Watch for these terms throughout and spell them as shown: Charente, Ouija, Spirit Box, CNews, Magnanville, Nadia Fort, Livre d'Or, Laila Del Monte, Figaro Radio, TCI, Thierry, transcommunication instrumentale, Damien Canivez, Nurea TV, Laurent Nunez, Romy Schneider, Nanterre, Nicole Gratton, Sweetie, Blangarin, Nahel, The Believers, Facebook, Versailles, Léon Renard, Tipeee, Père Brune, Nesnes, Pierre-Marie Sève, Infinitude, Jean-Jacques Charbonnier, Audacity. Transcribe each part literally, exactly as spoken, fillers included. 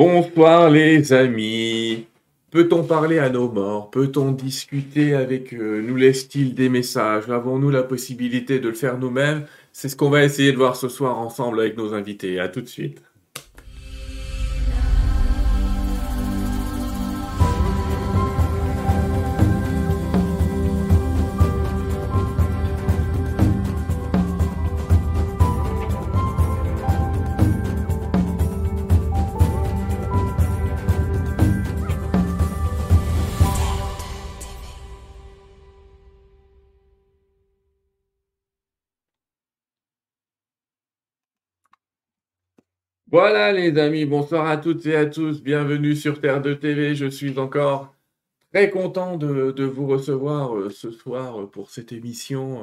Bonsoir les amis. Peut-on parler à nos morts? Peut-on discuter avec eux? Nous laissent-ils des messages? Avons-nous la possibilité de le faire nous-mêmes? C'est ce qu'on va essayer de voir ce soir ensemble avec nos invités. À tout de suite. Voilà les amis, bonsoir à toutes et à tous, bienvenue sur Terre de T V, je suis encore très content de, de vous recevoir ce soir pour cette émission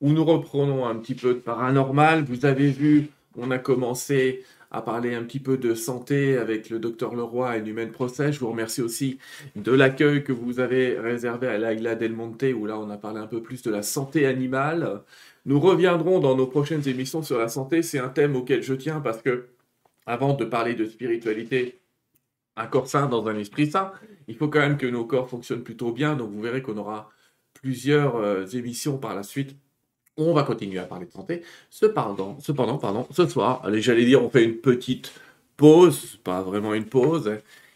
où nous reprenons un petit peu de paranormal. Vous avez vu, on a commencé à parler un petit peu de santé avec le docteur Leroy et l'Human Process. Je vous remercie aussi de l'accueil que vous avez réservé à Laila Del Monte, où là on a parlé un peu plus de la santé animale. Nous reviendrons dans nos prochaines émissions sur la santé, c'est un thème auquel je tiens parce que avant de parler de spiritualité, un corps sain dans un esprit sain, il faut quand même que nos corps fonctionnent plutôt bien. Donc, vous verrez qu'on aura plusieurs euh, émissions par la suite. On va continuer à parler de santé. Cependant, cependant pardon, ce soir, j'allais dire, on fait une petite pause, pas vraiment une pause.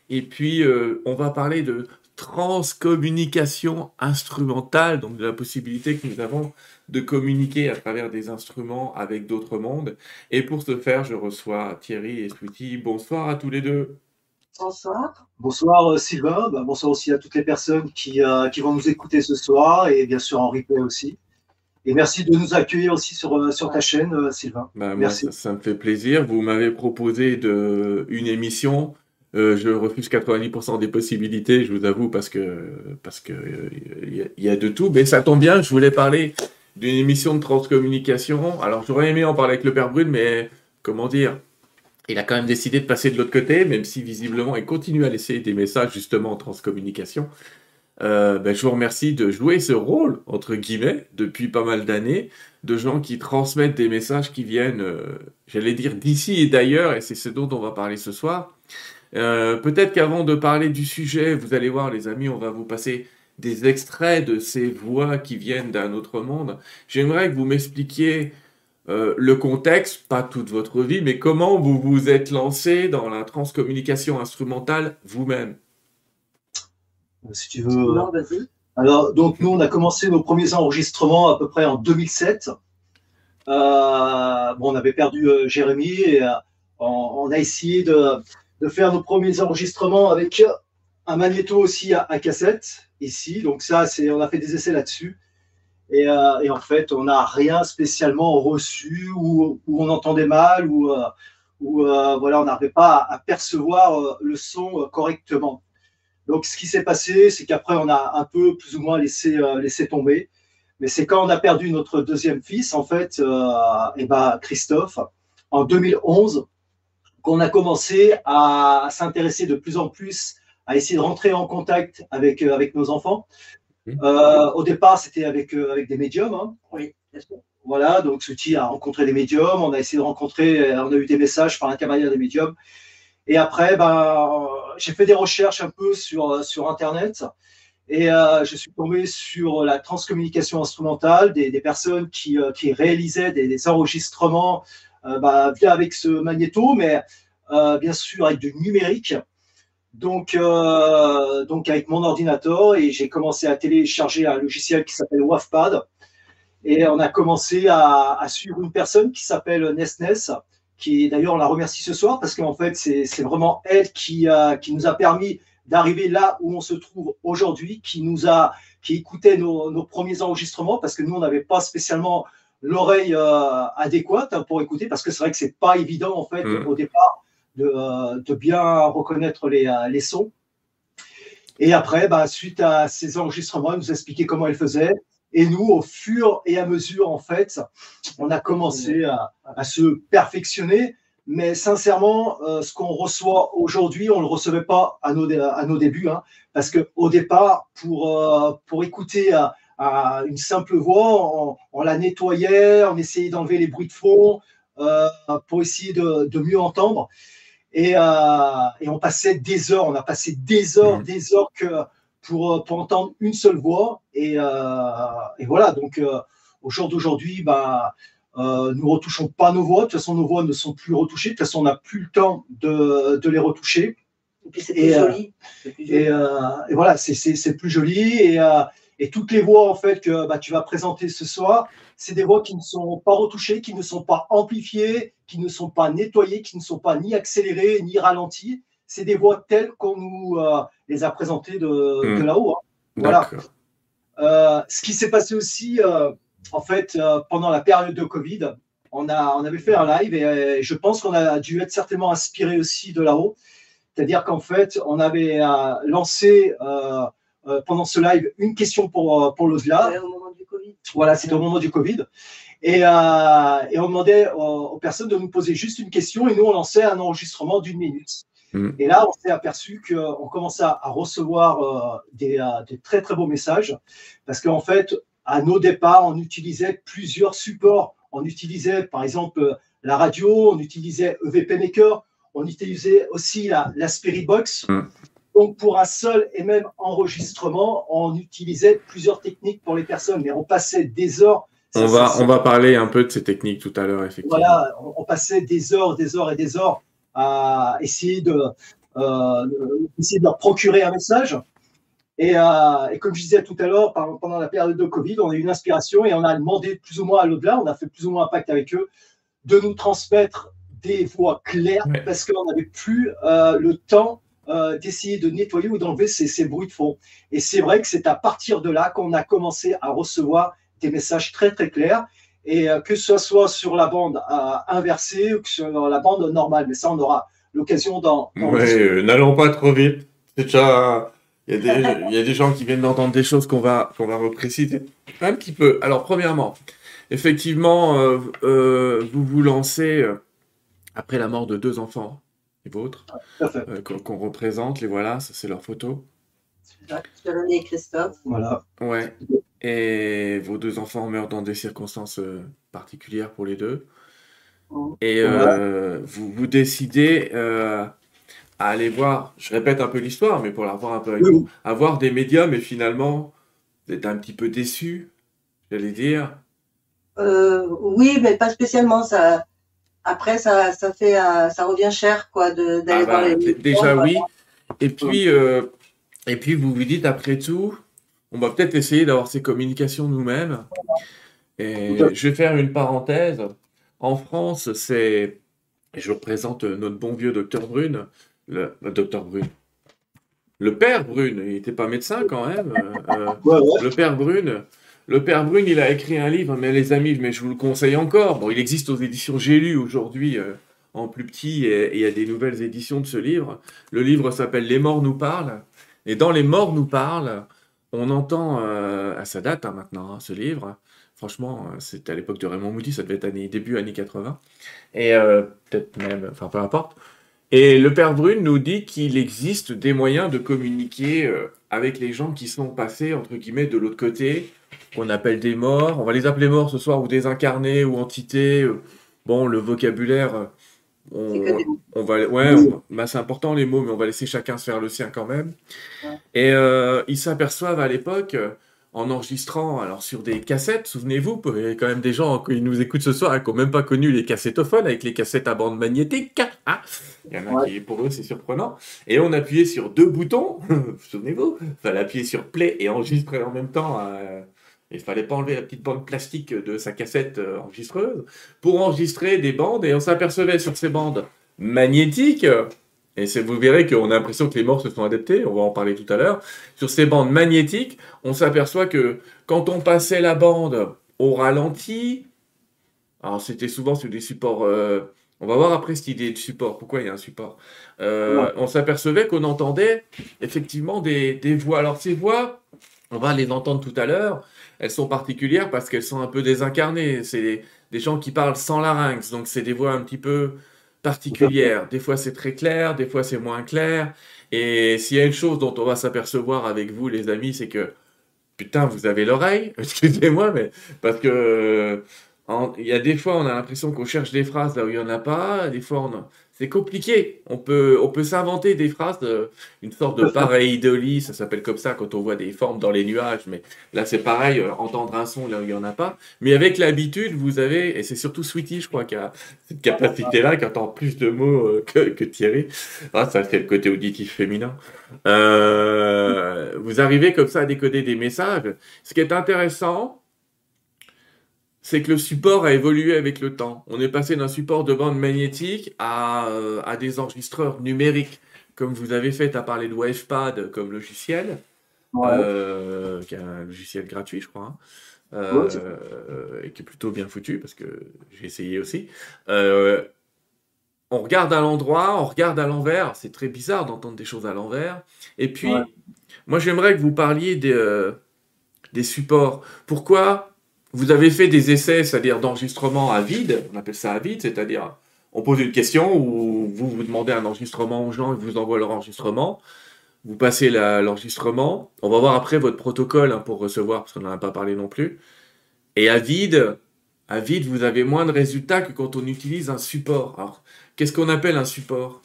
Et puis, euh, on va parler de transcommunication instrumentale, donc de la possibilité que nous avons de communiquer à travers des instruments avec d'autres mondes. Et pour ce faire, je reçois Thierry et Sweetie. Bonsoir à tous les deux. Bonsoir. Bonsoir Sylvain. Ben, bonsoir aussi à toutes les personnes qui, euh, qui vont nous écouter ce soir et bien sûr en replay aussi. Et merci de nous accueillir aussi sur, sur ta chaîne, euh, Sylvain. Ben, merci. Moi, ça, ça me fait plaisir. Vous m'avez proposé de, une émission. Euh, je refuse quatre-vingt-dix pour cent des possibilités, je vous avoue, parce que parce que il euh, y, y a de tout. Mais ça tombe bien, je voulais parler d'une émission de transcommunication. Alors, j'aurais aimé en parler avec le Père Brune, mais comment dire, il a quand même décidé de passer de l'autre côté, même si visiblement, il continue à laisser des messages justement en transcommunication. Euh, ben, je vous remercie de jouer ce rôle, entre guillemets, depuis pas mal d'années, de gens qui transmettent des messages qui viennent, euh, j'allais dire, d'ici et d'ailleurs, et c'est ce dont on va parler ce soir. Euh, peut-être qu'avant de parler du sujet, vous allez voir les amis, on va vous passer des extraits de ces voix qui viennent d'un autre monde. J'aimerais que vous m'expliquiez euh, le contexte, pas toute votre vie, mais comment vous vous êtes lancé dans la transcommunication instrumentale vous-même. Si tu veux... Non, vas-y. Alors, donc nous, on a commencé nos premiers enregistrements à peu près en deux mille sept. Euh, bon, on avait perdu euh, Jérémy et euh, on, on a essayé de... de faire nos premiers enregistrements avec un magnéto aussi à, à cassette, ici. Donc ça, c'est, on a fait des essais là-dessus. Et, euh, et en fait, on n'a rien spécialement reçu ou, ou on entendait mal ou, euh, ou euh, voilà, on n'arrivait pas à, à percevoir euh, le son euh, correctement. Donc ce qui s'est passé, c'est qu'après, on a un peu plus ou moins laissé, euh, laissé tomber. Mais c'est quand on a perdu notre deuxième fils, en fait, euh, et ben Christophe, en deux mille onze, qu'on a commencé à s'intéresser de plus en plus, à essayer de rentrer en contact avec, euh, avec nos enfants. Mmh. Euh, au départ, c'était avec, euh, avec des médiums. Hein. Oui, bien sûr. Voilà, donc Sweetie a rencontré des médiums, on a essayé de rencontrer, on a eu des messages par l'intermédiaire des médiums. Et après, ben, j'ai fait des recherches un peu sur, sur Internet et euh, je suis tombé sur la transcommunication instrumentale, des, des personnes qui, euh, qui réalisaient des, des enregistrements Euh, bah, via avec ce magnéto, mais euh, bien sûr avec du numérique. Donc, euh, donc avec mon ordinateur, et j'ai commencé à télécharger un logiciel qui s'appelle WavePad. Et on a commencé à, à suivre une personne qui s'appelle Nesnes, qui d'ailleurs on la remercie ce soir parce qu'en fait c'est, c'est vraiment elle qui, euh, qui nous a permis d'arriver là où on se trouve aujourd'hui, qui nous a, qui écoutait nos, nos premiers enregistrements parce que nous on n'avait pas spécialement l'oreille euh, adéquate hein, pour écouter, parce que c'est vrai que c'est pas évident en fait mmh. au départ de, euh, de bien reconnaître les, euh, les sons. Et après, bah, suite à ces enregistrements, elle nous expliquait comment elle faisait. Et nous, au fur et à mesure, en fait, on a commencé à, à se perfectionner. Mais sincèrement, euh, ce qu'on reçoit aujourd'hui, on ne le recevait pas à nos, à nos débuts, hein, parce que au départ, pour, euh, pour écouter euh, à une simple voix, on, on la nettoyait, on essayait d'enlever les bruits de fond euh, pour essayer de, de mieux entendre. Et, euh, et on passait des heures, on a passé des heures, mmh. des heures que pour, pour entendre une seule voix. Et, euh, et voilà, donc euh, au jour d'aujourd'hui, bah, euh, nous ne retouchons pas nos voix. De toute façon, nos voix ne sont plus retouchées. De toute façon, on n'a plus le temps de, de les retoucher. Et puis, c'est plus, euh, plus joli. Et, euh, et voilà, c'est plus joli. Et, euh, et toutes les voix en fait, que bah, tu vas présenter ce soir, c'est des voix qui ne sont pas retouchées, qui ne sont pas amplifiées, qui ne sont pas nettoyées, qui ne sont pas ni accélérées, ni ralenties. C'est des voix telles qu'on nous euh, les a présentées de, mmh. de là-haut. Hein. Voilà. Euh, ce qui s'est passé aussi, euh, en fait, euh, pendant la période de Covid, on, a, on avait fait un live et, et je pense qu'on a dû être certainement inspiré aussi de là-haut. C'est-à-dire qu'en fait, on avait euh, lancé euh, euh, pendant ce live une question pour, pour l'au-delà. Au moment du Covid. Voilà, c'était ouais. au moment du Covid. Et, euh, et on demandait euh, aux personnes de nous poser juste une question et nous, on lançait un enregistrement d'une minute. Mmh. Et là, on s'est aperçu qu'on commençait à, à recevoir euh, des, à, des très, très beaux messages parce qu'en fait, à nos départs, on utilisait plusieurs supports. On utilisait, par exemple, la radio, on utilisait E V P Maker, on utilisait aussi la, la Spirit Box. Mmh. Donc, pour un seul et même enregistrement, on utilisait plusieurs techniques pour les personnes, mais on passait des heures. On, ça, va, ça, on va parler un peu de ces techniques tout à l'heure, effectivement. Voilà, on, on passait des heures, des heures et des heures à essayer de, euh, essayer de leur procurer un message. Et, euh, et comme je disais tout à l'heure, pendant la période de Covid, on a eu une inspiration et on a demandé plus ou moins à l'au-delà, on a fait plus ou moins un pacte avec eux, de nous transmettre des voix claires ouais. parce qu'on n'avait plus euh, le temps euh, d'essayer de nettoyer ou d'enlever ces, ces bruits de fond. Et c'est vrai que c'est à partir de là qu'on a commencé à recevoir des messages très très clairs et euh, que ce soit sur la bande euh, inversée ou que sur la bande normale. Mais ça, on aura l'occasion d'en... Oui, n'allons pas trop vite. C'est déjà... Il y, y a des gens qui viennent d'entendre des choses qu'on va, qu'on va repréciser un petit peu. Alors, premièrement, effectivement, euh, euh, vous vous lancez... Euh, après la mort de deux enfants, les vôtres, ouais, euh, qu'on représente, les voilà, ça c'est leur photo. Jean-Jacques et Christophe. Voilà. Ouais. Et vos deux enfants meurent dans des circonstances euh, particulières pour les deux. Oh. Et euh, ouais. vous, vous décidez euh, à aller voir, je répète un peu l'histoire, mais pour la revoir un peu avec oui. vous, à voir des médiums et finalement, vous êtes un petit peu déçus, j'allais dire. Euh, oui, mais pas spécialement, ça... Après, ça, ça, fait, ça revient cher, quoi, d'aller ah bah, voir les... Déjà, oui. Et puis, euh, et puis, vous vous dites, après tout, on va peut-être essayer d'avoir ces communications nous-mêmes. Et je vais faire une parenthèse. En France, c'est... Je représente notre bon vieux docteur Brune. Le docteur Brune. Le père Brune. Il n'était pas médecin, quand même. Euh, ouais, ouais. Le père Brune... Le Père Brune, il a écrit un livre, mais les amis, mais je vous le conseille encore. Bon, il existe aux éditions J'ai lu aujourd'hui euh, en plus petit, et il y a des nouvelles éditions de ce livre. Le livre s'appelle « Les morts nous parlent ». Et dans « Les morts nous parlent », on entend, euh, à sa date hein, maintenant, hein, ce livre. Franchement, c'était à l'époque de Raymond Moody, ça devait être année, début années quatre-vingt. Et euh, peut-être même, enfin peu importe. Et le Père Brune nous dit qu'il existe des moyens de communiquer euh, avec les gens qui sont passés, entre guillemets, de l'autre côté, qu'on appelle des morts. On va les appeler morts ce soir, ou désincarnés, ou entités. Bon, le vocabulaire, on, on va... Ouais, on, bah c'est important les mots, mais on va laisser chacun se faire le sien quand même. Ouais. Et euh, ils s'aperçoivent à l'époque, en enregistrant alors sur des cassettes, souvenez-vous, il y a quand même des gens qui nous écoutent ce soir, hein, qui n'ont même pas connu les cassettophones, avec les cassettes à bande magnétique. Hein, il y en a ouais. qui, pour eux, c'est surprenant. Et on appuyait sur deux boutons, souvenez-vous, il fallait appuyer sur play et enregistrer en même temps... Euh, Il ne fallait pas enlever la petite bande plastique de sa cassette euh, enregistreuse pour enregistrer des bandes. Et on s'apercevait sur ces bandes magnétiques, et vous verrez qu'on a l'impression que les morts se sont adaptés, on va en parler tout à l'heure, sur ces bandes magnétiques, on s'aperçoit que quand on passait la bande au ralenti, alors c'était souvent sur des supports... Euh, on va voir après cette idée de support, pourquoi il y a un support. Euh, ouais. On s'apercevait qu'on entendait effectivement des, des voix. Alors ces voix, on va les entendre tout à l'heure. Elles sont particulières parce qu'elles sont un peu désincarnées. C'est des, des gens qui parlent sans larynx, donc c'est des voix un petit peu particulières. Des fois, c'est très clair, des fois, c'est moins clair. Et s'il y a une chose dont on va s'apercevoir avec vous, les amis, c'est que, putain, vous avez l'oreille, excusez-moi, mais parce que il y a des fois, on a l'impression qu'on cherche des phrases là où il n'y en a pas. Des fois, on... c'est compliqué. On peut, on peut s'inventer des phrases, de, une sorte de pareidolie, ça s'appelle comme ça quand on voit des formes dans les nuages, mais là c'est pareil, euh, entendre un son, là il n'y en a pas. Mais avec l'habitude, vous avez, et c'est surtout Sweetie, je crois, qui a cette capacité-là, qui entend plus de mots euh, que, que Thierry. Ah, ça c'est le côté auditif féminin. Euh, vous arrivez comme ça à décoder des messages. Ce qui est intéressant, c'est que le support a évolué avec le temps. On est passé d'un support de bande magnétique à, euh, à des enregistreurs numériques, comme vous avez fait à parler de WavePad comme logiciel, ouais. euh, qui est un logiciel gratuit, je crois, hein. euh, ouais. euh, et qui est plutôt bien foutu, parce que j'ai essayé aussi. Euh, on regarde à l'endroit, on regarde à l'envers, c'est très bizarre d'entendre des choses à l'envers. Et puis, ouais. moi j'aimerais que vous parliez des, euh, des supports. Pourquoi ? Vous avez fait des essais, c'est-à-dire d'enregistrement à vide, on appelle ça à vide, c'est-à-dire on pose une question ou vous vous demandez un enregistrement aux gens, ils vous envoient leur enregistrement, vous passez l'enregistrement, on va voir après votre protocole hein, pour recevoir, parce qu'on n'en a pas parlé non plus, et à vide, à vide, vous avez moins de résultats que quand on utilise un support. Alors, qu'est-ce qu'on appelle un support ?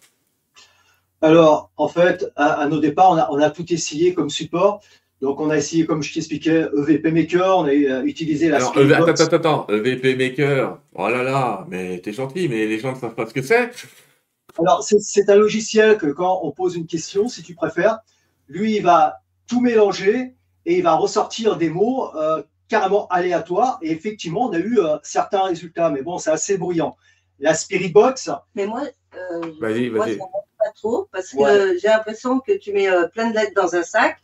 Alors, en fait, à, à nos départs, on a, on a tout essayé comme support. Donc, on a essayé, comme je t'expliquais, E V P Maker, on a utilisé la Spirit Box. Attends, attends, attends, E V P Maker, oh là là, mais t'es gentil, mais les gens ne savent pas ce que c'est. Alors, c'est un logiciel que quand on pose une question, si tu préfères, lui, il va tout mélanger et il va ressortir des mots euh, carrément aléatoires. Et effectivement, on a eu euh, certains résultats, mais bon, c'est assez bruyant. La Spirit Box… Mais moi, euh, vas-y, moi vas-y. Ça ne m'intéresse pas trop parce que ouais. j'ai l'impression que tu mets euh, plein de lettres dans un sac.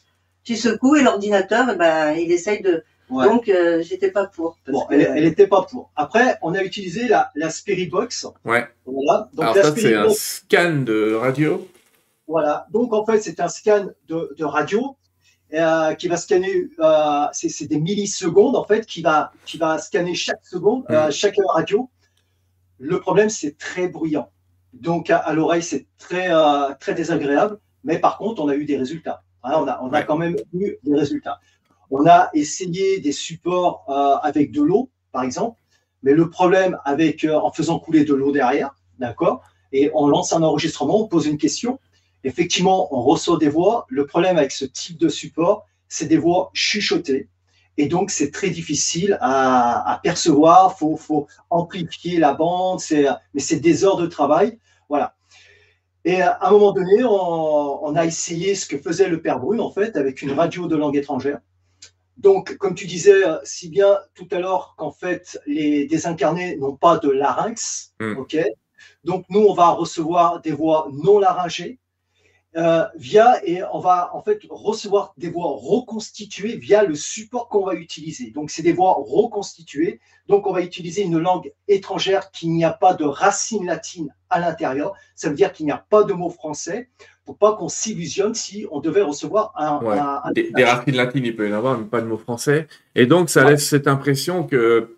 Tu secoues et l'ordinateur, eh ben, il essaye de… Ouais. Donc, euh, j'étais pas pour. Parce bon, que... elle n'était pas pour. Après, on a utilisé la, la Spirit Box. Ouais. Voilà. Donc, alors la ça, c'est un scan de radio. Voilà. Donc, en fait, c'est un scan de, de radio euh, qui va scanner… Euh, c'est des millisecondes, en fait, qui va, qui va scanner chaque seconde, mmh. euh, chaque radio. Le problème, c'est très bruyant. Donc, à, à l'oreille, c'est très, euh, très désagréable. Mais par contre, on a eu des résultats. Hein, on a, on a ouais. quand même eu des résultats. On a essayé des supports euh, avec de l'eau, par exemple, mais le problème avec euh, en faisant couler de l'eau derrière, d'accord, et on lance un enregistrement, on pose une question. Effectivement, on reçoit des voix. Le problème avec ce type de support, c'est des voix chuchotées. Et donc, c'est très difficile à, à percevoir. Il faut, faut amplifier la bande, mais c'est des heures de travail. Voilà. Et à un moment donné, on, on a essayé ce que faisait le Père Brune, en fait, avec une radio de langue étrangère. Donc, comme tu disais si bien tout à l'heure, qu'en fait, les désincarnés n'ont pas de larynx. Mmh. Okay, donc, nous, on va recevoir des voix non laryngées euh, via, et on va, en fait, recevoir des voix reconstituées via le support qu'on va utiliser. Donc, c'est des voix reconstituées. Donc, on va utiliser une langue étrangère qui n'y a pas de racine latine à l'intérieur, ça veut dire qu'il n'y a pas de mots français pour pas qu'on s'illusionne si on devait recevoir un… Ouais. un, un... Des, des racines latines, il peut y en avoir, mais pas de mots français. Et donc, ça ouais. laisse cette impression que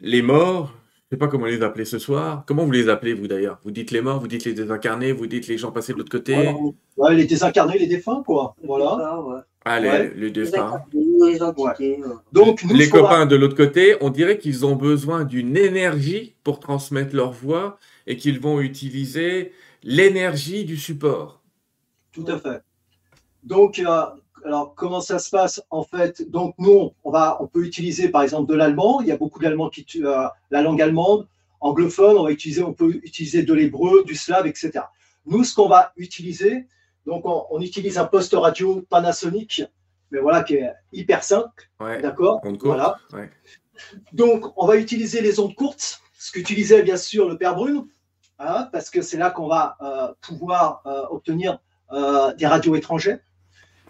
les morts, je ne sais pas comment les appeler ce soir, comment vous les appelez, vous d'ailleurs? Vous dites les morts, vous dites les désincarnés, vous dites les gens passés de l'autre côté. Voilà. Ouais, les désincarnés, les défunts, quoi. Voilà. Ça, ouais. Ah, les, ouais. les défunts. Les entités, ouais. Donc, nous, les copains va... de l'autre côté, on dirait qu'ils ont besoin d'une énergie pour transmettre leur voix et qu'ils vont utiliser l'énergie du support. Tout à fait. Donc, euh, alors, comment ça se passe en fait? Donc, nous, on, va, on peut utiliser, par exemple, de l'allemand. Il y a beaucoup d'allemands qui tuent euh, la langue allemande, anglophone. On, va utiliser, on peut utiliser de l'hébreu, du slave, et cetera. Nous, ce qu'on va utiliser, donc, on, on utilise un poste radio Panasonic, mais voilà, qui est hyper simple. Ouais, d'accord. Voilà. Ouais. Donc, on va utiliser les ondes courtes. Ce qu'utilisait bien sûr le Père Brune, hein, parce que c'est là qu'on va euh, pouvoir euh, obtenir euh, des radios étrangères.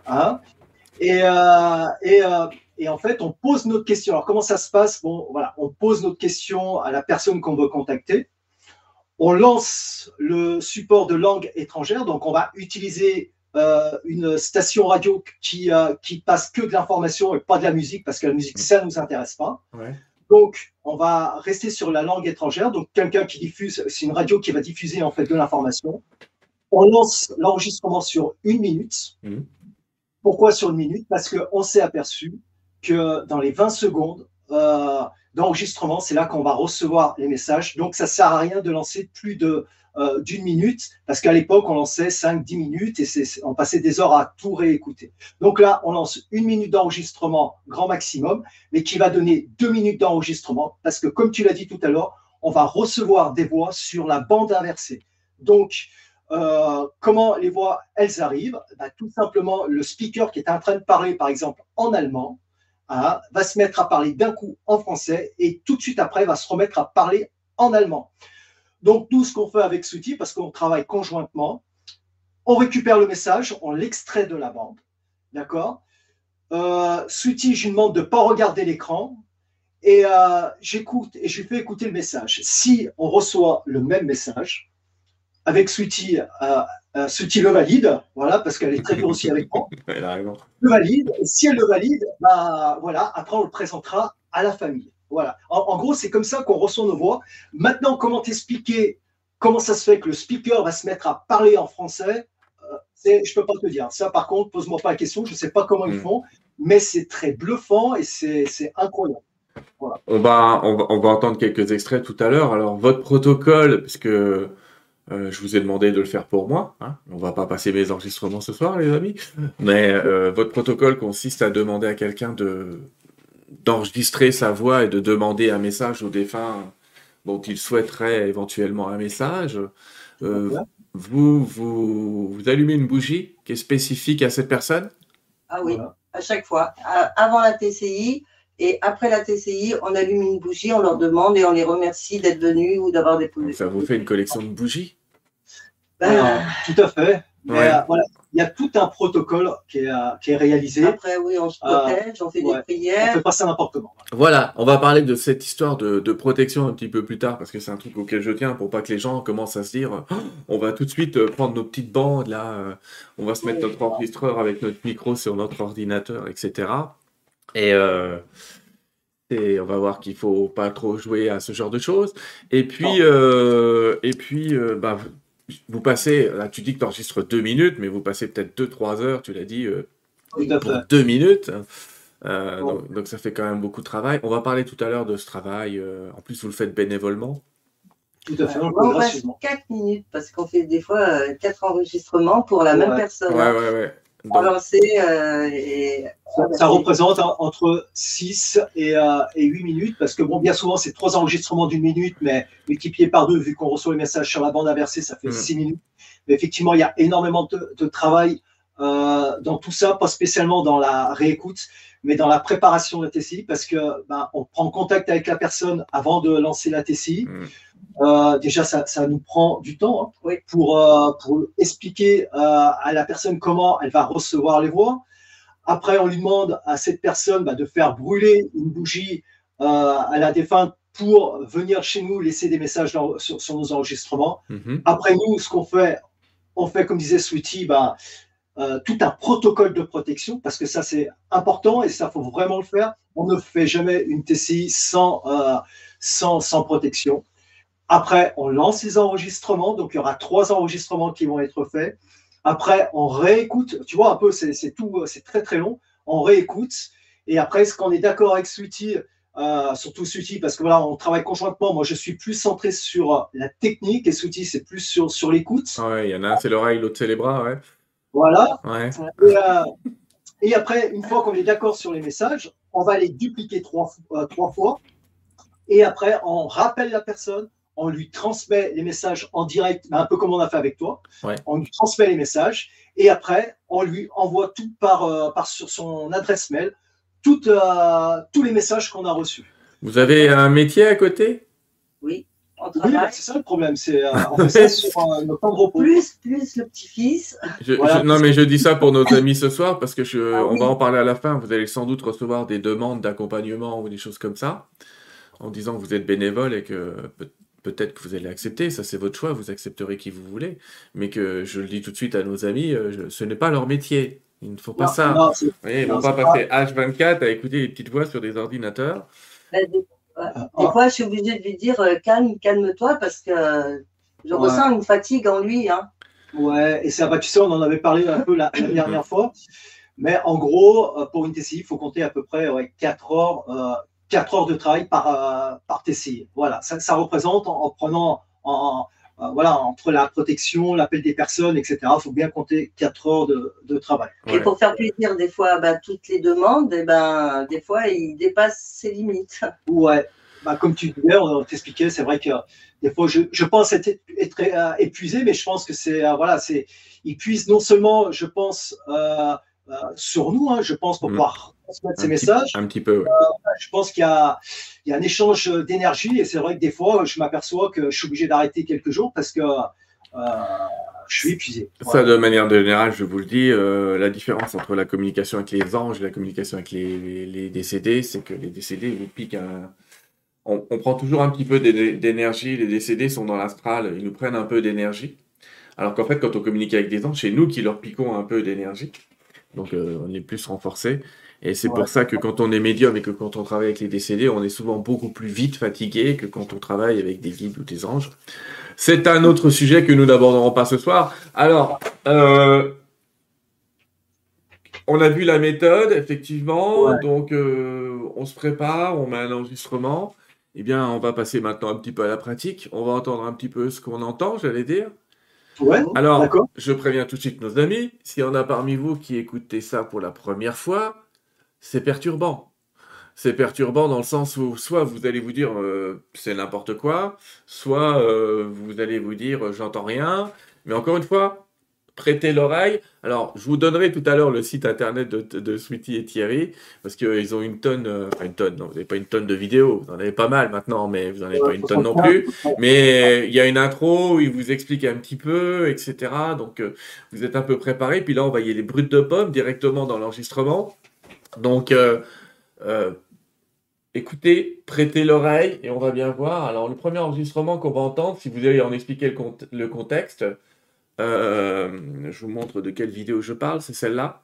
Hein, et, euh, et, euh, et en fait, on pose notre question. Alors, comment ça se passe? Bon, voilà, on pose notre question à la personne qu'on veut contacter. On lance le support de langue étrangère. Donc, on va utiliser euh, une station radio qui, euh, qui passe que de l'information et pas de la musique, parce que la musique, ça ne nous intéresse pas. Ouais. Donc, on va rester sur la langue étrangère. Donc, quelqu'un qui diffuse, c'est une radio qui va diffuser en fait de l'information. On lance l'enregistrement sur une minute. Mmh. Pourquoi sur une minute? Parce qu'on s'est aperçu que dans les vingt secondes euh, d'enregistrement, c'est là qu'on va recevoir les messages. Donc, ça ne sert à rien de lancer plus de euh, d'une minute, parce qu'à l'époque, on lançait cinq dix minutes et c'est, on passait des heures à tout réécouter. Donc là, on lance une minute d'enregistrement grand maximum, mais qui va donner deux minutes d'enregistrement, parce que comme tu l'as dit tout à l'heure, on va recevoir des voix sur la bande inversée. Donc, euh, comment les voix, elles arrivent? Bah, tout simplement, le speaker qui est en train de parler, par exemple, en allemand, hein, va se mettre à parler d'un coup en français et tout de suite après, va se remettre à parler en allemand. Donc, nous, ce qu'on fait avec cet outil, parce qu'on travaille conjointement, on récupère le message, on l'extrait de la bande, d'accord? euh, Sweetie, je lui demande de ne pas regarder l'écran, et euh, j'écoute et je lui fais écouter le message. Si on reçoit le même message, avec Sweetie, euh, euh, Sweetie le valide, voilà, parce qu'elle est très dure aussi avec moi, le valide, et si elle le valide, bah, voilà, après on le présentera à la famille. Voilà. En, en gros, c'est comme ça qu'on reçoit nos voix. Maintenant, comment t'expliquer comment ça se fait que le speaker va se mettre à parler en français, euh, c'est, je ne peux pas te dire. Ça, par contre, pose-moi pas la question, je ne sais pas comment mmh. ils font, mais c'est très bluffant et c'est, c'est incroyable. Voilà. On, va, on, va, on va entendre quelques extraits tout à l'heure. Alors, votre protocole, parce que euh, je vous ai demandé de le faire pour moi, hein, on ne va pas passer mes enregistrements ce soir, les amis, mais euh, votre protocole consiste à demander à quelqu'un de, d'enregistrer sa voix et de demander un message au défunt dont il souhaiterait éventuellement un message. Euh, voilà. vous, vous, vous allumez une bougie qui est spécifique à cette personne ? Ah oui, voilà. À chaque fois. À, avant la T C I, et après la T C I, on allume une bougie, on leur demande et on les remercie d'être venus ou d'avoir déposé. Ça vous fait une collection de bougies? Ben, euh, tout à fait. Mais ouais. euh, voilà, il y a tout un protocole qui est, euh, qui est réalisé. Après, oui, on se protège, euh, on fait ouais. des prières. On ne fait pas ça n'importe comment. Voilà, on va parler de cette histoire de, de protection un petit peu plus tard, parce que c'est un truc auquel je tiens, pour pas que les gens commencent à se dire oh, on va tout de suite prendre nos petites bandes, là, euh, on va se mettre notre enregistreur avec notre micro sur notre ordinateur, et cetera. Et, euh, et on va voir qu'il ne faut pas trop jouer à ce genre de choses. Et puis, euh, et puis euh, bah, vous passez, là, tu dis que tu enregistres deux minutes, mais vous passez peut-être deux, trois heures, tu l'as dit, euh, pour deux minutes. Euh, bon. donc, donc ça fait quand même beaucoup de travail. On va parler tout à l'heure de ce travail. Euh, en plus, vous le faites bénévolement. Tout à fait. Euh, on reste quatre minutes, parce qu'on fait des fois euh, quatre enregistrements pour la ouais. même personne. Ouais, ouais, ouais. Donc, Alors, c'est, euh, et... ça, ça représente hein, entre six et, euh, et huit minutes, parce que bon, bien souvent, c'est trois enregistrements d'une minute, mais multiplié par deux, vu qu'on reçoit les messages sur la bande inversée, ça fait mmh. six minutes. Mais effectivement, il y a énormément de, de travail euh, dans tout ça, pas spécialement dans la réécoute, mais dans la préparation de la T C I, parce que bah, on prend contact avec la personne avant de lancer la T C I. Mmh. Euh, déjà, ça, ça nous prend du temps hein, oui. pour, euh, pour expliquer euh, à la personne comment elle va recevoir les voix. Après, on lui demande à cette personne bah, de faire brûler une bougie euh, à la défunte pour venir chez nous laisser des messages dans, sur, sur nos enregistrements. Mm-hmm. Après, nous, ce qu'on fait, on fait, comme disait Sweetie, bah, euh, tout un protocole de protection, parce que ça, c'est important et ça, il faut vraiment le faire. On ne fait jamais une T C I sans, euh, sans, sans protection. Après, on lance les enregistrements, donc il y aura trois enregistrements qui vont être faits. Après, on réécoute, tu vois un peu, c'est, c'est tout, c'est très très long. On réécoute et après, ce qu'on est d'accord avec Sweetie, euh, surtout Sweetie, parce que voilà, on travaille conjointement. Moi, je suis plus centré sur la technique et Sweetie, c'est plus sur sur l'écoute. Ouais, il y en a un, c'est l'oreille, l'autre c'est les bras, ouais. Voilà. Ouais. Et, euh, et après, une fois qu'on est d'accord sur les messages, on va les dupliquer trois euh, trois fois et après, on rappelle la personne. On lui transmet les messages en direct, un peu comme on a fait avec toi. Ouais. On lui transmet les messages et après, on lui envoie tout par, euh, par sur son adresse mail, tout, euh, tous les messages qu'on a reçus. Vous avez un métier à côté? Oui. Oui, c'est ça le problème, c'est euh, on fait ça sur euh, nos temps de repos. Plus, plus le petit-fils. Je, voilà. je, non, mais je dis ça pour nos amis ce soir, parce que je, ah, on oui. va en parler à la fin. Vous allez sans doute recevoir des demandes d'accompagnement ou des choses comme ça, en disant que vous êtes bénévole et que... peut-être que vous allez accepter, ça c'est votre choix, vous accepterez qui vous voulez, mais que je le dis tout de suite à nos amis, je, ce n'est pas leur métier, il ne faut pas non, ça. Non, oui, ils ne vont pas passer pas. H vingt-quatre à écouter les petites voix sur des ordinateurs. Des, des fois, je suis obligée de lui dire calme, calme-toi, parce que je ouais. ressens une fatigue en lui. Hein. Ouais, et ça, bah, tu sais, on en avait parlé un peu la, la dernière fois, mais en gros, pour une T C I, il faut compter à peu près ouais, quatre heures. Euh, quatre heures de travail par, euh, par T C I. Voilà, ça, ça représente en, en prenant en, euh, voilà, entre la protection, l'appel des personnes, et cetera, il faut bien compter quatre heures de, de travail. Ouais. Et pour faire plaisir, des fois, bah, toutes les demandes, et ben, des fois, ils dépassent ses limites. Ouais. Bah, comme tu disais, on t'expliquait, c'est vrai que euh, des fois, je, je pense être, être euh, épuisé, mais je pense que c'est, euh, voilà, c'est, ils puissent non seulement, je pense, euh, euh, sur nous, hein, je pense, pour mmh. pouvoir transmettre ces petit, messages. Un petit peu, ouais. euh, Je pense qu'il y a, il y a un échange d'énergie, et c'est vrai que des fois, je m'aperçois que je suis obligé d'arrêter quelques jours parce que euh, je suis épuisé. Ouais. Ça, de manière générale, je vous le dis, euh, la différence entre la communication avec les anges et la communication avec les, les, les décédés, c'est que les décédés vous piquent un. On, on prend toujours un petit peu d'énergie, les décédés sont dans l'astral, ils nous prennent un peu d'énergie. Alors qu'en fait, quand on communique avec des anges, c'est nous qui leur piquons un peu d'énergie. Donc euh, on est plus renforcé. Et c'est ouais. pour ça que quand on est médium et que quand on travaille avec les décédés, on est souvent beaucoup plus vite fatigué que quand on travaille avec des guides ou des anges. C'est un autre sujet que nous n'aborderons pas ce soir. Alors, euh, on a vu la méthode, effectivement. Ouais. Donc euh, on se prépare, on met un enregistrement. Eh bien, on va passer maintenant un petit peu à la pratique. On va entendre un petit peu ce qu'on entend, j'allais dire. Ouais, alors, je préviens tout de suite nos amis. S'il y en a parmi vous qui écoutez ça pour la première fois, c'est perturbant. C'est perturbant dans le sens où soit vous allez vous dire euh, c'est n'importe quoi, soit euh, vous allez vous dire euh, j'entends rien. Mais encore une fois, prêtez l'oreille. Alors, je vous donnerai tout à l'heure le site internet de, de Sweetie et Thierry, parce qu'ils euh, ont une tonne, euh, enfin une tonne, non, vous n'avez pas une tonne de vidéos, vous en avez pas mal maintenant, mais vous n'en avez ouais, pas une tonne non plus. Mais il euh, y a une intro où ils vous expliquent un petit peu, et cetera. Donc, euh, vous êtes un peu préparés. Puis là, on va y aller les brutes de pommes directement dans l'enregistrement. Donc, euh, euh, écoutez, prêtez l'oreille et on va bien voir. Alors, le premier enregistrement qu'on va entendre, si vous allez en expliquer le, cont le contexte, Euh, je vous montre de quelle vidéo je parle, c'est celle-là.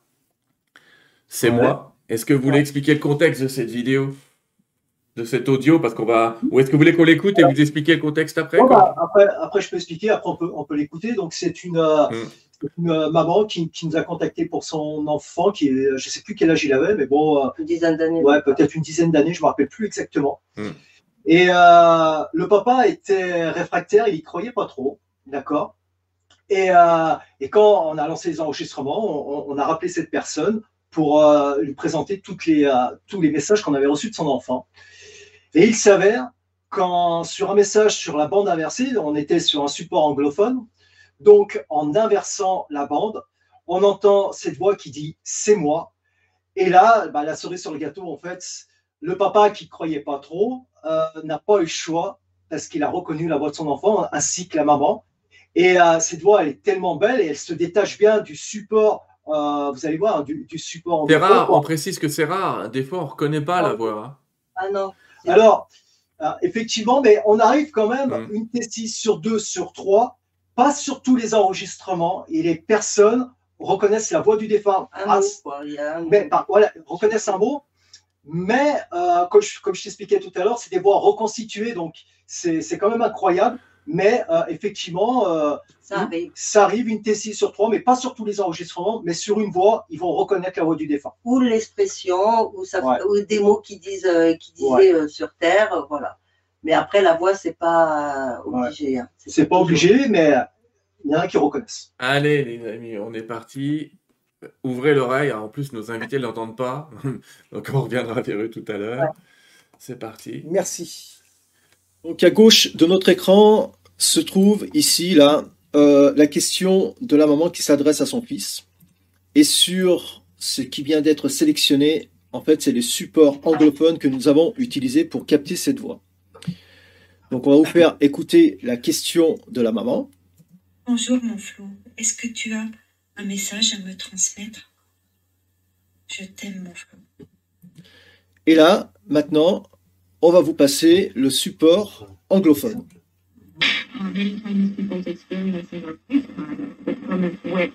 C'est ouais. moi. Est-ce que vous voulez ouais. expliquer le contexte de cette vidéo, de cet audio, parce qu'on va. Ou est-ce que vous voulez qu'on l'écoute et vous expliquer le contexte après, ouais, bah, après, après, je peux expliquer. Après, on peut, on peut l'écouter. Donc, c'est une, euh, hum. une euh, maman qui, qui nous a contacté pour son enfant, qui est, je sais plus quel âge il avait, mais bon, euh, une dizaine d'années. Ouais, peut-être une dizaine d'années. Je me rappelle plus exactement. Hum. Et euh, le papa était réfractaire. Il y croyait pas trop. D'accord. Et, euh, et quand on a lancé les enregistrements, on, on a rappelé cette personne pour euh, lui présenter toutes les, euh, tous les messages qu'on avait reçus de son enfant. Et il s'avère qu'en sur un message sur la bande inversée, on était sur un support anglophone, donc en inversant la bande, on entend cette voix qui dit « c'est moi ». Et là, bah, la cerise sur le gâteau, en fait, le papa qui ne croyait pas trop euh, n'a pas eu le choix parce qu'il a reconnu la voix de son enfant ainsi que la maman. Et euh, cette voix, elle est tellement belle et elle se détache bien du support, euh, vous allez voir, hein, du, du support. C'est rare, on précise que c'est rare. Des fois, on ne reconnaît pas ah. la voix. Hein. Ah non. Alors, euh, effectivement, mais on arrive quand même mmh. une testie sur deux, sur trois, pas sur tous les enregistrements et les personnes reconnaissent la voix du défunt. Un ah, mot, un mais, bah, voilà, reconnaissent un mot, mais euh, comme je, comme je t'expliquais tout à l'heure, c'est des voix reconstituées, donc c'est quand même incroyable. Mais euh, effectivement, euh, ça, arrive. ça arrive une T six sur trois, mais pas sur tous les enregistrements, mais sur une voix, ils vont reconnaître la voix du défunt. Ou l'expression, ou, ouais. ou des mots qu'ils disent, euh, qu'ils disaient ouais. euh, sur Terre, euh, voilà. Mais après, la voix, c'est pas obligé. Ouais. Hein. C'est pas obligé, mais il y en a qui reconnaissent. Allez, les amis, on est parti. Ouvrez l'oreille. En plus, nos invités ne l'entendent pas. Donc, on reviendra vers eux tout à l'heure. Ouais. C'est parti. Merci. Donc, à gauche de notre écran, se trouve ici là euh, la question de la maman qui s'adresse à son fils. Et sur ce qui vient d'être sélectionné, en fait, c'est les supports anglophones que nous avons utilisés pour capter cette voix. Donc, on va vous faire écouter la question de la maman. Bonjour mon Flo, est-ce que tu as un message à me transmettre? Je t'aime mon Flo. Et là, maintenant, on va vous passer le support anglophone. Uh, many Chinese people's experiences are different from what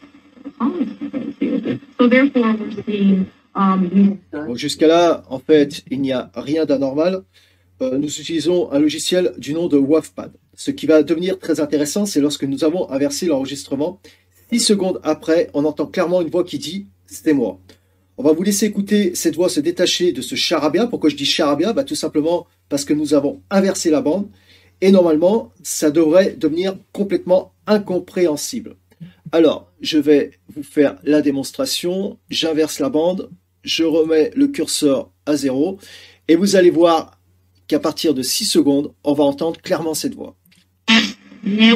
Hollywood experiences. So therefore, we're seeing. Um... Bon, jusqu'à là, en fait, il n'y a rien d'anormal. Euh, nous utilisons un logiciel du nom de WavePad. Ce qui va devenir très intéressant, c'est lorsque nous avons inversé l'enregistrement. Six secondes après, on entend clairement une voix qui dit « c'était moi ». On va vous laisser écouter cette voix se détacher de ce charabia. Pourquoi je dis charabia? Bah, tout simplement parce que nous avons inversé la bande. et normalement, ça devrait devenir complètement incompréhensible. Alors, je vais vous faire la démonstration. J'inverse la bande, je remets le curseur à zéro et vous allez voir qu'à partir de six secondes, on va entendre clairement cette voix. Voilà,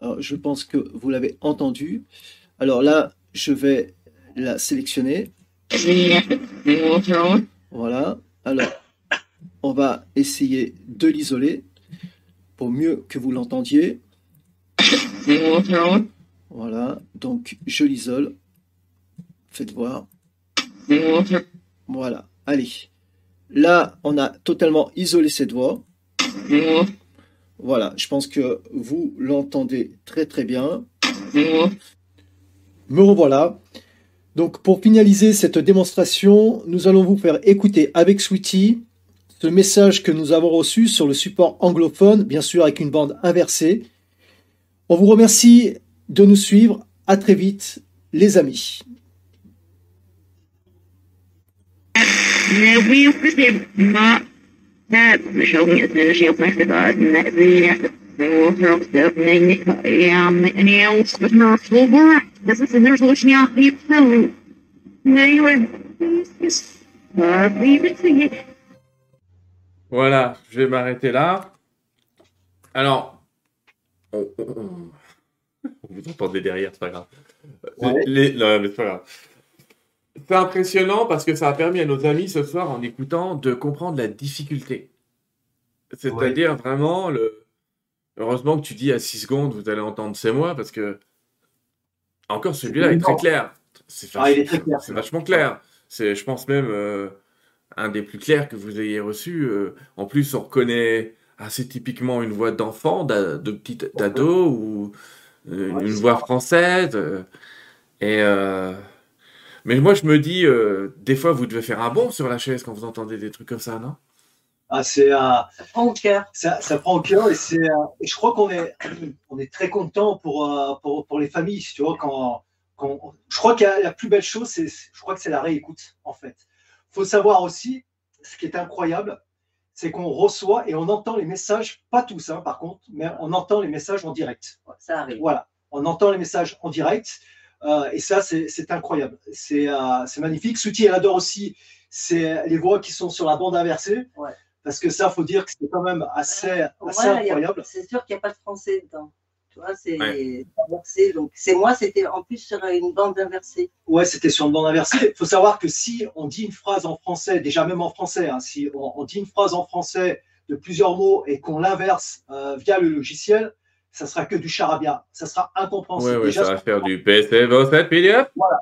alors, je pense que vous l'avez entendu. Alors là, je vais la sélectionner. Voilà, alors on va essayer de l'isoler pour mieux que vous l'entendiez. Voilà, donc je l'isole. Faites voir. Voilà, allez. Là, on a totalement isolé cette voix. Voilà, je pense que vous l'entendez très très bien. Me revoilà. Donc pour finaliser cette démonstration, nous allons vous faire écouter avec Sweetie ce message que nous avons reçu sur le support anglophone, bien sûr avec une bande inversée. On vous remercie de nous suivre. À très vite, les amis. Voilà, je vais m'arrêter là. Alors, on, on, on vous entendez derrière, c'est pas grave. Ouais. Les, non, mais c'est pas grave. C'est impressionnant parce que ça a permis à nos amis ce soir, en écoutant, de comprendre la difficulté. C'est-à-dire ouais. vraiment, le... heureusement que tu dis à six secondes, vous allez entendre c'est moi, parce que encore celui-là est, est très clair. C'est vach... ah, vachement clair. C'est, je pense même, euh, un des plus clairs que vous ayez reçu. Euh... En plus, on reconnaît assez typiquement une voix d'enfant, de petite d'ado, ou euh, ouais, une voix française. Euh... Et... Euh... Mais moi, je me dis, euh, des fois, vous devez faire un bond sur la chaise quand vous entendez des trucs comme ça, non? Ah, c'est un... Ça prend au cœur. Ça, ça prend au cœur et c'est... Euh, je crois qu'on est, on est très content pour, euh, pour, pour les familles, tu vois, quand... quand je crois que la plus belle chose, c'est, je crois que c'est la réécoute, en fait. Il faut savoir aussi, ce qui est incroyable, c'est qu'on reçoit et on entend les messages, pas tous, hein, par contre, mais on entend les messages en direct. Ça arrive. Voilà, on entend les messages en direct. Euh, et ça, c'est incroyable. C'est euh, magnifique. Sweetie, elle adore aussi les voix qui sont sur la bande inversée. Ouais. Parce que ça, il faut dire que c'est quand même assez, assez ouais, incroyable. C'est sûr qu'il n'y a pas de français dedans. Tu vois, c'est ouais. inversé. Donc, c'est moi, c'était en plus sur une bande inversée. Ouais, c'était sur une bande inversée. Il faut savoir que si on dit une phrase en français, déjà même en français, hein, si on, on dit une phrase en français de plusieurs mots et qu'on l'inverse euh, via le logiciel, ça sera que du charabia, ça sera incompréhensible. Oui, ouais, ça va faire du P C V O sept P D F. Voilà,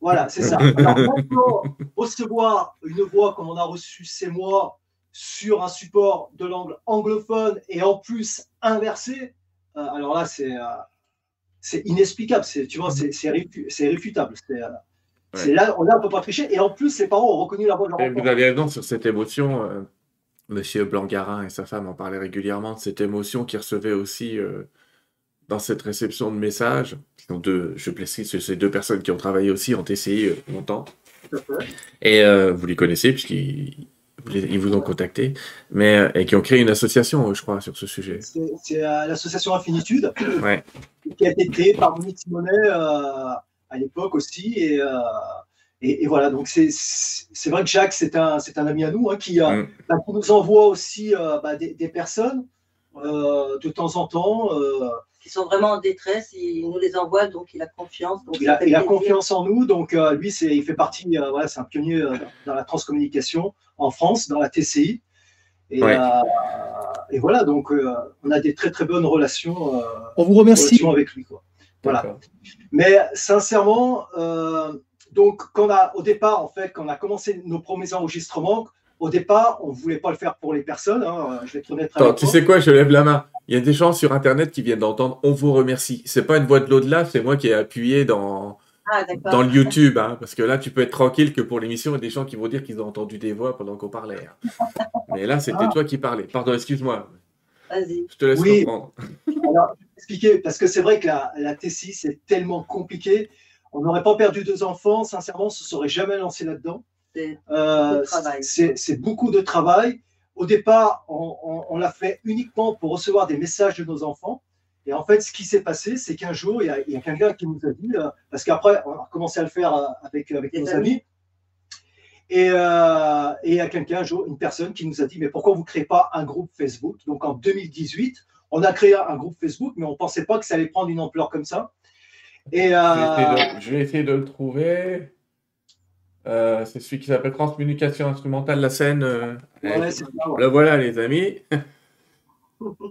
voilà c'est ça. Alors, maintenant, recevoir une voix comme on a reçu ces mois sur un support de langue anglophone et en plus inversé, euh, alors là, c'est euh, inexplicable, tu vois, c'est réfu réfutable. Euh, ouais. Là, on ne peut pas tricher et en plus, les parents ont reconnu la voix de leur enfant. Vous avez raison sur cette émotion. Euh... Monsieur Blangarin et sa femme en parlaient régulièrement de cette émotion qu'ils recevaient aussi euh, dans cette réception de messages. Deux, je précise, c'est deux personnes qui ont travaillé aussi en T C I euh, longtemps. Et euh, vous les connaissez puisqu'ils ils vous ont contacté, mais, et qui ont créé une association, je crois, sur ce sujet. C'est euh, l'association Infinitude, ouais. qui a été créée par Raymond Moody euh, à l'époque aussi. Et, euh... Et, et voilà, donc c'est vrai que Jacques, c'est un, un ami à nous, hein, qui, mm. bah, qui nous envoie aussi euh, bah, des, des personnes euh, de temps en temps. Euh, qui sont vraiment en détresse, il nous les envoie, donc il a confiance. Donc il a, il a confiance en nous, donc euh, lui, il fait partie, euh, voilà, c'est un pionnier euh, dans la transcommunication en France, dans la T C I. Et, ouais. euh, et voilà, donc euh, on a des très très bonnes relations, euh, on vous remercie. relations avec lui. Quoi. Voilà. Mais sincèrement... Euh, Donc, quand on a, au départ, en fait, quand on a commencé nos premiers enregistrements, au départ, on ne voulait pas le faire pour les personnes. Hein, je vais te remettre Attends, tu moi. sais quoi, je lève la main. Il y a des gens sur Internet qui viennent d'entendre « On vous remercie ». Ce n'est pas une voix de l'au-delà, c'est moi qui ai appuyé dans, ah, dans le YouTube. Hein, parce que là, tu peux être tranquille que pour l'émission, il y a des gens qui vont dire qu'ils ont entendu des voix pendant qu'on parlait. Hein. Mais là, c'était ah. toi qui parlais. Pardon, excuse-moi. Vas-y. Je te laisse oui. comprendre. Alors, je vais expliquer, parce que c'est vrai que la, la T C I, c'est tellement compliqué. on n'aurait pas perdu deux enfants, sincèrement, on ne se serait jamais lancé là-dedans. C'est euh, beaucoup de travail. Au départ, on, on, on l'a fait uniquement pour recevoir des messages de nos enfants. Et en fait, ce qui s'est passé, c'est qu'un jour, il y a, a quelqu'un qui nous a dit, euh, parce qu'après, on a commencé à le faire avec, avec nos amis, et, euh, et il y a quelqu'un, un jour, une personne qui nous a dit, mais pourquoi vous ne créez pas un groupe Facebook? Donc en deux mille dix-huit, on a créé un groupe Facebook, mais on ne pensait pas que ça allait prendre une ampleur comme ça. Et, euh... je vais essayer de le trouver. Euh, c'est celui qui s'appelle Transcommunication Instrumentale la Seine. Euh, ouais, c'est ça, ouais. Le voilà, les amis.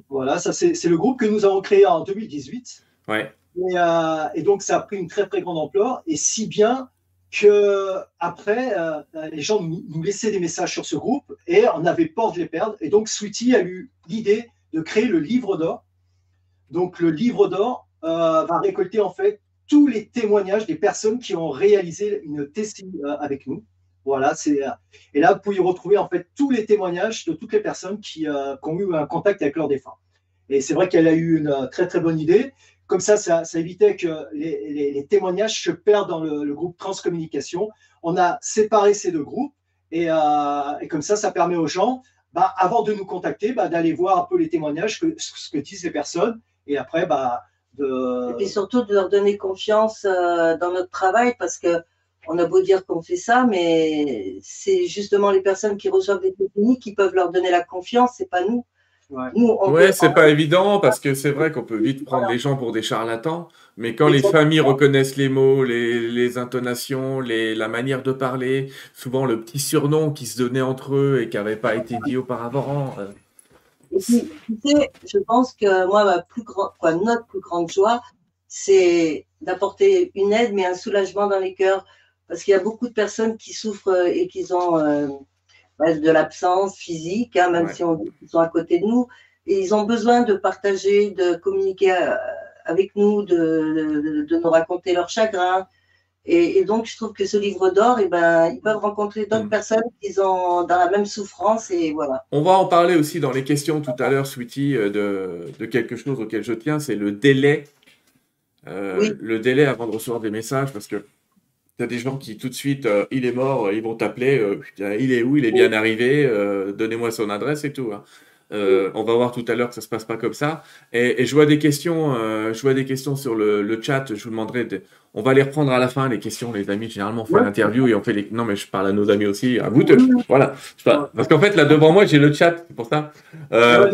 Voilà, ça c'est le groupe que nous avons créé en deux mille dix-huit. Ouais. Et, euh, et donc ça a pris une très très grande ampleur, et si bien que après euh, les gens nous, nous laissaient des messages sur ce groupe et on avait peur de les perdre. Et donc Sweetie a eu l'idée de créer le Livre d'Or. Donc le Livre d'Or euh, va récolter en fait tous les témoignages des personnes qui ont réalisé une testing euh, avec nous. Voilà, c'est, euh, et là, vous pouvez retrouver en fait tous les témoignages de toutes les personnes qui, euh, qui ont eu un contact avec leurs défunts. Et c'est vrai qu'elle a eu une euh, très très bonne idée. Comme ça, ça, ça évitait que les, les, les témoignages se perdent dans le, le groupe Transcommunication. On a séparé ces deux groupes, et, euh, et comme ça, ça permet aux gens, bah, avant de nous contacter, bah, d'aller voir un peu les témoignages, que, ce que disent les personnes, et après, bah, de… Et puis surtout de leur donner confiance euh, dans notre travail, parce que on a beau dire qu'on fait ça, mais c'est justement les personnes qui reçoivent des techniques qui peuvent leur donner la confiance, c'est pas nous. Ouais, nous, ouais, c'est pas évident, parce que c'est vrai qu'on peut vite prendre voilà. les gens pour des charlatans, mais quand Exactement. les familles reconnaissent les mots, les, les intonations, les, la manière de parler, souvent le petit surnom qui se donnait entre eux et qui n'avait pas été dit auparavant. Euh... Et puis, tu sais, je pense que moi, ma plus grand, quoi, notre plus grande joie, c'est d'apporter une aide, mais un soulagement dans les cœurs. Parce qu'il y a beaucoup de personnes qui souffrent et qui ont euh, de l'absence physique, hein, même ouais. si on dit qu'ils sont à côté de nous. Et ils ont besoin de partager, de communiquer avec nous, de, de, de nous raconter leur chagrin. Et, et donc, je trouve que ce Livre d'Or, eh ben, ils peuvent rencontrer d'autres mmh. personnes qui sont dans la même souffrance. Et voilà. On va en parler aussi dans les questions tout à l'heure, Sweetie, de, de quelque chose auquel je tiens, c'est le délai. Euh, oui. Le délai avant de recevoir des messages, parce que il y a des gens qui tout de suite, euh, il est mort, ils vont t'appeler, euh, il est où, il est bien arrivé, euh, donnez-moi son adresse et tout. Hein. Euh, on va voir tout à l'heure que ça ne se passe pas comme ça. Et, et je vois des questions, euh, je vois des questions sur le, le chat, je vous demanderai, de... on va les reprendre à la fin, les questions, les amis, généralement on fait ouais. l'interview et on fait les... Non mais je parle à nos amis aussi, à vous deux, voilà. Parce qu'en fait là devant moi j'ai le chat, c'est pour ça. Euh,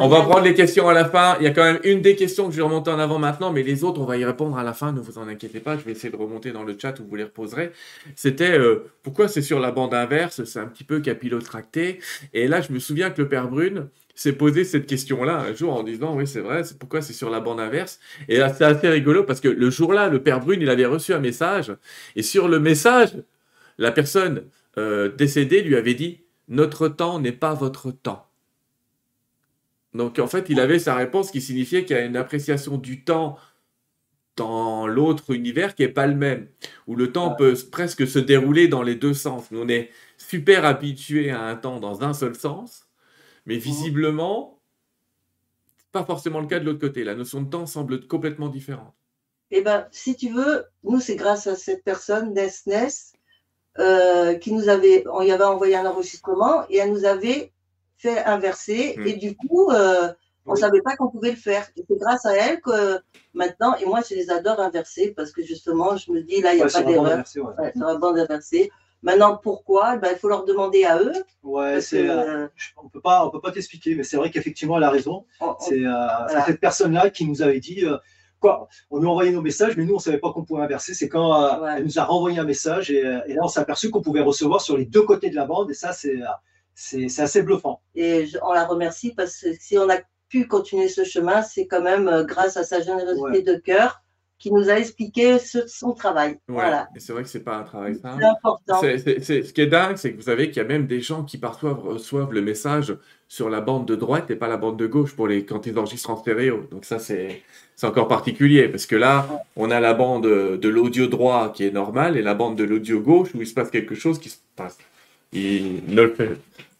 on va prendre les questions à la fin, il y a quand même une des questions que je vais remonter en avant maintenant, mais les autres on va y répondre à la fin, ne vous en inquiétez pas, je vais essayer de remonter dans le chat où vous les reposerez. C'était, euh, pourquoi c'est sur la bande inverse, c'est un petit peu capillotracté, et là je me souviens que le Père Brune s'est posé cette question-là un jour en disant oui c'est vrai, c'est pourquoi c'est sur la bande inverse. Et c'est assez rigolo parce que le jour-là le Père Brune il avait reçu un message et sur le message la personne euh, décédée lui avait dit notre temps n'est pas votre temps. Donc en fait il avait sa réponse qui signifiait qu'il y a une appréciation du temps dans l'autre univers qui n'est pas le même, où le temps peut presque se dérouler dans les deux sens. Nous on est super habitués à un temps dans un seul sens. Mais visiblement, ce n'est pas forcément le cas de l'autre côté. La notion de temps semble complètement différente. Eh bien, si tu veux, nous, c'est grâce à cette personne, Nesnes, euh, qui nous avait, on y avait envoyé un enregistrement et elle nous avait fait inverser. Mmh. Et du coup, euh, on ne oui. savait pas qu'on pouvait le faire. Et c'est grâce à elle que maintenant, et moi, je les adore inverser parce que justement, je me dis, là, il n'y a ouais, pas d'erreur. Sur la bande inversée. Ouais. Ouais, sur la bande inversée. Maintenant, pourquoi ? Ben, il faut leur demander à eux. Ouais, c'est. Euh, euh, on peut pas, on peut pas t'expliquer, mais c'est vrai qu'effectivement, elle a raison. C'est euh, voilà. cette personne-là qui nous avait dit euh, quoi ? On lui a envoyé nos messages, mais nous, on savait pas qu'on pouvait inverser. C'est quand euh, ouais. elle nous a renvoyé un message et, et là, on s'est aperçu qu'on pouvait recevoir sur les deux côtés de la bande, et ça, c'est, c'est assez bluffant. Et je, on la remercie parce que si on a pu continuer ce chemin, c'est quand même grâce à sa générosité ouais. de cœur, qui nous a expliqué ce, son travail. Ouais, voilà. Et c'est vrai que ce n'est pas un travail simple. C'est important. C'est, c'est, c'est, ce qui est dingue, c'est que vous savez qu'il y a même des gens qui parfois reçoivent le message sur la bande de droite et pas la bande de gauche pour les, quand ils enregistrent en stéréo. Donc ça, c'est encore particulier parce que là, on a la bande de l'audio droit qui est normale et la bande de l'audio gauche où il se passe quelque chose qui se passe. Il ne le fait.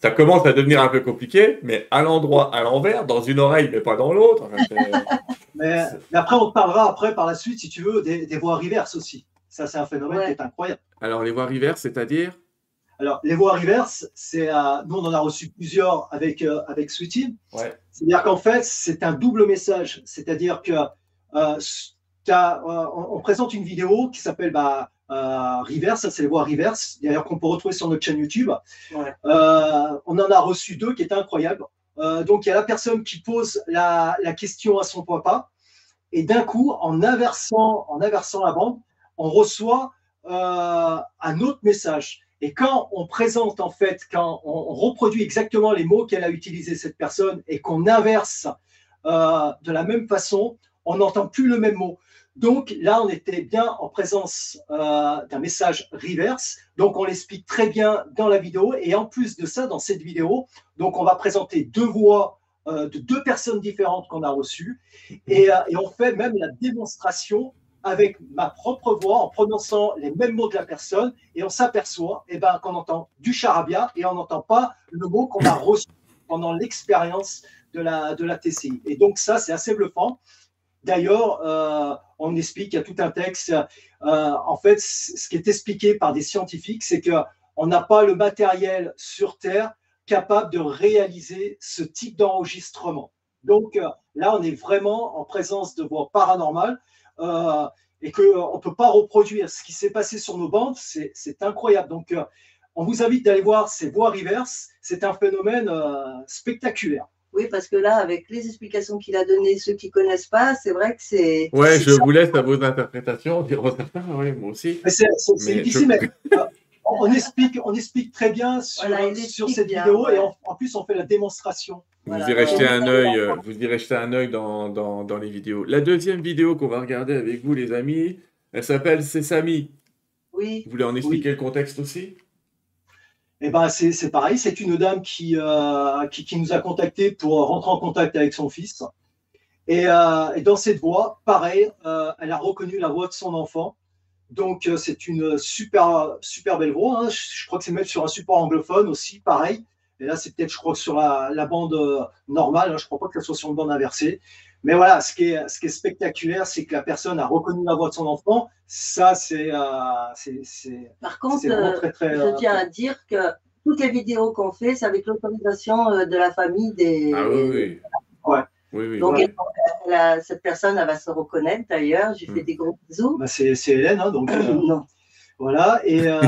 Ça commence à devenir un peu compliqué, mais à l'endroit, à l'envers, dans une oreille, mais pas dans l'autre. Mais, mais après, on te parlera après, par la suite, si tu veux, des, des voies reverse aussi. Ça, c'est un phénomène ouais. qui est incroyable. Alors, les voies reverse, c'est-à-dire? Alors, les voies reverse, c'est, euh, nous, on en a reçu plusieurs avec, euh, avec Sweetie. Ouais. C'est-à-dire qu'en fait, c'est un double message. C'est-à-dire que euh, t'as, euh, on, on présente une vidéo qui s'appelle bah, euh, reverse, c'est les voies reverse, d'ailleurs qu'on peut retrouver sur notre chaîne YouTube. Ouais. Euh, on en a reçu deux qui étaient incroyables. Euh, donc, il y a la personne qui pose la, la question à son papa, et d'un coup, en inversant, en inversant la bande, on reçoit euh, un autre message. Et quand on présente, en fait, quand on, on reproduit exactement les mots qu'elle a utilisés, cette personne, et qu'on inverse euh, de la même façon, on n'entend plus le même mot. Donc là, on était bien en présence euh, d'un message reverse. Donc, on l'explique très bien dans la vidéo. Et en plus de ça, dans cette vidéo, donc on va présenter deux voix euh, de deux personnes différentes qu'on a reçues. Et, euh, et on fait même la démonstration avec ma propre voix en prononçant les mêmes mots de la personne. Et on s'aperçoit eh ben, qu'on entend du charabia et on n'entend pas le mot qu'on a reçu pendant l'expérience de la, de la T C I. Et donc ça, c'est assez bluffant. D'ailleurs, euh, on explique, il y a tout un texte. Euh, en fait, ce qui est expliqué par des scientifiques, c'est qu'on n'a pas le matériel sur Terre capable de réaliser ce type d'enregistrement. Donc euh, là, on est vraiment en présence de voix paranormales euh, et qu'on euh, ne peut pas reproduire ce qui s'est passé sur nos bandes. C'est incroyable. Donc, euh, on vous invite d'aller voir ces voix reverse. C'est un phénomène euh, spectaculaire. Oui, parce que là, avec les explications qu'il a données, ceux qui ne connaissent pas, c'est vrai que c'est… Oui, je vous laisse à vos interprétations, dire aux certains, oui, moi aussi. C'est difficile, je... mais euh, on, explique, on explique très bien sur, voilà, sur cette bien, vidéo ouais. et on, en plus, on fait la démonstration. Vous, voilà. irez, jeter un oeil, euh, vous irez jeter un œil dans, dans, dans les vidéos. La deuxième vidéo qu'on va regarder avec vous, les amis, elle s'appelle « C'est Samy ». Oui. Vous voulez en expliquer oui. le contexte aussi ? Eh ben, c'est pareil, c'est une dame qui, euh, qui, qui nous a contactés pour rentrer en contact avec son fils. Et, euh, et dans cette voix, pareil, euh, elle a reconnu la voix de son enfant. Donc, euh, c'est une super, super belle voix. Hein. Je, je crois que c'est même sur un support anglophone aussi, pareil. Et là, c'est peut-être, je crois, sur la, la bande euh, normale. Hein. Je ne crois pas que ce soit sur une bande inversée. Mais voilà, ce qui est, ce qui est spectaculaire, c'est que la personne a reconnu la voix de son enfant. Ça, c'est… Euh, Par contre, euh, très, très, je tiens très... à dire que toutes les vidéos qu'on fait, c'est avec l'autorisation de la famille des… Ah oui, oui. Ouais. Oui, oui, donc, ouais. elle, elle a, cette personne, elle va se reconnaître d'ailleurs. J'ai mmh. fait des gros bisous. Bah, c'est Hélène, hein, donc… Euh, non. Voilà, et, euh,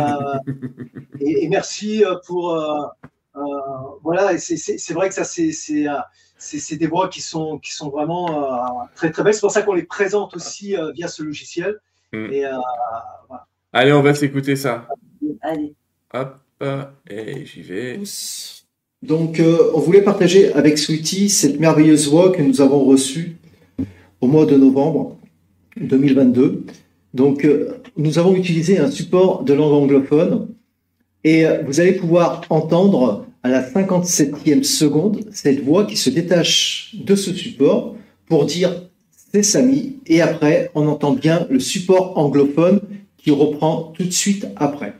et, et merci pour… Euh, euh, voilà, c'est vrai que ça, c'est… C'est des voix qui sont, qui sont vraiment euh, très, très belles. C'est pour ça qu'on les présente aussi euh, via ce logiciel. Mmh. Et, euh, voilà. Allez, on va s'écouter ça. Allez. Hop, et j'y vais. Donc, euh, on voulait partager avec Sweetie cette merveilleuse voix que nous avons reçue au mois de novembre deux mille vingt-deux. Donc, euh, nous avons utilisé un support de langue anglophone. Et vous allez pouvoir entendre... à la cinquante-septième seconde, cette voix qui se détache de ce support pour dire « c'est Samy » et après, on entend bien le support anglophone qui reprend tout de suite après.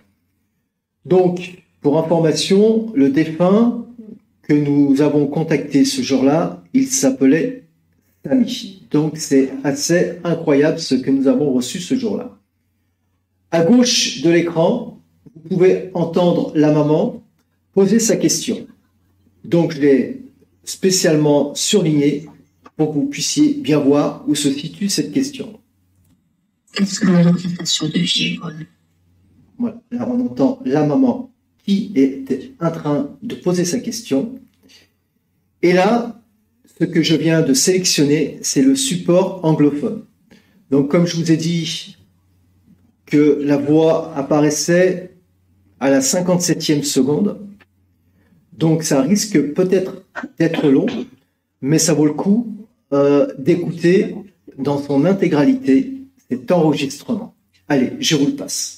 Donc, pour information, le défunt que nous avons contacté ce jour-là, il s'appelait Samy. Donc, c'est assez incroyable ce que nous avons reçu ce jour-là. À gauche de l'écran, vous pouvez entendre la maman poser sa question. Donc, je l'ai spécialement surligné pour que vous puissiez bien voir où se situe cette question. Est-ce que l'orientation de Gérone ? Voilà, là on entend la maman qui était en train de poser sa question. Et là, ce que je viens de sélectionner, c'est le support anglophone. Donc, comme je vous ai dit que la voix apparaissait à la cinquante-septième seconde, donc ça risque peut-être d'être long, mais ça vaut le coup euh, d'écouter dans son intégralité cet enregistrement. Allez, je vous le passe.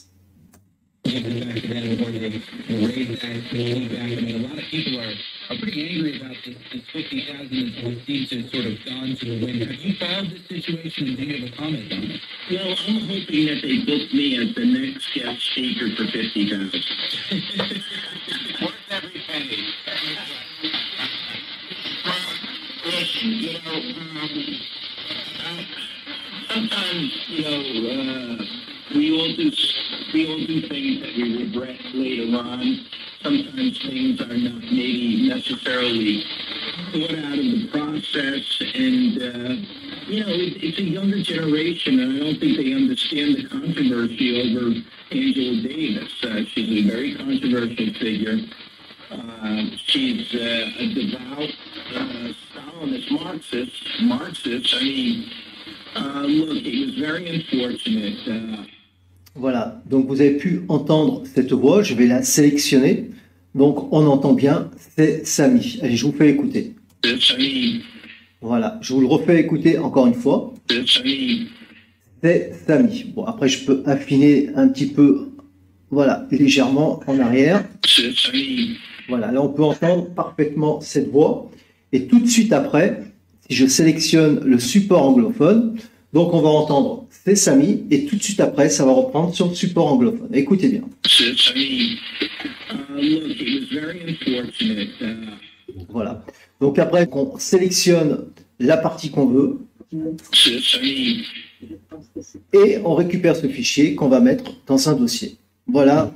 you know, uh, we all do we all do things that we regret later on. Sometimes things are not maybe necessarily thought out of the process, and uh, you know, it, it's a younger generation, and I don't think they understand the controversy over Angela Davis. Uh, she's a very controversial figure. Uh, she's uh, a devout uh, Stalinist Marxist. Marxist. I mean, uh, look, it was very unfortunate. Uh... Voilà. Donc vous avez pu entendre cette voix. Je vais la sélectionner. Donc on entend bien. C'est Sami. Allez, je vous fais écouter. C'est Sami. Voilà. Je vous le refais écouter encore une fois. C'est Sami. C'est Sami. Bon, après je peux affiner un petit peu. Voilà, légèrement en arrière. C'est Sami. Voilà, là on peut entendre parfaitement cette voix. Et tout de suite après, si je sélectionne le support anglophone, donc on va entendre c'est Sami, et tout de suite après, ça va reprendre sur le support anglophone. Écoutez bien. C'est Sami. Voilà. Donc après qu'on sélectionne la partie qu'on veut, c'est Sami, et on récupère ce fichier qu'on va mettre dans un dossier. Voilà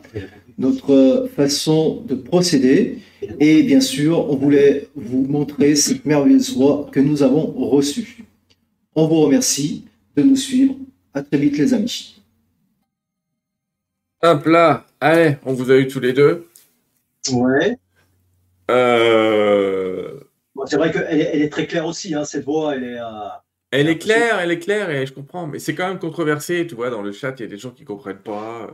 notre façon de procéder. Et bien sûr, on voulait vous montrer cette merveilleuse voix que nous avons reçue. On vous remercie de nous suivre. À très vite, les amis. Hop là. Allez, on vous a eu tous les deux. Ouais. Euh... Bon, c'est vrai qu'elle est, elle est très claire aussi, hein, cette voix. Elle est... Euh... Elle est claire, elle est claire, et je comprends. Mais c'est quand même controversé, tu vois, dans le chat, il y a des gens qui ne comprennent pas,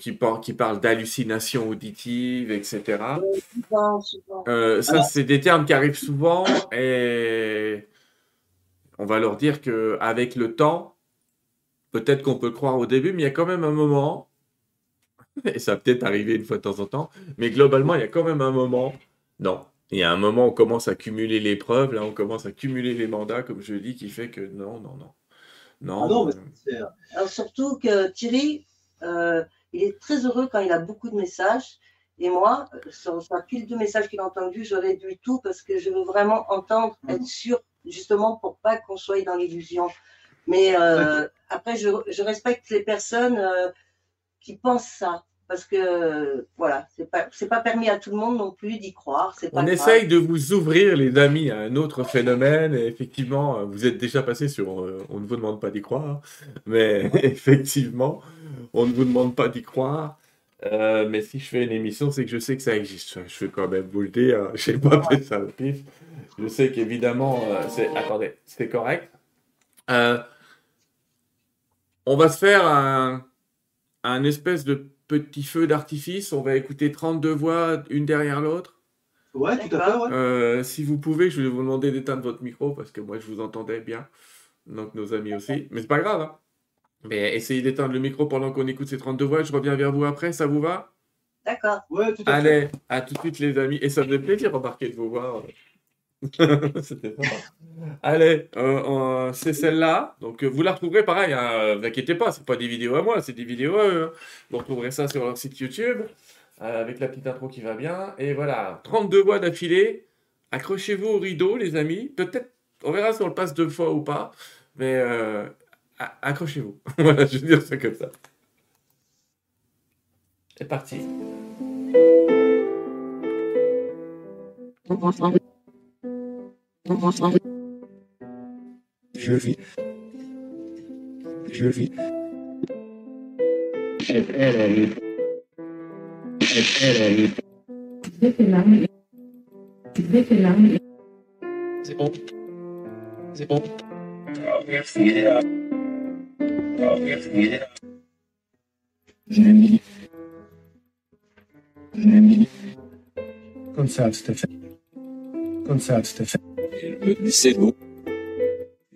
qui, par, qui parlent d'hallucinations auditives, et cetera. Souvent, souvent. Euh, ça, c'est des termes qui arrivent souvent, et on va leur dire qu'avec le temps, peut-être qu'on peut croire au début, mais il y a quand même un moment, et ça va peut-être arriver une fois de temps en temps, mais globalement, il y a quand même un moment, non. Il y a un moment, on commence à cumuler les preuves, là, on commence à cumuler les mandats, comme je dis, qui fait que non, non, non. non, ah non mais c'est... Alors, surtout que Thierry, euh, il est très heureux quand il a beaucoup de messages. Et moi, sur la pile de messages qu'il a entendus, je réduis tout parce que je veux vraiment entendre, mmh. être sûr, justement, pour pas qu'on soit dans l'illusion. Mais euh, après, je, je respecte les personnes euh, qui pensent ça. Parce que, voilà, c'est pas, c'est pas permis à tout le monde non plus d'y croire. C'est pas On grave. Essaye de vous ouvrir, les amis, à un autre phénomène. Et effectivement, vous êtes déjà passé sur euh, « on ne vous demande pas d'y croire ». Mais effectivement, on ne vous demande pas d'y croire. Euh, mais si je fais une émission, c'est que je sais que ça existe. Je vais quand même vous le dire. Je n'ai pas fait ça au pif. Je sais qu'évidemment, euh, c'est... Attendez, c'est correct. Euh, on va se faire un, un espèce de... petit feu d'artifice, on va écouter trente-deux voix, une derrière l'autre. Ouais, tout à fait, ouais. Euh, si vous pouvez, je vais vous demander d'éteindre votre micro, parce que moi, je vous entendais bien, donc nos amis aussi. Mais c'est pas grave, hein. Mais essayez d'éteindre le micro pendant qu'on écoute ces trente-deux voix, je reviens vers vous après, ça vous va? D'accord. Ouais, tout à fait. Allez, à tout de suite, les amis. Et ça me fait plaisir, remarquez, de vous voir. C'était pas... Allez, euh, euh, c'est celle-là. Donc, euh, vous la retrouverez pareil. Hein, vous inquiétez pas, c'est pas des vidéos à moi, c'est des vidéos à eux. Hein. Vous retrouverez ça sur leur site YouTube euh, avec la petite intro qui va bien. Et voilà, trente-deux voix d'affilée. Accrochez-vous au rideau, les amis. Peut-être, on verra si on le passe deux fois ou pas, mais euh, accrochez-vous. Voilà, je vais dire ça comme ça. C'est parti. Je vis. Je vis. C'est elle la vie. C'est elle la vie. C'est la vie. C'est la vie. C'est bon. C'est bon. Je vis. Je vis. Comme ça, c'était fait. Comme ça, c'était fait. Et le du cerveau.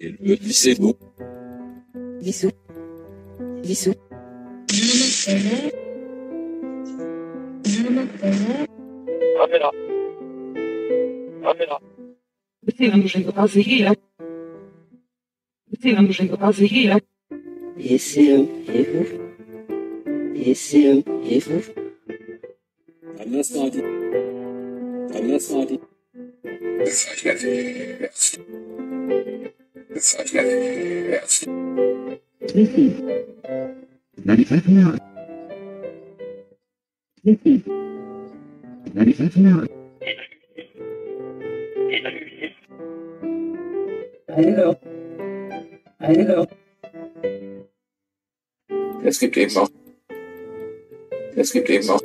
Et le du cerveau. Bisous. Bisous. Je m'appelle. Je m'appelle. Ramène-la. Ramène-la. C'est un jeu brésilien. C'est un jeu brésilien. Et c'est un héros. Et c'est un héros. À l'instant. À l'instant. It's like that. It's like that. Receive. ninety-five now. Receive. ninety-five now. Hello. Hello. Es gibt eben auch. Es gibt eben auch.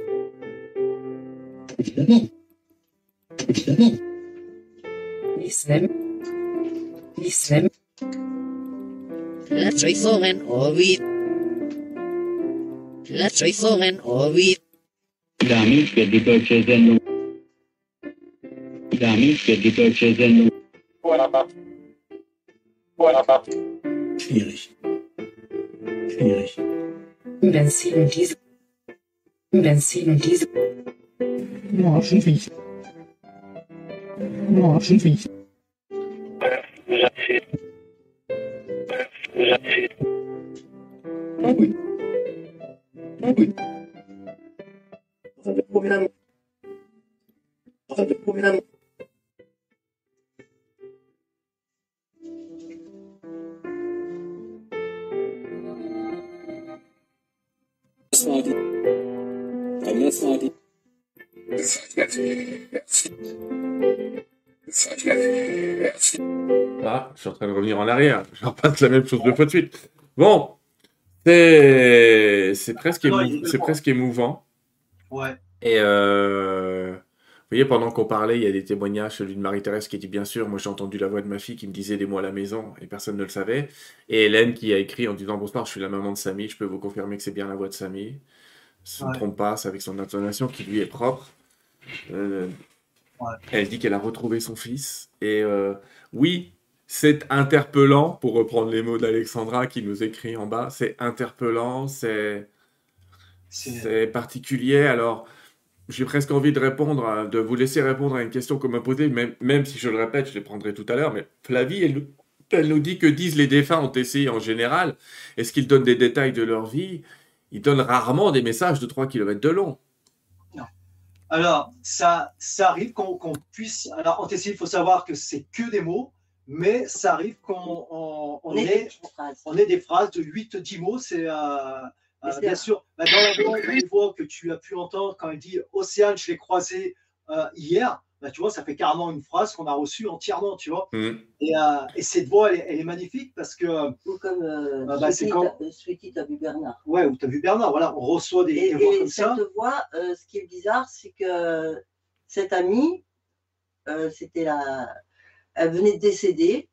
Ich bin nicht. Ich bin nicht. Ich swim. Ich swim. Let's try for an orbit. Let's try for an orbit. Dummies get the purchase and. Dummies get the purchase and. Schwierig. Schwierig. Benzin und Diesel. Benzin und Diesel. Morschenviech. Morschenviech. Oui. Oui. Das war die. Das war die. Das war die. Das war die. Ah, je suis en train de revenir en arrière. Je repasse la même chose deux fois de suite. Bon, c'est presque, émou... presque émouvant. Ouais. Et euh... vous voyez, pendant qu'on parlait, il y a des témoignages, celui de Marie-Thérèse qui dit bien sûr, moi j'ai entendu la voix de ma fille qui me disait des mots à la maison et personne ne le savait. Et Hélène qui a écrit en disant bonsoir, je suis la maman de Samy, je peux vous confirmer que c'est bien la voix de Samy. Se ouais. trompe pas, c'est avec son intonation qui lui est propre. Euh... Ouais. Elle dit qu'elle a retrouvé son fils. Et euh... oui, c'est interpellant, pour reprendre les mots d'Alexandra qui nous écrit en bas, c'est interpellant, c'est particulier. Alors, j'ai presque envie de répondre, à, de vous laisser répondre à une question qu'on m'a posée, même, même si je le répète, je les prendrai tout à l'heure, mais Flavie, elle, elle nous dit que disent les défunts en T C I en général. Est-ce qu'ils donnent des détails de leur vie? Ils donnent rarement des messages de trois kilomètres de long. Non. Alors, ça, ça arrive qu'on qu'on puisse... Alors, en T C I, il faut savoir que c'est que des mots, mais ça arrive qu'on on, on ait, on ait des phrases de huit dix mots, c'est... Euh, Euh, bien sûr, bah, dans la voix que tu as pu entendre quand elle dit « Océane, je l'ai croisé euh, hier bah, », tu vois, ça fait carrément une phrase qu'on a reçue entièrement, tu vois. Mm. Et, euh, et cette voix, elle, elle est magnifique parce que… Ou comme euh, bah, bah, Sweetie, quand... tu as vu Bernard. Ouais, ou tu as vu Bernard, voilà, on reçoit des, et, des voix et comme ça. Et cette voix, euh, ce qui est bizarre, c'est que cette amie, euh, c'était la... elle venait de décéder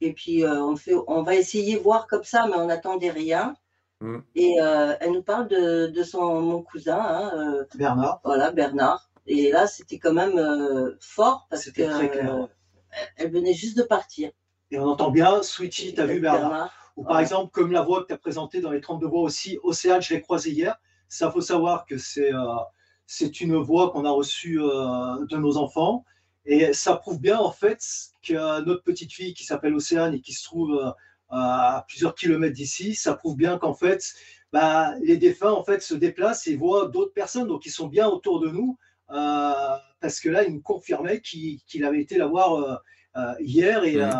et puis euh, on, fait... on va essayer de voir comme ça, mais on n'attendait rien. Et euh, elle nous parle de, de son, mon cousin, hein, euh, Bernard. Voilà, Bernard. Et là, c'était quand même euh, fort parce que très clair. Euh, elle venait juste de partir. Et on entend bien, Sweetie, t'as vu Bernard. Bernard. Ou par ouais. exemple, comme la voix que tu as présentée dans les trente-deux voix aussi, Océane, je l'ai croisée hier. Ça, faut savoir que c'est euh, c'est une voix qu'on a reçue euh, de nos enfants. Et ça prouve bien, en fait, que notre petite fille qui s'appelle Océane et qui se trouve... Euh, à plusieurs kilomètres d'ici, ça prouve bien qu'en fait, bah, les défunts en fait, se déplacent et voient d'autres personnes, donc ils sont bien autour de nous, euh, parce que là, ils me confirmaient qu'il qu'il avait été la voir euh, hier, et mmh. euh,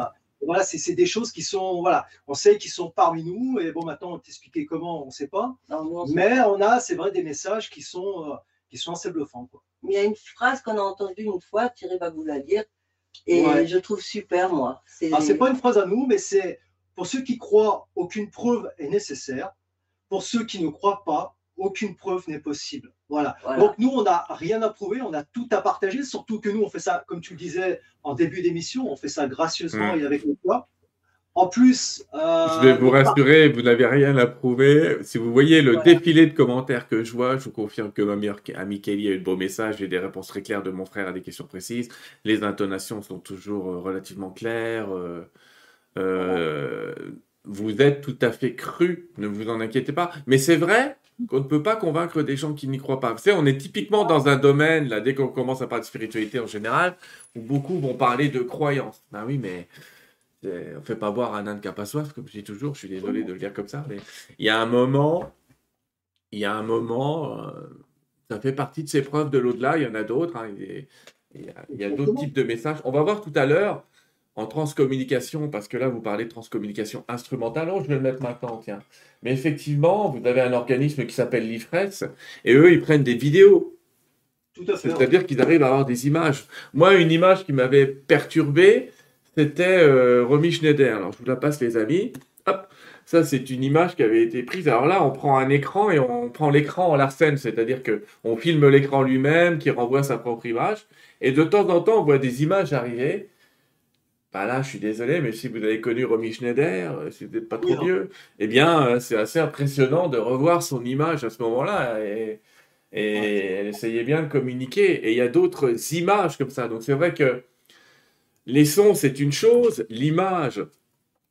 voilà, c'est des choses qui sont, voilà, on sait qu'ils sont parmi nous, et bon, maintenant, on t'expliquait comment, on ne sait pas, non, non, mais pas. On a, c'est vrai, des messages qui sont, euh, qui sont assez bluffants, quoi. Il y a une phrase qu'on a entendue une fois, Thierry va vous la dire, et ouais. je trouve super, moi. Alors, c'est pas une phrase à nous, mais c'est... Pour ceux qui croient, aucune preuve est nécessaire. Pour ceux qui ne croient pas, aucune preuve n'est possible. Voilà. voilà. Donc nous, on n'a rien à prouver, on a tout à partager, surtout que nous, on fait ça, comme tu le disais en début d'émission, on fait ça gracieusement mmh. et avec le poids. En plus... Euh, je vais vous rassurer, part... vous n'avez rien à prouver. Si vous voyez le voilà. défilé de commentaires que je vois, je vous confirme que ma meilleure amie Kelly a eu de beaux messages, j'ai des réponses très claires de mon frère à des questions précises. Les intonations sont toujours relativement claires. Euh... Euh, voilà. Vous êtes tout à fait cru, ne vous en inquiétez pas. Mais c'est vrai qu'on ne peut pas convaincre des gens qui n'y croient pas. Vous savez, on est typiquement dans un domaine, là, dès qu'on commence à parler de spiritualité en général, où beaucoup vont parler de croyances. Ben oui, mais on ne fait pas boire un âne qui n'a pas soif, comme je dis toujours, je suis désolé de le dire comme ça, mais il y a un moment, il y a un moment, euh, ça fait partie de ces preuves de l'au-delà, il y en a d'autres, hein, il y a, a d'autres types de messages. On va voir tout à l'heure. en transcommunication, parce que là, vous parlez de transcommunication instrumentale. Oh, je vais le mettre maintenant, tiens. Mais effectivement, vous avez un organisme qui s'appelle l'IFRES, et eux, ils prennent des vidéos. Tout à fait. C'est-à-dire qu'ils arrivent à avoir des images. Moi, une image qui m'avait perturbé, c'était euh, Romy Schneider. Alors, je vous la passe, les amis. Hop. Ça, c'est une image qui avait été prise. Alors là, on prend un écran et on prend l'écran en larsen, c'est-à-dire qu'on filme l'écran lui-même, qui renvoie sa propre image. Et de temps en temps, on voit des images arriver. Bah là, je suis désolé, mais si vous avez connu Romy Schneider, si vous n'êtes pas trop vieux, eh bien, c'est assez impressionnant de revoir son image à ce moment-là. Et, et elle essayait bien de communiquer. Et il y a d'autres images comme ça. Donc, c'est vrai que les sons, c'est une chose. L'image,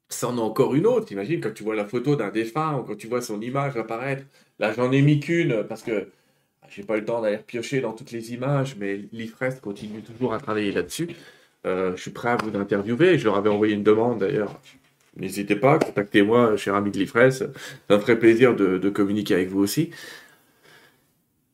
c'en est encore une autre. Imagine quand tu vois la photo d'un défunt ou quand tu vois son image apparaître. Là, j'en ai mis qu'une parce que j'ai pas eu le temps d'aller piocher dans toutes les images, mais l'IFRES continue toujours à travailler là-dessus. Euh, je suis prêt à vous interviewer. Je leur avais envoyé une demande d'ailleurs. N'hésitez pas, contactez-moi, cher ami de l'IFRES. Ça me ferait plaisir de, de communiquer avec vous aussi.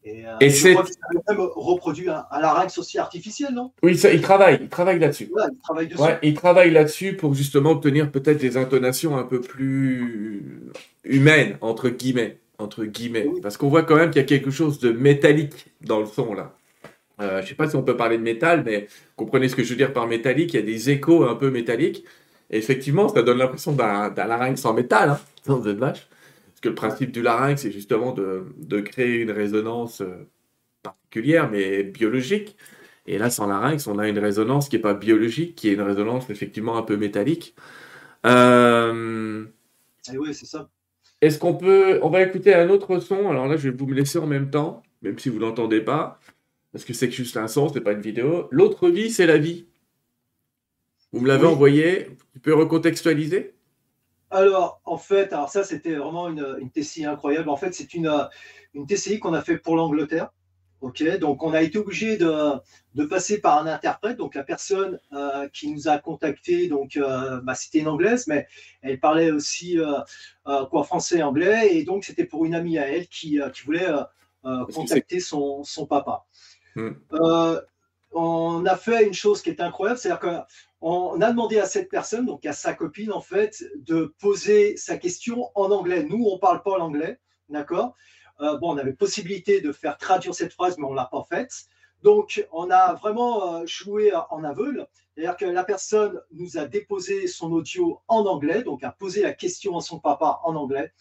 Et, euh, et je crois qu'ils avaient même reproduit un, un larynx aussi artificiel, non? Oui, ça, ils travaillent, ils travaillent là-dessus. Ouais, ils travaillent dessus. Ouais, ils travaillent là-dessus pour justement obtenir peut-être des intonations un peu plus humaines, entre guillemets. Entre guillemets. Oui. Parce qu'on voit quand même qu'il y a quelque chose de métallique dans le son, là. Euh, je ne sais pas si on peut parler de métal, mais comprenez ce que je veux dire par métallique. Il y a des échos un peu métalliques. Et effectivement, ça donne l'impression d'un larynx en métal, hein, sans de vache. Que le principe du larynx, c'est justement de, de créer une résonance particulière, mais biologique. Et là, sans larynx, on a une résonance qui n'est pas biologique, qui est une résonance effectivement un peu métallique. Euh... Et oui, c'est ça. Est-ce qu'on peut... On va écouter un autre son. Alors là, je vais vous me laisser en même temps, même si vous ne l'entendez pas, parce que c'est juste un son, ce n'est pas une vidéo. L'autre vie, c'est la vie. Vous me l'avez oui. envoyé. Tu peux recontextualiser ? Alors, en fait, alors ça, c'était vraiment une, une T C I incroyable. En fait, c'est une, une T C I qu'on a fait pour l'Angleterre. Okay, donc, on a été obligé de, de passer par un interprète. Donc, la personne euh, qui nous a contactés, donc, euh, bah, c'était une Anglaise, mais elle parlait aussi euh, euh, quoi, français et anglais. Et donc, c'était pour une amie à elle qui, euh, qui voulait euh, euh, contacter son, son papa. Mmh. Euh, on a fait une chose qui est incroyable, c'est-à-dire que on a demandé à cette personne, donc à sa copine en fait, de poser sa question en anglais. Nous, on ne parle pas l'anglais, d'accord euh, Bon, on avait possibilité de faire traduire cette phrase, mais on ne l'a pas faite. Donc, on a vraiment euh, joué en aveugle. C'est-à-dire que la personne nous a déposé son audio en anglais, donc a posé la question à son papa en anglais.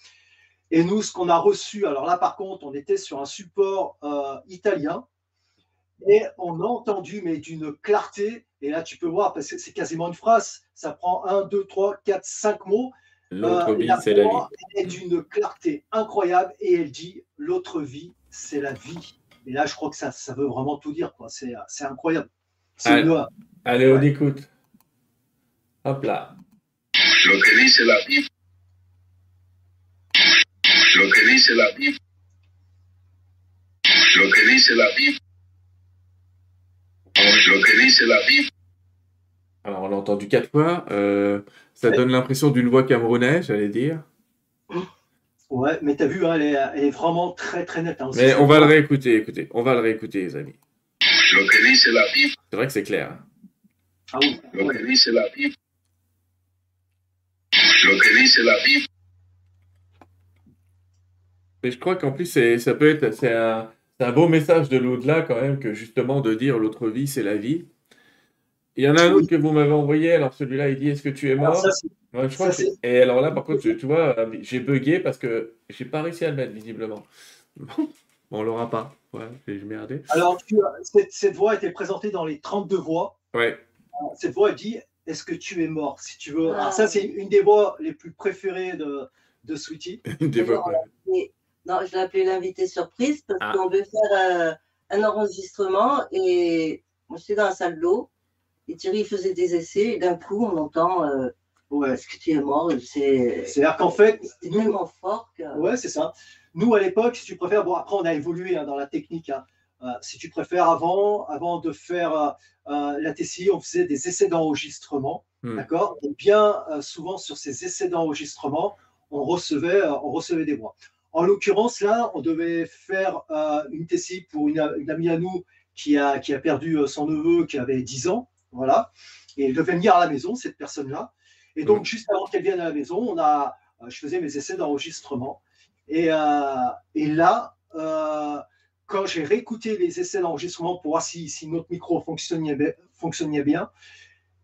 Et nous, ce qu'on a reçu, alors là, par contre, on était sur un support euh, italien. Et on a entendu, mais d'une clarté, et là tu peux voir, parce que c'est quasiment une phrase, ça prend un, deux, trois, quatre, cinq mots. L'autre euh, vie, c'est la vie. Elle est d'une clarté incroyable, et elle dit « l'autre vie, c'est la vie ». Et là, je crois que ça, ça veut vraiment tout dire, quoi. C'est incroyable. Allez, une... allez ouais. on écoute. Hop là. L'autre vie, c'est la vie. L'autre vie, c'est la vie. L'autre vie, c'est la vie. Alors, on l'a entendu quatre fois. Euh, ça ouais. donne l'impression d'une voix camerounaise, j'allais dire. Ouais, mais t'as vu, hein, elle, est, elle est vraiment très très nette. Hein, mais on va le réécouter, écoutez. On va le réécouter, les amis. C'est vrai que c'est clair. Hein. Ah oui. Ouais. C'est la vie. Et je crois qu'en plus, ça peut être... C'est un... C'est un beau message de l'au-delà quand même que justement de dire l'autre vie, c'est la vie. Il y en a un autre que vous m'avez envoyé, alors celui-là, il dit « Est-ce que tu es mort ?» ouais, je crois que Et alors là, par contre, tu vois, j'ai bugué parce que j'ai pas réussi à le mettre, visiblement. Bon, on l'aura pas. Ouais, j'ai merdé. Alors, tu, cette, cette voix était présentée dans les trente-deux voix. Ouais. Cette voix, elle dit « Est-ce que tu es mort ?» Si tu veux. Alors, ça, c'est une des voix les plus préférées de, de Sweetie. des voix, ouais. Non, je l'ai appelé l'invité surprise parce ah. qu'on veut faire euh, un enregistrement et moi j'étais dans la salle d'eau et Thierry faisait des essais et d'un coup on entend euh, ouais. est-ce que tu es mort? C'est-à-dire qu'en fait, c'est tellement fort que... Ouais, c'est ça. Nous à l'époque, si tu préfères, bon après on a évolué hein, dans la technique, hein. euh, si tu préfères, avant, avant de faire euh, euh, la T C I, on faisait des essais d'enregistrement, hmm. d'accord? Et bien euh, souvent sur ces essais d'enregistrement, on recevait, euh, on recevait des voix. En l'occurrence, là, on devait faire euh, une T C I pour une, une amie à nous qui a, qui a perdu son neveu qui avait dix ans. Voilà. et elle devait venir à la maison, cette personne-là. Et donc, mmh. juste avant qu'elle vienne à la maison, on a, je faisais mes essais d'enregistrement. Et, euh, et là, euh, quand j'ai réécouté les essais d'enregistrement pour voir si, si notre micro fonctionnait, fonctionnait bien,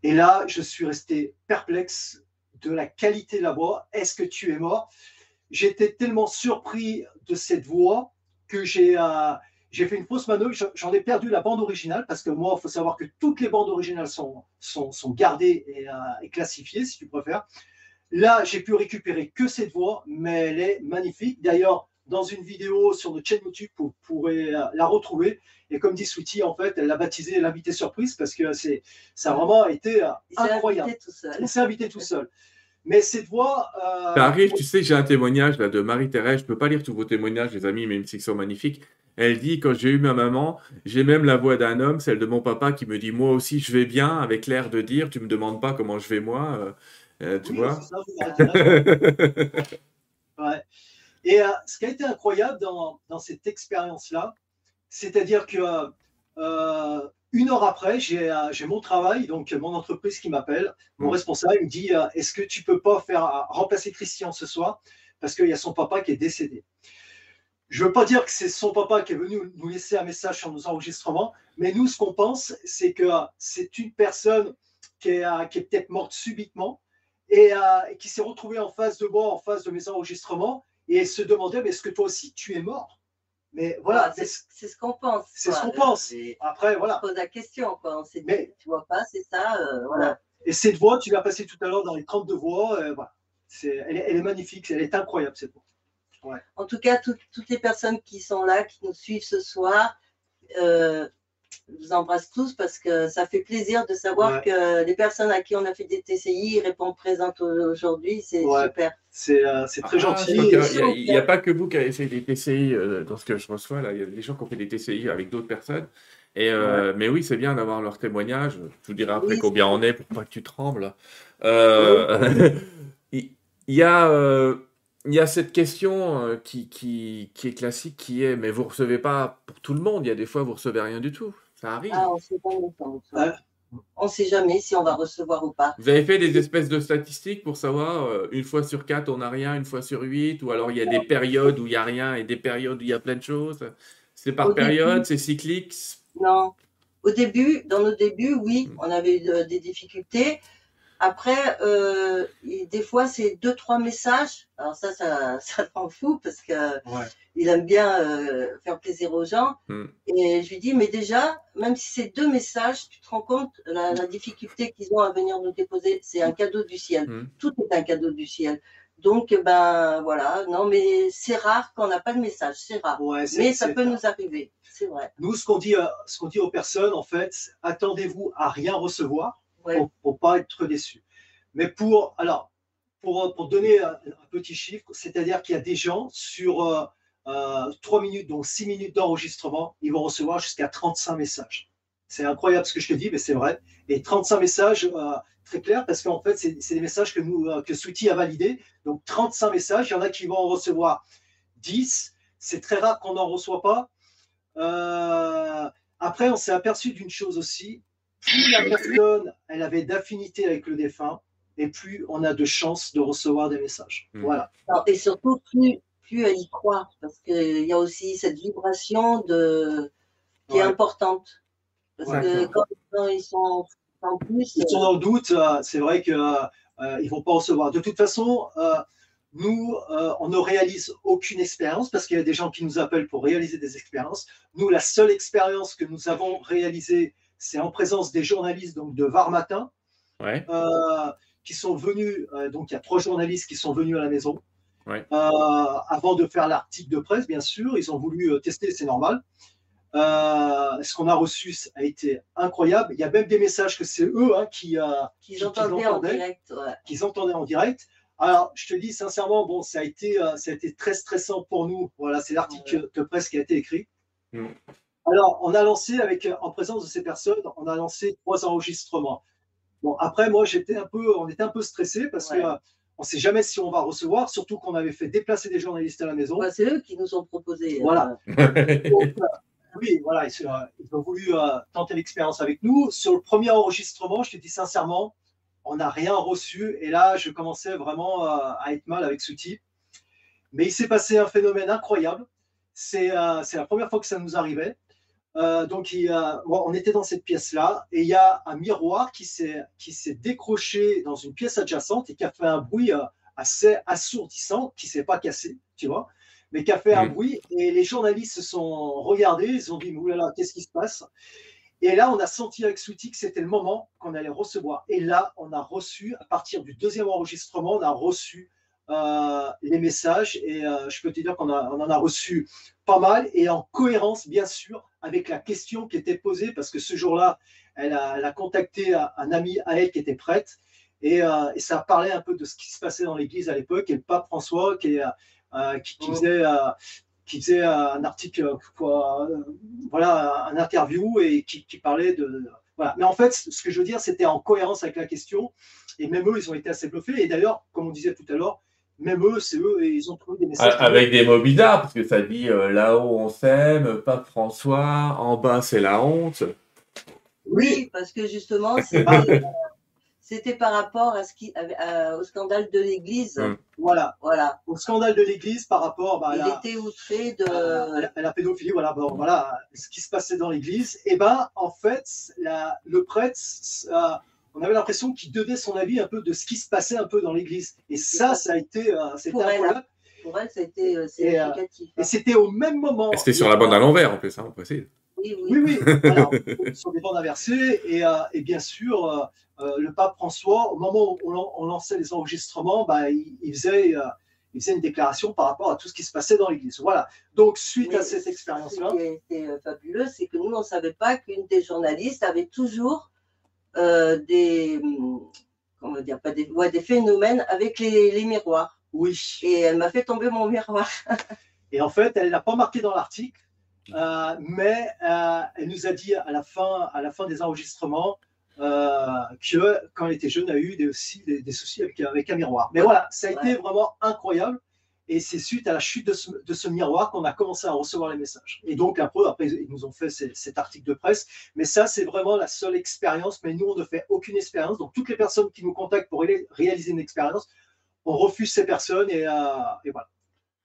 et là, je suis resté perplexe de la qualité de la voix. Est-ce que tu es mort? J'étais tellement surpris de cette voix que j'ai euh, j'ai fait une fausse manœuvre. J'en ai perdu la bande originale parce que moi, il faut savoir que toutes les bandes originales sont, sont, sont gardées et, euh, et classifiées, si tu préfères. Là, j'ai pu récupérer que cette voix, mais elle est magnifique. D'ailleurs, dans une vidéo sur notre chaîne YouTube, vous pourrez la retrouver. Et comme dit Sweetie, en fait, elle l'a baptisée l'invité surprise parce que ça a vraiment été incroyable. On s'est invité tout seul. Mais cette voix… Euh... Ça arrive, tu sais, j'ai un témoignage là, de Marie-Thérèse. Je ne peux pas lire tous vos témoignages, les amis, même s'ils sont magnifiques. Elle dit, quand j'ai eu ma maman, j'ai même la voix d'un homme, celle de mon papa, qui me dit, moi aussi, je vais bien, avec l'air de dire, tu ne me demandes pas comment je vais moi. Euh, euh, tu oui, vois ça, ouais. Et euh, ce qui a été incroyable dans, dans cette expérience-là, c'est-à-dire que… Euh, Une heure après, j'ai euh, mon travail, donc mon entreprise qui m'appelle, mon mmh. responsable me dit euh, « Est-ce que tu ne peux pas faire euh, remplacer Christian ce soir parce qu'il y a son papa qui est décédé ?» Je ne veux pas dire que c'est son papa qui est venu nous laisser un message sur nos enregistrements, mais nous, ce qu'on pense, c'est que euh, c'est une personne qui est, euh, qui est peut-être morte subitement et euh, qui s'est retrouvée en face de moi, en face de mes enregistrements, et elle se demandait « Est-ce que toi aussi, tu es mort ?» Mais voilà, ouais, c'est ce qu'on pense. C'est ce qu'on pense. Et après, voilà. On pose la question, quoi. On s'est dit, mais, tu vois pas, c'est ça. Euh, voilà. Et cette voix, tu l'as passée tout à l'heure dans les trente-deux voix. Euh, voilà. C'est, elle, elle est magnifique, elle est incroyable, cette voix. Ouais. En tout cas, tout, toutes les personnes qui sont là, qui nous suivent ce soir, euh, je vous embrasse tous parce que ça fait plaisir de savoir ouais. que les personnes à qui on a fait des T C I répondent présentes aujourd'hui. C'est ouais. super. C'est euh, très ah, gentil. Il n'y a, a pas que vous qui avez fait des T C I euh, dans ce que je reçois. Là. Il y a des gens qui ont fait des T C I avec d'autres personnes. Et, euh, ouais. Mais oui, c'est bien d'avoir leur témoignage. Je vous dirai après oui, combien on est pour pas que tu trembles. Euh, il y a... Euh... Il y a cette question qui, qui, qui est classique, qui est « mais vous ne recevez pas pour tout le monde ». Il y a des fois, vous ne recevez rien du tout. Ça arrive. Ah, on ne sait pas longtemps. Ouais. On ne sait jamais si on va recevoir ou pas. Vous avez fait des espèces de statistiques pour savoir euh, une fois sur quatre, on n'a rien, une fois sur huit, ou alors il y a ouais. des périodes où il n'y a rien et des périodes où il y a plein de choses. C'est par Au période, c'est cyclique. Non. Au début, dans nos débuts, oui, hum. on avait eu de, des difficultés. Après, euh, des fois, c'est deux, trois messages. Alors ça, ça, ça t'en fout parce que ouais. il aime bien euh, faire plaisir aux gens. Mm. Et je lui dis, mais déjà, même si c'est deux messages, tu te rends compte, la, la difficulté qu'ils ont à venir nous déposer, c'est un cadeau du ciel. Mm. Tout est un cadeau du ciel. Donc, ben voilà, non, mais c'est rare qu'on n'a pas de message, c'est rare. Ouais, mais ça peut rare. nous arriver, c'est vrai. Nous, ce qu'on dit, euh, ce qu'on dit aux personnes, en fait, attendez-vous à rien recevoir. Ouais. Pour ne pas être déçu. Mais pour, alors, pour, pour donner un, un petit chiffre, c'est-à-dire qu'il y a des gens sur euh, euh, trois minutes, donc six minutes d'enregistrement, ils vont recevoir jusqu'à trente-cinq messages. C'est incroyable ce que je te dis, mais c'est vrai. Et trente-cinq messages euh, très clairs, parce qu'en fait, c'est des messages que, nous, euh, que Sweetie a validés. Donc trente-cinq messages, il y en a qui vont en recevoir dix. C'est très rare qu'on n'en reçoit pas. Euh, après, on s'est aperçu d'une chose aussi. Plus la personne elle avait d'affinité avec le défunt, et plus on a de chances de recevoir des messages. Mmh. Voilà. Alors, et surtout, plus, plus elle y croit, parce qu'il y a aussi cette vibration de... qui ouais. est importante. Parce ouais, que quand, quand ils sont en plus... Ils euh... sont en doute, c'est vrai qu'ils euh, ne vont pas recevoir. De toute façon, euh, nous, euh, on ne réalise aucune expérience, parce qu'il y a des gens qui nous appellent pour réaliser des expériences. Nous, la seule expérience que nous avons réalisée, c'est en présence des journalistes donc, de Var Matin, ouais. euh, qui sont venus, euh, donc il y a trois journalistes qui sont venus à la maison, ouais. euh, avant de faire l'article de presse, bien sûr, ils ont voulu euh, tester, c'est normal. Euh, ce qu'on a reçu a été incroyable. Il y a même des messages que c'est eux hein, qui, euh, qui, qui, entendaient qui, entendaient, en direct, ouais. qui entendaient en direct. Alors, je te dis sincèrement, bon, ça a été, euh, ça a été très stressant pour nous. Voilà, c'est l'article ouais. de presse qui a été écrit. Mmh. Alors, on a lancé, avec, en présence de ces personnes, on a lancé trois enregistrements. Bon, après, moi, j'étais un peu, on était un peu stressé parce ouais. qu'on euh, ne sait jamais si on va recevoir, surtout qu'on avait fait déplacer des journalistes à la maison. Bah, c'est eux qui nous ont proposé. Voilà. Euh... Donc, Oui, voilà, ils, euh, ils ont voulu euh, tenter l'expérience avec nous. Sur le premier enregistrement, je te dis sincèrement, on n'a rien reçu. Et là, je commençais vraiment euh, à être mal avec ce type. Mais il s'est passé un phénomène incroyable. C'est euh, la première fois que ça nous arrivait. Euh, donc, il, euh, bon, on était dans cette pièce-là et il y a un miroir qui s'est décroché dans une pièce adjacente et qui a fait un bruit euh, assez assourdissant, qui ne s'est pas cassé, tu vois, mais qui a fait oui. un bruit. Et les journalistes se sont regardés, ils ont dit « Oulala, qu'est-ce qui se passe ?» Et là, on a senti avec Sweetie que c'était le moment qu'on allait recevoir. Et là, on a reçu, à partir du deuxième enregistrement, on a reçu Euh, les messages et euh, je peux te dire qu'on on en a reçu pas mal et en cohérence bien sûr avec la question qui était posée parce que ce jour-là elle, elle a contacté un, un ami à elle qui était prêtre et, euh, et ça parlait un peu de ce qui se passait dans l'église à l'époque et le pape François qui, euh, qui, qui faisait, euh, qui faisait un article quoi, euh, voilà, un interview et qui, qui parlait de voilà. Mais en fait ce que je veux dire c'était en cohérence avec la question et même eux ils ont été assez bluffés et d'ailleurs comme on disait tout à l'heure même eux, c'est eux, et ils ont trouvé des messages. Avec des mots bizarres, parce que ça dit euh, là-haut on s'aime, pape François, en bas c'est la honte. Oui, parce que justement, c'était par rapport à ce qui, à, à, au scandale de l'Église. Hum. Voilà, voilà. Au scandale de l'Église par rapport bah, à, la, était outré de... à, la, à la pédophilie, voilà, bon, voilà, ce qui se passait dans l'Église. Et ben, en fait, la, le prêtre. Euh, On avait l'impression qu'il donnait son avis un peu de ce qui se passait un peu dans l'église. Et ça, ça a été euh, pour, elle, hein. pour elle, ça a été euh, significatif. Et, euh, et c'était au même moment. C'était sur la bande à l'envers, en plus, hein, on peut essayer. Oui, oui, oui. oui. Alors, sur des bandes inversées. Et, euh, et bien sûr, euh, euh, le pape François, au moment où on, on lançait les enregistrements, bah, il, il, faisait, euh, il faisait une déclaration par rapport à tout ce qui se passait dans l'église. Voilà. Donc, suite oui, à cette expérience-là. Ce qui a été fabuleux, c'est que nous, on ne savait pas qu'une des journalistes avait toujours. Euh, des, comment dire, pas des, ouais, des phénomènes avec les, les miroirs. Oui. Et elle m'a fait tomber mon miroir. Et en fait, elle ne l'a pas marqué dans l'article, euh, mais euh, elle nous a dit à la fin, à la fin des enregistrements euh, que quand elle était jeune, elle a eu des, aussi des, des soucis avec, avec un miroir. Mais voilà, ça a ouais. été vraiment incroyable. Et c'est suite à la chute de ce, de ce miroir qu'on a commencé à recevoir les messages. Et donc, après, après ils nous ont fait ces, cet article de presse. Mais ça, c'est vraiment la seule expérience. Mais nous, on ne fait aucune expérience. Donc, toutes les personnes qui nous contactent pour ré réaliser une expérience, on refuse ces personnes et, euh, et voilà.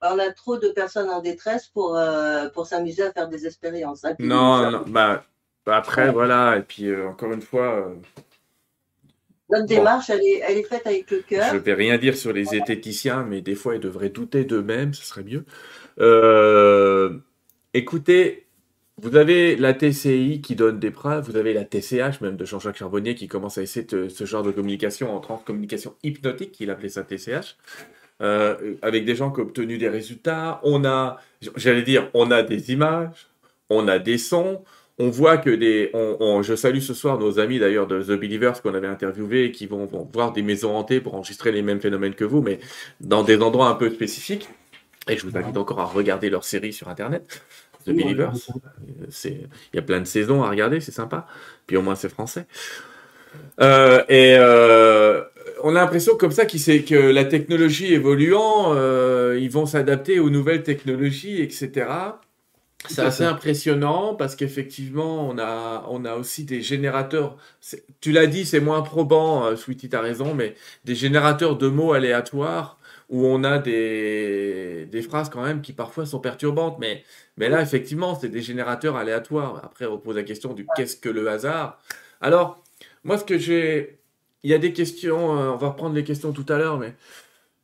On a trop de personnes en détresse pour, euh, pour s'amuser à faire des expériences. Hein, non, non, non. Bah, bah après, ouais. voilà. Et puis, euh, encore une fois... Euh... Notre démarche, bon. elle, est, elle est faite avec le cœur. Je ne vais rien dire sur les zététiciens, mais des fois, ils devraient douter d'eux-mêmes, ce serait mieux. Euh, écoutez, vous avez la T C I qui donne des preuves, vous avez la T C H, même de Jean-Jacques Charbonnier, qui commence à essayer de, ce genre de communication en transcommunication hypnotique, qu'il appelait ça T C H, euh, avec des gens qui ont obtenu des résultats. On a, j'allais dire, on a des images, on a des sons. On voit que des... On, on, je salue ce soir nos amis d'ailleurs de The Believers qu'on avait interviewés et qui vont, vont voir des maisons hantées pour enregistrer les mêmes phénomènes que vous, mais dans des endroits un peu spécifiques. Et je vous invite encore à regarder leur série sur Internet, The Believers. Il y a plein de saisons à regarder, c'est sympa. Puis au moins, c'est français. Euh, et... Euh... On a l'impression comme ça qu sait que la technologie évoluant, euh, ils vont s'adapter aux nouvelles technologies, et cetera. C'est assez impressionnant parce qu'effectivement, on a, on a aussi des générateurs. Tu l'as dit, c'est moins probant, euh, Sweetie, tu as raison, mais des générateurs de mots aléatoires où on a des, des phrases quand même qui parfois sont perturbantes. Mais, mais là, effectivement, c'est des générateurs aléatoires. Après, on pose la question du qu'est-ce que le hasard. Alors, moi, ce que j'ai. Il y a des questions, euh, on va reprendre les questions tout à l'heure, mais.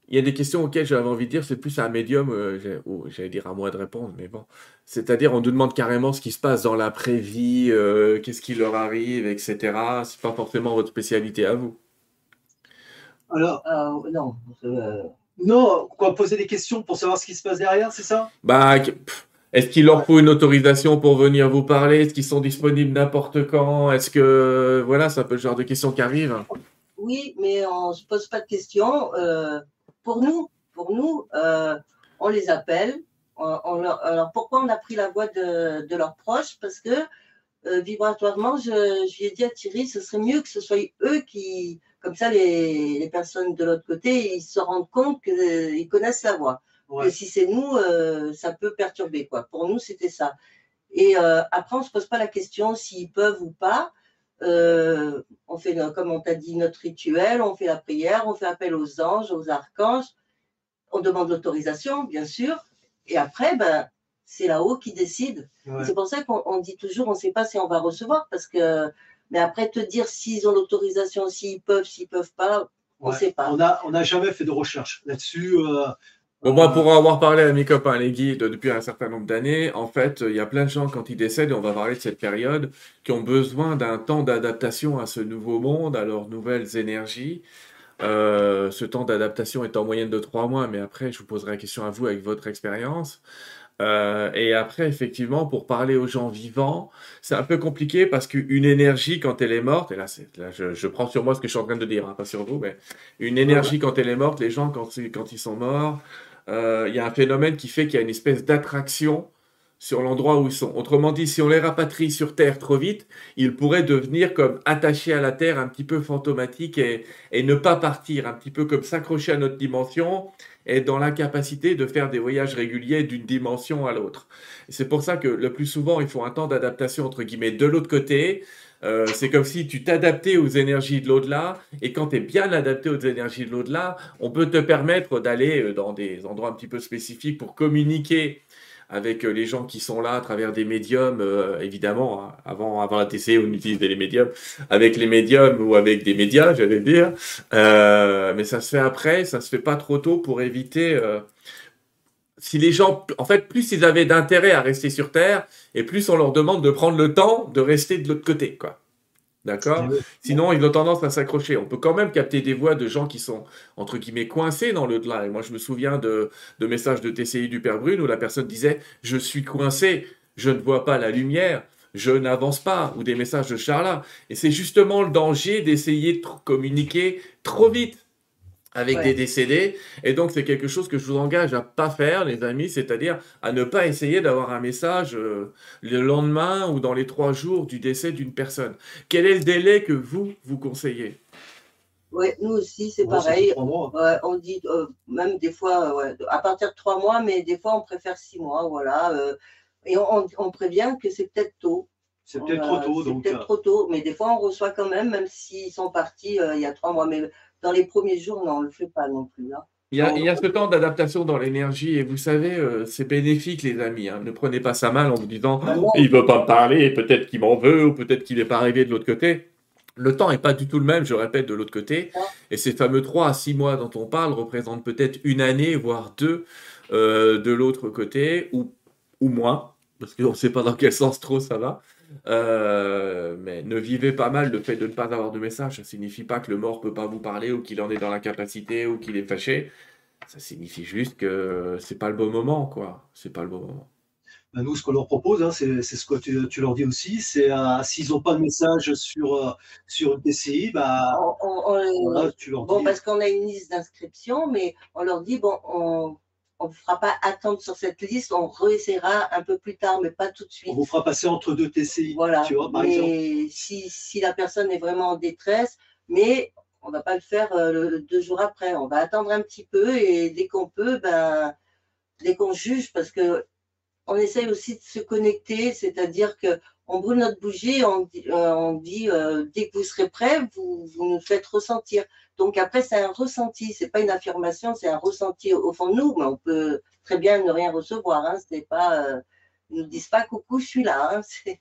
Il y a des questions auxquelles j'avais envie de dire, c'est plus un médium, euh, oh, j'allais dire à moi de répondre, mais bon. C'est-à-dire, on nous demande carrément ce qui se passe dans l'après-vie, euh, qu'est-ce qui leur arrive, et cetera. C'est pas forcément votre spécialité à vous. Alors, euh, non. Euh, non, quoi, poser des questions pour savoir ce qui se passe derrière, c'est ça? Bah, est-ce qu'il leur faut une autorisation pour venir vous parler? Est-ce qu'ils sont disponibles n'importe quand? Est-ce que, voilà, c'est un peu le genre de questions qui arrivent. Oui, mais on ne se pose pas de questions. Euh... Pour nous, pour nous euh, on les appelle. On, on leur, alors, pourquoi on a pris la voix de, de leurs proches? Parce que, euh, vibratoirement, je, je lui ai dit à Thierry, ce serait mieux que ce soit eux qui, comme ça, les, les personnes de l'autre côté, ils se rendent compte qu'ils euh, connaissent la voix. Ouais. Et si c'est nous, euh, ça peut perturber, quoi. Pour nous, c'était ça. Et euh, après, on ne se pose pas la question s'ils peuvent ou pas. Euh, on fait, comme on t'a dit, notre rituel, on fait la prière, on fait appel aux anges, aux archanges, on demande l'autorisation, bien sûr. Et après, ben, c'est là-haut qui décide. Ouais. C'est pour ça qu'on dit toujours, on ne sait pas si on va recevoir, parce que, mais après, te dire s'ils ont l'autorisation, s'ils peuvent, s'ils ne peuvent pas, on ne ouais. sait pas. On n'a on a jamais fait de recherche là-dessus. Euh... Bon, moi, pour avoir parlé à mes copains, les guides, depuis un certain nombre d'années, en fait, il y a plein de gens, quand ils décèdent, et on va parler de cette période, qui ont besoin d'un temps d'adaptation à ce nouveau monde, à leurs nouvelles énergies. Euh, ce temps d'adaptation est en moyenne de trois mois, mais après, je vous poserai la question à vous avec votre expérience. Euh, et après, effectivement, pour parler aux gens vivants, c'est un peu compliqué parce qu'une énergie, quand elle est morte, et là, là je, je prends sur moi ce que je suis en train de dire, hein, pas sur vous, mais une énergie, quand elle est morte, les gens, quand, quand ils sont morts, il euh, y a un phénomène qui fait qu'il y a une espèce d'attraction sur l'endroit où ils sont. Autrement dit, si on les rapatrie sur Terre trop vite, ils pourraient devenir comme attachés à la Terre, un petit peu fantomatiques et, et ne pas partir, un petit peu comme s'accrocher à notre dimension et dans l'incapacité de faire des voyages réguliers d'une dimension à l'autre. C'est pour ça que le plus souvent, il faut un temps d'adaptation, entre guillemets, de l'autre côté. Euh, c'est comme si tu t'adaptais aux énergies de l'au-delà, et quand tu es bien adapté aux énergies de l'au-delà, on peut te permettre d'aller dans des endroits un petit peu spécifiques pour communiquer avec les gens qui sont là à travers des médiums, euh, évidemment, hein, avant, avant la T C, on utilisait les médiums, avec les médiums ou avec des médias, j'allais dire, euh, mais ça se fait après, ça se fait pas trop tôt pour éviter... Euh, si les gens, en fait, plus ils avaient d'intérêt à rester sur Terre, et plus on leur demande de prendre le temps de rester de l'autre côté, quoi. D'accord ? Sinon, ils ont tendance à s'accrocher. On peut quand même capter des voix de gens qui sont, entre guillemets, coincés dans l'au-delà. Et moi, je me souviens de, de messages de T C I du Père Brune où la personne disait « Je suis coincé, je ne vois pas la lumière, je n'avance pas » ou des messages de Charla. Et c'est justement le danger d'essayer de communiquer trop vite avec ouais. des décédés. Et donc, c'est quelque chose que je vous engage à ne pas faire, les amis, c'est-à-dire à ne pas essayer d'avoir un message euh, le lendemain ou dans les trois jours du décès d'une personne. Quel est le délai que vous, vous conseillez? Oui, nous aussi, c'est pareil. Euh, on dit euh, même des fois, euh, ouais, à partir de trois mois, mais des fois, on préfère six mois, voilà. Euh, et on, on prévient que c'est peut-être tôt. C'est peut-être trop tôt. C'est peut-être trop tôt, mais des fois, on reçoit quand même, même s'ils sont partis euh, il y a trois mois, mais... Dans les premiers jours, non, on ne le fait pas non plus. Hein. Il, y a, il y a ce temps d'adaptation dans l'énergie, et vous savez, euh, c'est bénéfique, les amis. Hein. Ne prenez pas ça mal en vous disant ah, « il ne veut pas me parler, peut-être qu'il m'en veut, ou peut-être qu'il n'est pas arrivé de l'autre côté ». Le temps n'est pas du tout le même, je répète, de l'autre côté. Ouais. Et ces fameux trois à six mois dont on parle représentent peut-être une année, voire deux, euh, de l'autre côté, ou, ou moins, parce qu'on ne sait pas dans quel sens trop ça va. Euh, mais ne vivez pas mal le fait de ne pas avoir de message. Ça ne signifie pas que le mort ne peut pas vous parler ou qu'il en est dans l'incapacité ou qu'il est fâché. Ça signifie juste que c'est pas le bon moment, quoi. C'est pas le bon moment. Ben nous, ce qu'on leur propose, hein, c'est ce que tu, tu leur dis aussi, c'est euh, s'ils n'ont pas de message sur, euh, sur une T C I, bah, on, on, on, voilà, tu leur dis. Bon, parce qu'on a une liste d'inscription, mais on leur dit bon, on. On ne fera pas attendre sur cette liste, on réessaiera un peu plus tard, mais pas tout de suite. On vous fera passer entre deux T C I, voilà. Tu vois, par mais exemple. Si, si la personne est vraiment en détresse, mais on ne va pas le faire euh, deux jours après. On va attendre un petit peu et dès qu'on peut, ben, dès qu'on juge, parce qu'on essaye aussi de se connecter, c'est-à-dire qu'on brûle notre bougie, on, euh, on dit euh, dès que vous serez prêt, vous, vous nous faites ressentir. Donc après, c'est un ressenti, c'est pas une affirmation, c'est un ressenti au fond de nous, mais on peut très bien ne rien recevoir. Hein. Ce n'est pas, euh, ils ne disent pas coucou, je suis là. Hein.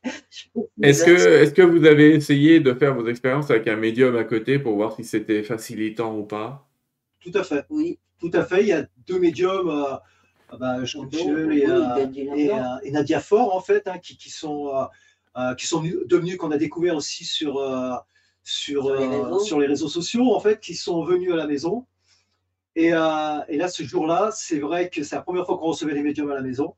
Est-ce est que, est que vous avez essayé de faire vos expériences avec un médium à côté pour voir si c'était facilitant ou pas? Tout à fait. Oui. Tout à fait. Il y a deux médiums, euh, bah, Jean-Jacques Charbonnier et, euh, et, euh, et Nadia Fort, en fait, hein, qui, qui, sont, euh, qui sont devenus, qu'on a découvert aussi sur. Euh, Sur, sur, les euh, sur les réseaux sociaux, en fait, qui sont venus à la maison. Et, euh, et là, ce jour-là, c'est vrai que c'est la première fois qu'on recevait les médiums à la maison.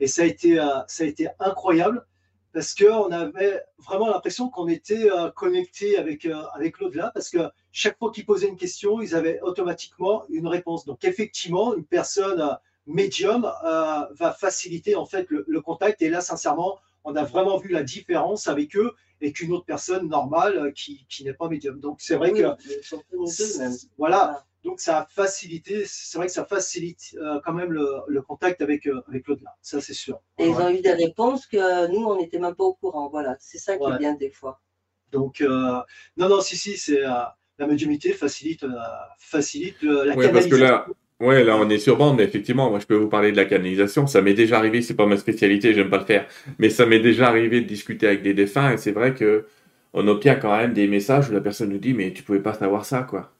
Et ça a été, euh, ça a été incroyable parce qu'on avait vraiment l'impression qu'on était euh, connecté avec, euh, avec l'au-delà, parce que chaque fois qu'ils posaient une question, ils avaient automatiquement une réponse. Donc, effectivement, une personne euh, médium euh, va faciliter, en fait, le, le contact. Et là, sincèrement, on a vraiment vu la différence avec eux et qu'une autre personne normale qui, qui n'est pas médium. Donc, c'est vrai oui, que… Voilà, Donc, ça a facilité, c'est vrai que ça facilite euh, quand même le, le contact avec, euh, avec l'au-delà, ça c'est sûr. Et ouais. Ils ont eu des réponses que nous, on n'était même pas au courant, voilà, c'est ça qui ouais. est bien des fois. Donc, euh, non, non, si, si, c'est euh, la médiumnité facilite, euh, facilite euh, la ouais, canalisation. Parce que là... Ouais, là on est sur bande, mais effectivement, moi je peux vous parler de la canalisation, ça m'est déjà arrivé, c'est pas ma spécialité, j'aime pas le faire, mais ça m'est déjà arrivé de discuter avec des défunts, et c'est vrai que on obtient quand même des messages où la personne nous dit « mais tu pouvais pas savoir ça, quoi ».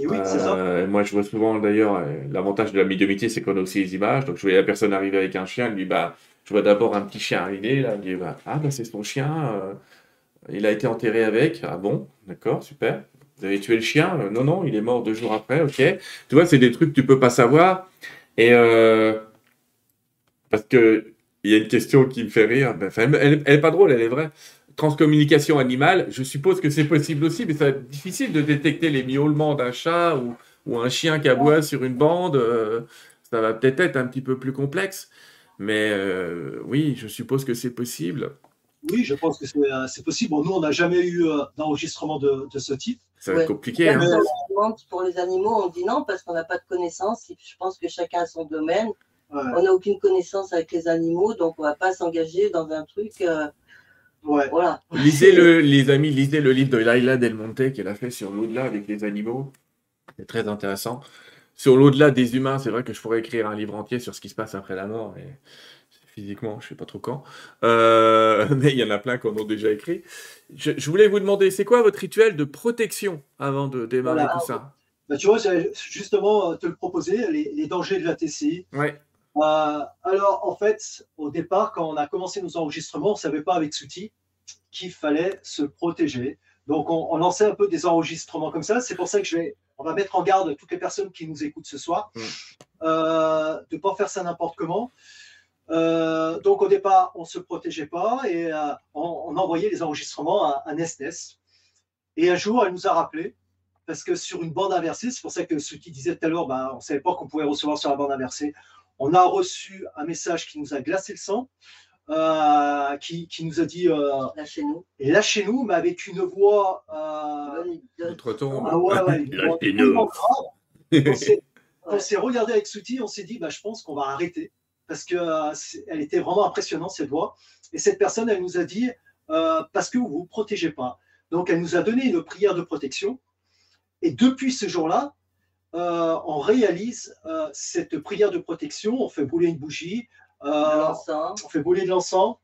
Et oui, euh, c'est ça. Moi je vois souvent d'ailleurs, l'avantage de la médiumnité, c'est qu'on a aussi les images, donc je voyais la personne arriver avec un chien, elle dit « bah, je vois d'abord un petit chien arriver, là, elle dit bah, « ah, bah c'est son chien, euh, il a été enterré avec, ah bon, d'accord, super ». Vous avez tué le chien? Non, non, il est mort deux jours après, ok. Tu vois, c'est des trucs que tu peux pas savoir. Et euh, parce qu'il y a une question qui me fait rire. Enfin, elle n'est pas drôle, elle est vraie. Transcommunication animale, je suppose que c'est possible aussi, mais ça va être difficile de détecter les miaulements d'un chat ou, ou un chien qui aboie sur une bande. Euh, ça va peut-être être un petit peu plus complexe. Mais euh, oui, je suppose que c'est possible. Oui, je pense que c'est possible. Bon, nous, on n'a jamais eu euh, d'enregistrement de, de ce type. Ça va ouais. être compliqué. Hein. Pour les animaux, on dit non parce qu'on n'a pas de connaissances. Je pense que chacun a son domaine. Ouais. On n'a aucune connaissance avec les animaux, donc on ne va pas s'engager dans un truc. Euh... Ouais. Voilà. Lisez le, les amis, lisez le livre de Laila Del Monte qu'elle a fait sur l'au-delà avec les animaux. C'est très intéressant. Sur l'au-delà des humains, c'est vrai que je pourrais écrire un livre entier sur ce qui se passe après la mort. Et... physiquement, je ne sais pas trop quand, euh, mais il y en a plein qu'on a déjà écrit. Je, je voulais vous demander, c'est quoi votre rituel de protection avant de démarrer voilà, tout ça? Bah, tu vois, justement, te le proposer, les, les dangers de la T C I. Ouais. Euh, alors, en fait, au départ, quand on a commencé nos enregistrements, on ne savait pas avec Sweetie qu'il fallait se protéger. Donc, on, on lançait un peu des enregistrements comme ça. C'est pour ça que je vais, on va mettre en garde toutes les personnes qui nous écoutent ce soir, mmh. euh, de ne pas faire ça n'importe comment. Euh, donc au départ, on ne se protégeait pas et euh, on, on envoyait les enregistrements à, à Nesnes. Et un jour, elle nous a rappelé, parce que sur une bande inversée, c'est pour ça que ceux qui disaient tout à l'heure, bah, on ne savait pas qu'on pouvait recevoir sur la bande inversée, on a reçu un message qui nous a glacé le sang, euh, qui, qui nous a dit euh, « Lâchez-nous ». Et « Lâchez-nous », mais avec une voix… Euh, Notre tombe. Ah ouais, ouais, une voix tellement grave. On s'est regardé avec Sweetie, on s'est dit bah, « je pense qu'on va arrêter ». Parce qu'elle était vraiment impressionnante, cette voix. Et cette personne, elle nous a dit, euh, parce que vous ne vous protégez pas. Donc, elle nous a donné une prière de protection. Et depuis ce jour-là, euh, on réalise euh, cette prière de protection. On fait brûler une bougie, euh, on fait brûler de l'encens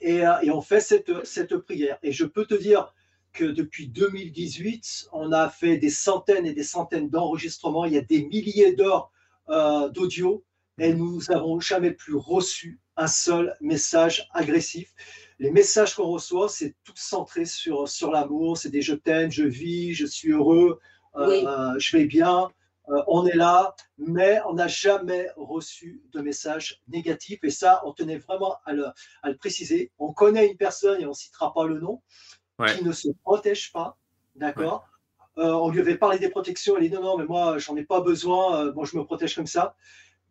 et, euh, et on fait cette, cette prière. Et je peux te dire que depuis deux mille dix-huit, on a fait des centaines et des centaines d'enregistrements. Il y a des milliers d'heures euh, d'audio. Et nous n'avons jamais plus reçu un seul message agressif. Les messages qu'on reçoit, c'est tout centré sur, sur l'amour. C'est des « je t'aime »,« je vis »,« je suis heureux euh, »,« oui. euh, je vais bien euh, »,« on est là ». Mais on n'a jamais reçu de message négatif. Et ça, on tenait vraiment à le, à le préciser. On connaît une personne, et on ne citera pas le nom, ouais. qui ne se protège pas. D'accord ouais. euh, on lui avait parlé des protections. Elle dit « non, non, mais moi, j'en ai pas besoin. Euh, bon, je me protège comme ça ».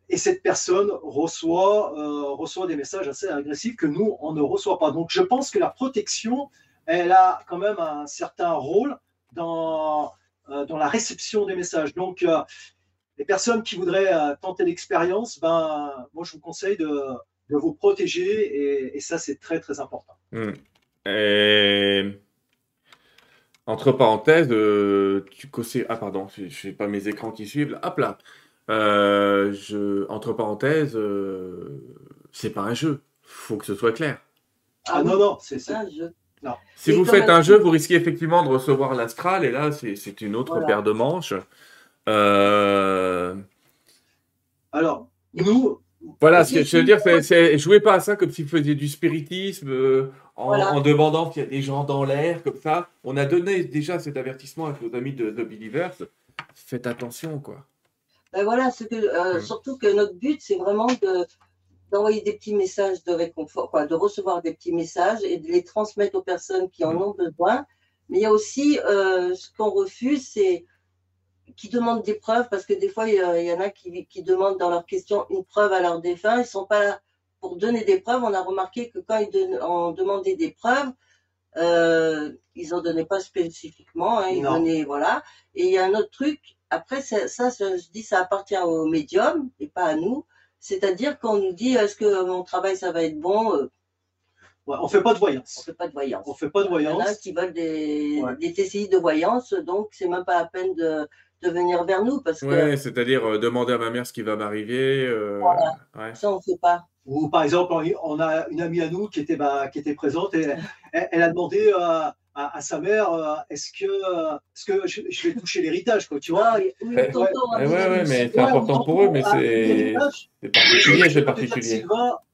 Et cette personne reçoit, euh, reçoit des messages assez agressifs que nous, on ne reçoit pas. Donc, je pense que la protection, elle a quand même un certain rôle dans, euh, dans la réception des messages. Donc, euh, les personnes qui voudraient euh, tenter l'expérience, ben, moi, je vous conseille de, de vous protéger. Et, et ça, c'est très, très important. Mmh. Et... entre parenthèses, euh, tu conseilles... Ah, pardon, je n'ai pas mes écrans qui suivent. Hop là. Euh, je, entre parenthèses, euh, c'est pas un jeu. Faut que ce soit clair. Ah non, non, c'est un jeu. Non. Si vous faites un jeu, vous risquez effectivement de recevoir l'astral, et là, c'est une autre voilà. paire de manches. Euh... Alors, nous... Voilà, ce que je veux dire, c'est jouez pas à ça comme si vous faisiez du spiritisme, euh, en, voilà. en demandant qu'il y a des gens dans l'air, comme ça. On a donné déjà cet avertissement avec nos amis de The Believers. Faites attention, quoi. Ben voilà, ce que, euh, mmh. surtout que notre but, c'est vraiment d'envoyer de, des petits messages de réconfort, quoi, de recevoir des petits messages et de les transmettre aux personnes qui en mmh. ont besoin. Mais il y a aussi euh, ce qu'on refuse, c'est qui demandent des preuves, parce que des fois, il y, y en a qui, qui demandent dans leurs questions une preuve à leurs défunts. Ils ne sont pas là pour donner des preuves. On a remarqué que quand ils de, on demandait des preuves, euh, ils n'en donnaient pas spécifiquement. Hein, ils donnaient, voilà. Et il y a un autre truc, Après, ça, ça, je dis, ça appartient au médium et pas à nous. C'est-à-dire qu'on nous dit, est-ce que mon travail, ça va être bon? Ouais, on ne fait pas de voyance. On ne fait pas de voyance. On fait pas de voyance. Il y en a qui veulent des, ouais. des T C I de voyance, donc c'est même pas la peine de, de venir vers nous. Parce que... Oui, c'est-à-dire euh, demander à ma mère ce qui va m'arriver. Euh... Voilà, ouais. Ça on ne fait pas. Ou par exemple, on a une amie à nous qui était, bah, qui était présente et elle, elle a demandé euh, à, à sa mère euh, est-ce que, euh, est-ce que je, je vais toucher l'héritage, quoi, tu vois. Oui, ouais, ouais, ouais, mais c'est important pour eux, mais c'est particulier, c'est particulier.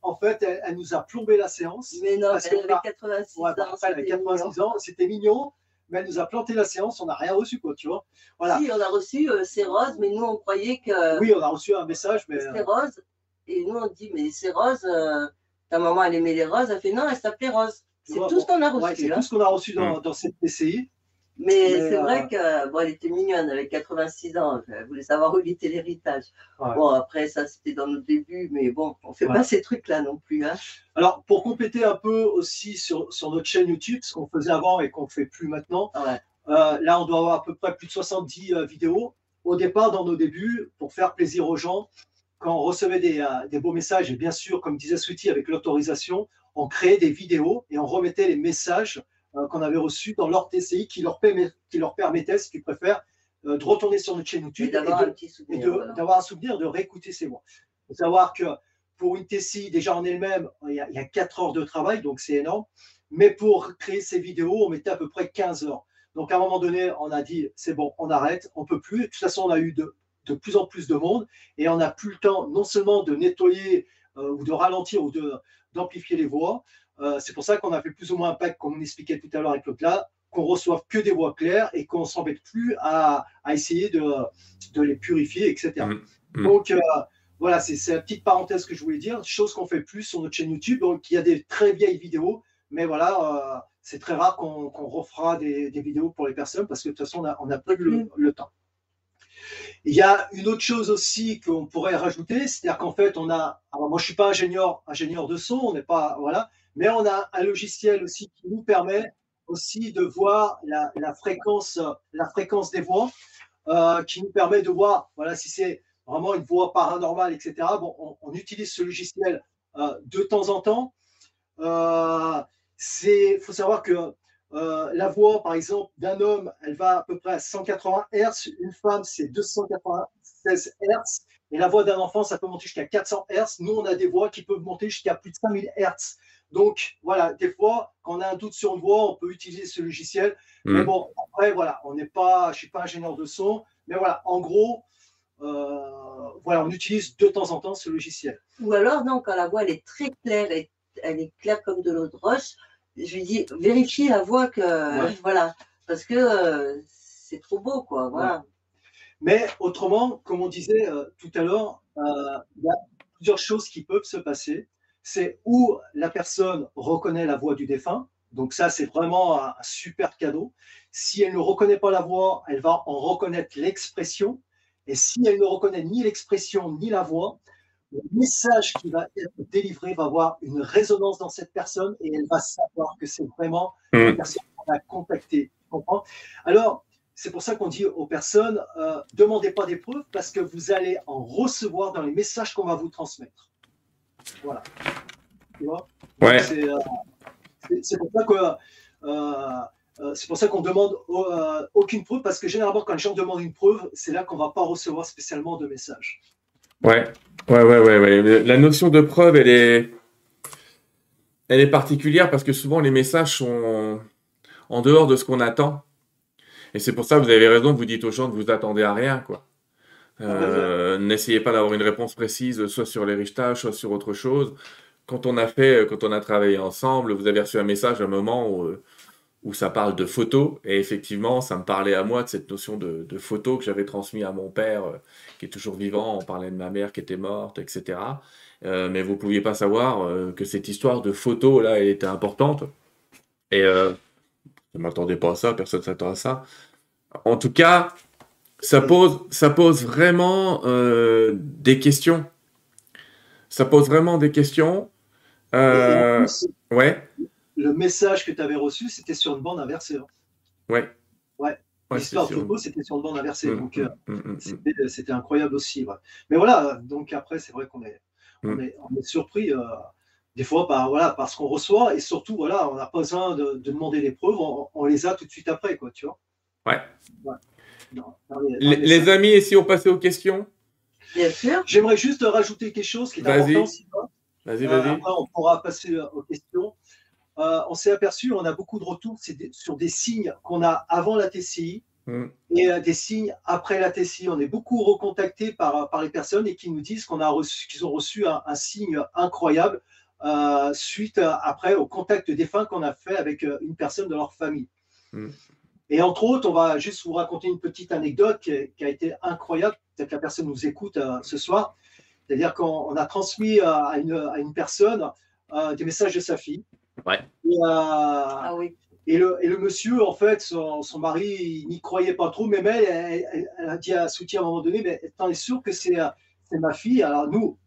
En fait, elle, elle nous a plombé la séance. Mais non, parce elle avait a, quatre-vingt-six ouais, ans. Elle avait quatre-vingt-six ans, c'était mignon, mais elle nous a planté la séance, on n'a rien reçu, quoi, tu vois. Voilà. Si, on a reçu, euh, c'est Rose, mais nous, on croyait que… Oui, on a reçu un message, mais… C'était Rose, et nous, on dit, mais c'est Rose, euh, ta maman, elle aimait les roses. Elle fait, non, elle s'appelait Rose. C'est tout bon, ce qu'on a reçu. Ouais, c'est tout ce qu'on a reçu dans, mmh. dans cette P C I. Mais, mais c'est euh... vrai que bon, elle était mignonne, elle avait quatre-vingt-six ans, elle voulait savoir où était l'héritage. Ouais. Bon, après, ça, c'était dans nos débuts, mais bon, on ne fait ouais. pas ces trucs-là non plus. Hein. Alors, pour compléter un peu aussi sur, sur notre chaîne YouTube, ce qu'on faisait avant et qu'on ne fait plus maintenant, ouais. euh, là, on doit avoir à peu près plus de soixante-dix euh, vidéos. Au départ, dans nos débuts, pour faire plaisir aux gens, quand on recevait des, euh, des beaux messages, et bien sûr, comme disait Sweetie, avec l'autorisation, on créait des vidéos et on remettait les messages qu'on avait reçu dans leur T C I qui leur, qui leur permettait, si tu préfères, euh, de retourner sur notre chaîne YouTube et d'avoir un, voilà. un souvenir, de réécouter ces voix. Il faut savoir que pour une T C I, déjà en elle-même, il y a quatre heures de travail, donc c'est énorme. Mais pour créer ces vidéos, on mettait à peu près quinze heures. Donc à un moment donné, on a dit, c'est bon, on arrête, on ne peut plus. De toute façon, on a eu de, de plus en plus de monde et on n'a plus le temps non seulement de nettoyer euh, ou de ralentir ou d'amplifier les voix. Euh, c'est pour ça qu'on a fait plus ou moins un pack, comme on expliquait tout à l'heure avec l'autre là, qu'on reçoive que des voix claires et qu'on ne s'embête plus à, à essayer de, de les purifier, et cetera. Mmh, mmh. Donc, euh, voilà, c'est la petite parenthèse que je voulais dire, chose qu'on ne fait plus sur notre chaîne YouTube. Donc, il y a des très vieilles vidéos, mais voilà, euh, c'est très rare qu'on qu'on refera des, des vidéos pour les personnes parce que de toute façon, on n'a pas eu le, le temps. Il y a une autre chose aussi qu'on pourrait rajouter, c'est-à-dire qu'en fait, on a… Alors, moi, je ne suis pas ingénieur, ingénieur de son, on n'est pas… Voilà. Mais on a un logiciel aussi qui nous permet aussi de voir la, la, fréquence, la fréquence des voix, euh, qui nous permet de voir voilà, si c'est vraiment une voix paranormale, et cetera. Bon, on, on utilise ce logiciel euh, de temps en temps. Euh, c'est, faut savoir que euh, la voix, par exemple, d'un homme, elle va à peu près à cent quatre-vingts hertz. Une femme, c'est deux cent quatre-vingt-seize hertz. Et la voix d'un enfant, ça peut monter jusqu'à quatre cents hertz. Nous, on a des voix qui peuvent monter jusqu'à plus de cinq mille hertz. Donc, voilà, des fois, quand on a un doute sur une voix, on peut utiliser ce logiciel. Mmh. Mais bon, après, voilà, on n'est pas, je ne suis pas ingénieur de son. Mais voilà, en gros, euh, voilà, on utilise de temps en temps ce logiciel. Ou alors, non, quand la voix, elle est très claire, elle, elle est claire comme de l'eau de roche, je lui dis, vérifie la voix que… Ouais. Voilà, parce que euh, c'est trop beau, quoi, voilà. Ouais. Mais autrement, comme on disait euh, tout à l'heure, il euh, y a plusieurs choses qui peuvent se passer. C'est où la personne reconnaît la voix du défunt. Donc ça, c'est vraiment un, un super cadeau. Si elle ne reconnaît pas la voix, elle va en reconnaître l'expression. Et si elle ne reconnaît ni l'expression ni la voix, le message qui va être délivré va avoir une résonance dans cette personne et elle va savoir que c'est vraiment la personne qu'on a contactée. Tu comprends ? Alors, c'est pour ça qu'on dit aux personnes, euh, demandez pas des preuves parce que vous allez en recevoir dans les messages qu'on va vous transmettre. Voilà. Tu vois ? Ouais. C'est euh, pour ça qu'on euh, qu demande euh, aucune preuve parce que généralement, quand les gens demandent une preuve, c'est là qu'on ne va pas recevoir spécialement de messages. Ouais. Ouais, ouais, ouais, ouais. La notion de preuve, elle est, elle est particulière parce que souvent, les messages sont en dehors de ce qu'on attend. Et c'est pour ça que vous avez raison, vous dites aux gens que vous attendez à rien, quoi. Euh, n'essayez pas d'avoir une réponse précise, soit sur l'héritage, soit sur autre chose. Quand on a fait, quand on a travaillé ensemble, vous avez reçu un message à un moment où, où ça parle de photos, et effectivement, ça me parlait à moi de cette notion de, de photo que j'avais transmise à mon père, euh, qui est toujours vivant. On parlait de ma mère qui était morte, et cetera. Euh, mais vous ne pouviez pas savoir euh, que cette histoire de photo là, elle était importante. Et euh, je ne m'attendais pas à ça, personne ne s'attend à ça. En tout cas, ça pose, ça pose vraiment euh, des questions. Ça pose vraiment des questions. Euh, plus, ouais. Le message que tu avais reçu, c'était sur une bande inversée. Hein. Ouais. Ouais. Ouais, l'histoire de Topo, c'était sur le banc inversé. Mmh, donc, mmh, mmh, c'était incroyable aussi. Ouais. Mais voilà, donc après, c'est vrai qu'on est, mmh. on est, on est surpris. Euh, Des fois, par, voilà, parce qu'on reçoit, et surtout, voilà, on n'a pas besoin de, de demander les preuves, on, on les a tout de suite après, quoi, tu vois. Ouais. Ouais. Non, non, non, les, les, les amis, et si on passait aux questions? Bien sûr. J'aimerais juste rajouter quelque chose qui est important. Vas-y, vas-y. Euh, on pourra passer aux questions. Euh, on s'est aperçu, on a beaucoup de retours sur des signes qu'on a avant la T C I mm. et euh, des signes après la T C I. On est beaucoup recontactés par, par les personnes et qui nous disent qu'on a reçu, qu'ils ont reçu un, un signe incroyable. Euh, suite euh, après au contact défunt qu'on a fait avec euh, une personne de leur famille. Mmh. Et entre autres, on va juste vous raconter une petite anecdote qui, est, qui a été incroyable. Peut-être que la personne nous écoute euh, ce soir. C'est-à-dire qu'on a transmis euh, à, une, à une personne euh, des messages de sa fille. Ouais. Et, euh, ah oui. et, le, et le monsieur, en fait, son, son mari n'y croyait pas trop, mais elle, elle, elle, elle a dit à Soutien à un moment donné, mais t'en es sûr que c'est ma fille? Alors nous,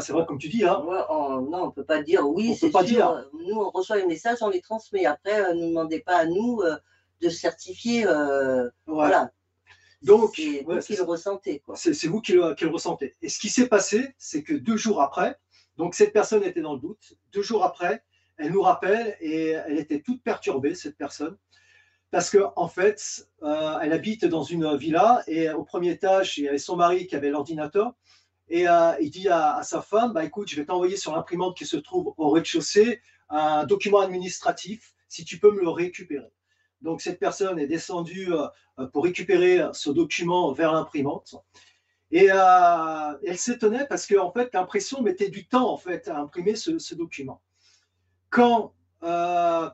c'est vrai, comme tu dis. Hein. Ouais, on, non, on ne peut pas dire oui, c'est sûr. Dire. Nous, on reçoit les messages, on les transmet. Après, ne euh, nous demandez pas à nous euh, de certifier. Euh, voilà. voilà. Donc, c'est ouais, vous qui le ressentez. C'est vous qui le, qui le ressentez. Et ce qui s'est passé, c'est que deux jours après, donc cette personne était dans le doute. Deux jours après, elle nous rappelle et elle était toute perturbée, cette personne. Parce qu'en en fait, euh, elle habite dans une villa et au premier étage, il y avait son mari qui avait l'ordinateur. Et euh, il dit à, à sa femme, bah, écoute, je vais t'envoyer sur l'imprimante qui se trouve au rez-de-chaussée un document administratif, si tu peux me le récupérer. Donc cette personne est descendue euh, pour récupérer ce document vers l'imprimante. Et euh, elle s'étonnait parce que en fait, l'impression mettait du temps en fait, à imprimer ce, ce document. Quand euh,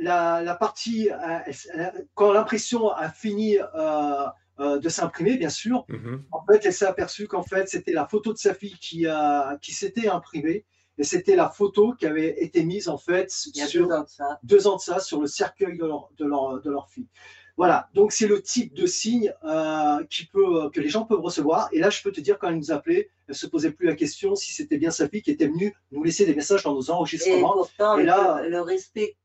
la, la partie, elle, quand l'impression a fini euh, de s'imprimer, bien sûr. Mmh. En fait, elle s'est aperçue qu'en fait, c'était la photo de sa fille qui, euh, qui s'était imprimée et c'était la photo qui avait été mise, en fait, il y a sur deux ans de ça, deux ans de ça sur le cercueil de leur, de leur, de leur fille. Voilà. Donc, c'est le type de signe euh, qui peut, que les gens peuvent recevoir. Et là, je peux te dire, quand elle nous appelait, elle ne se posait plus la question si c'était bien sa fille qui était venue nous laisser des messages dans nos enregistrements. Et pourtant, et là, le, le respect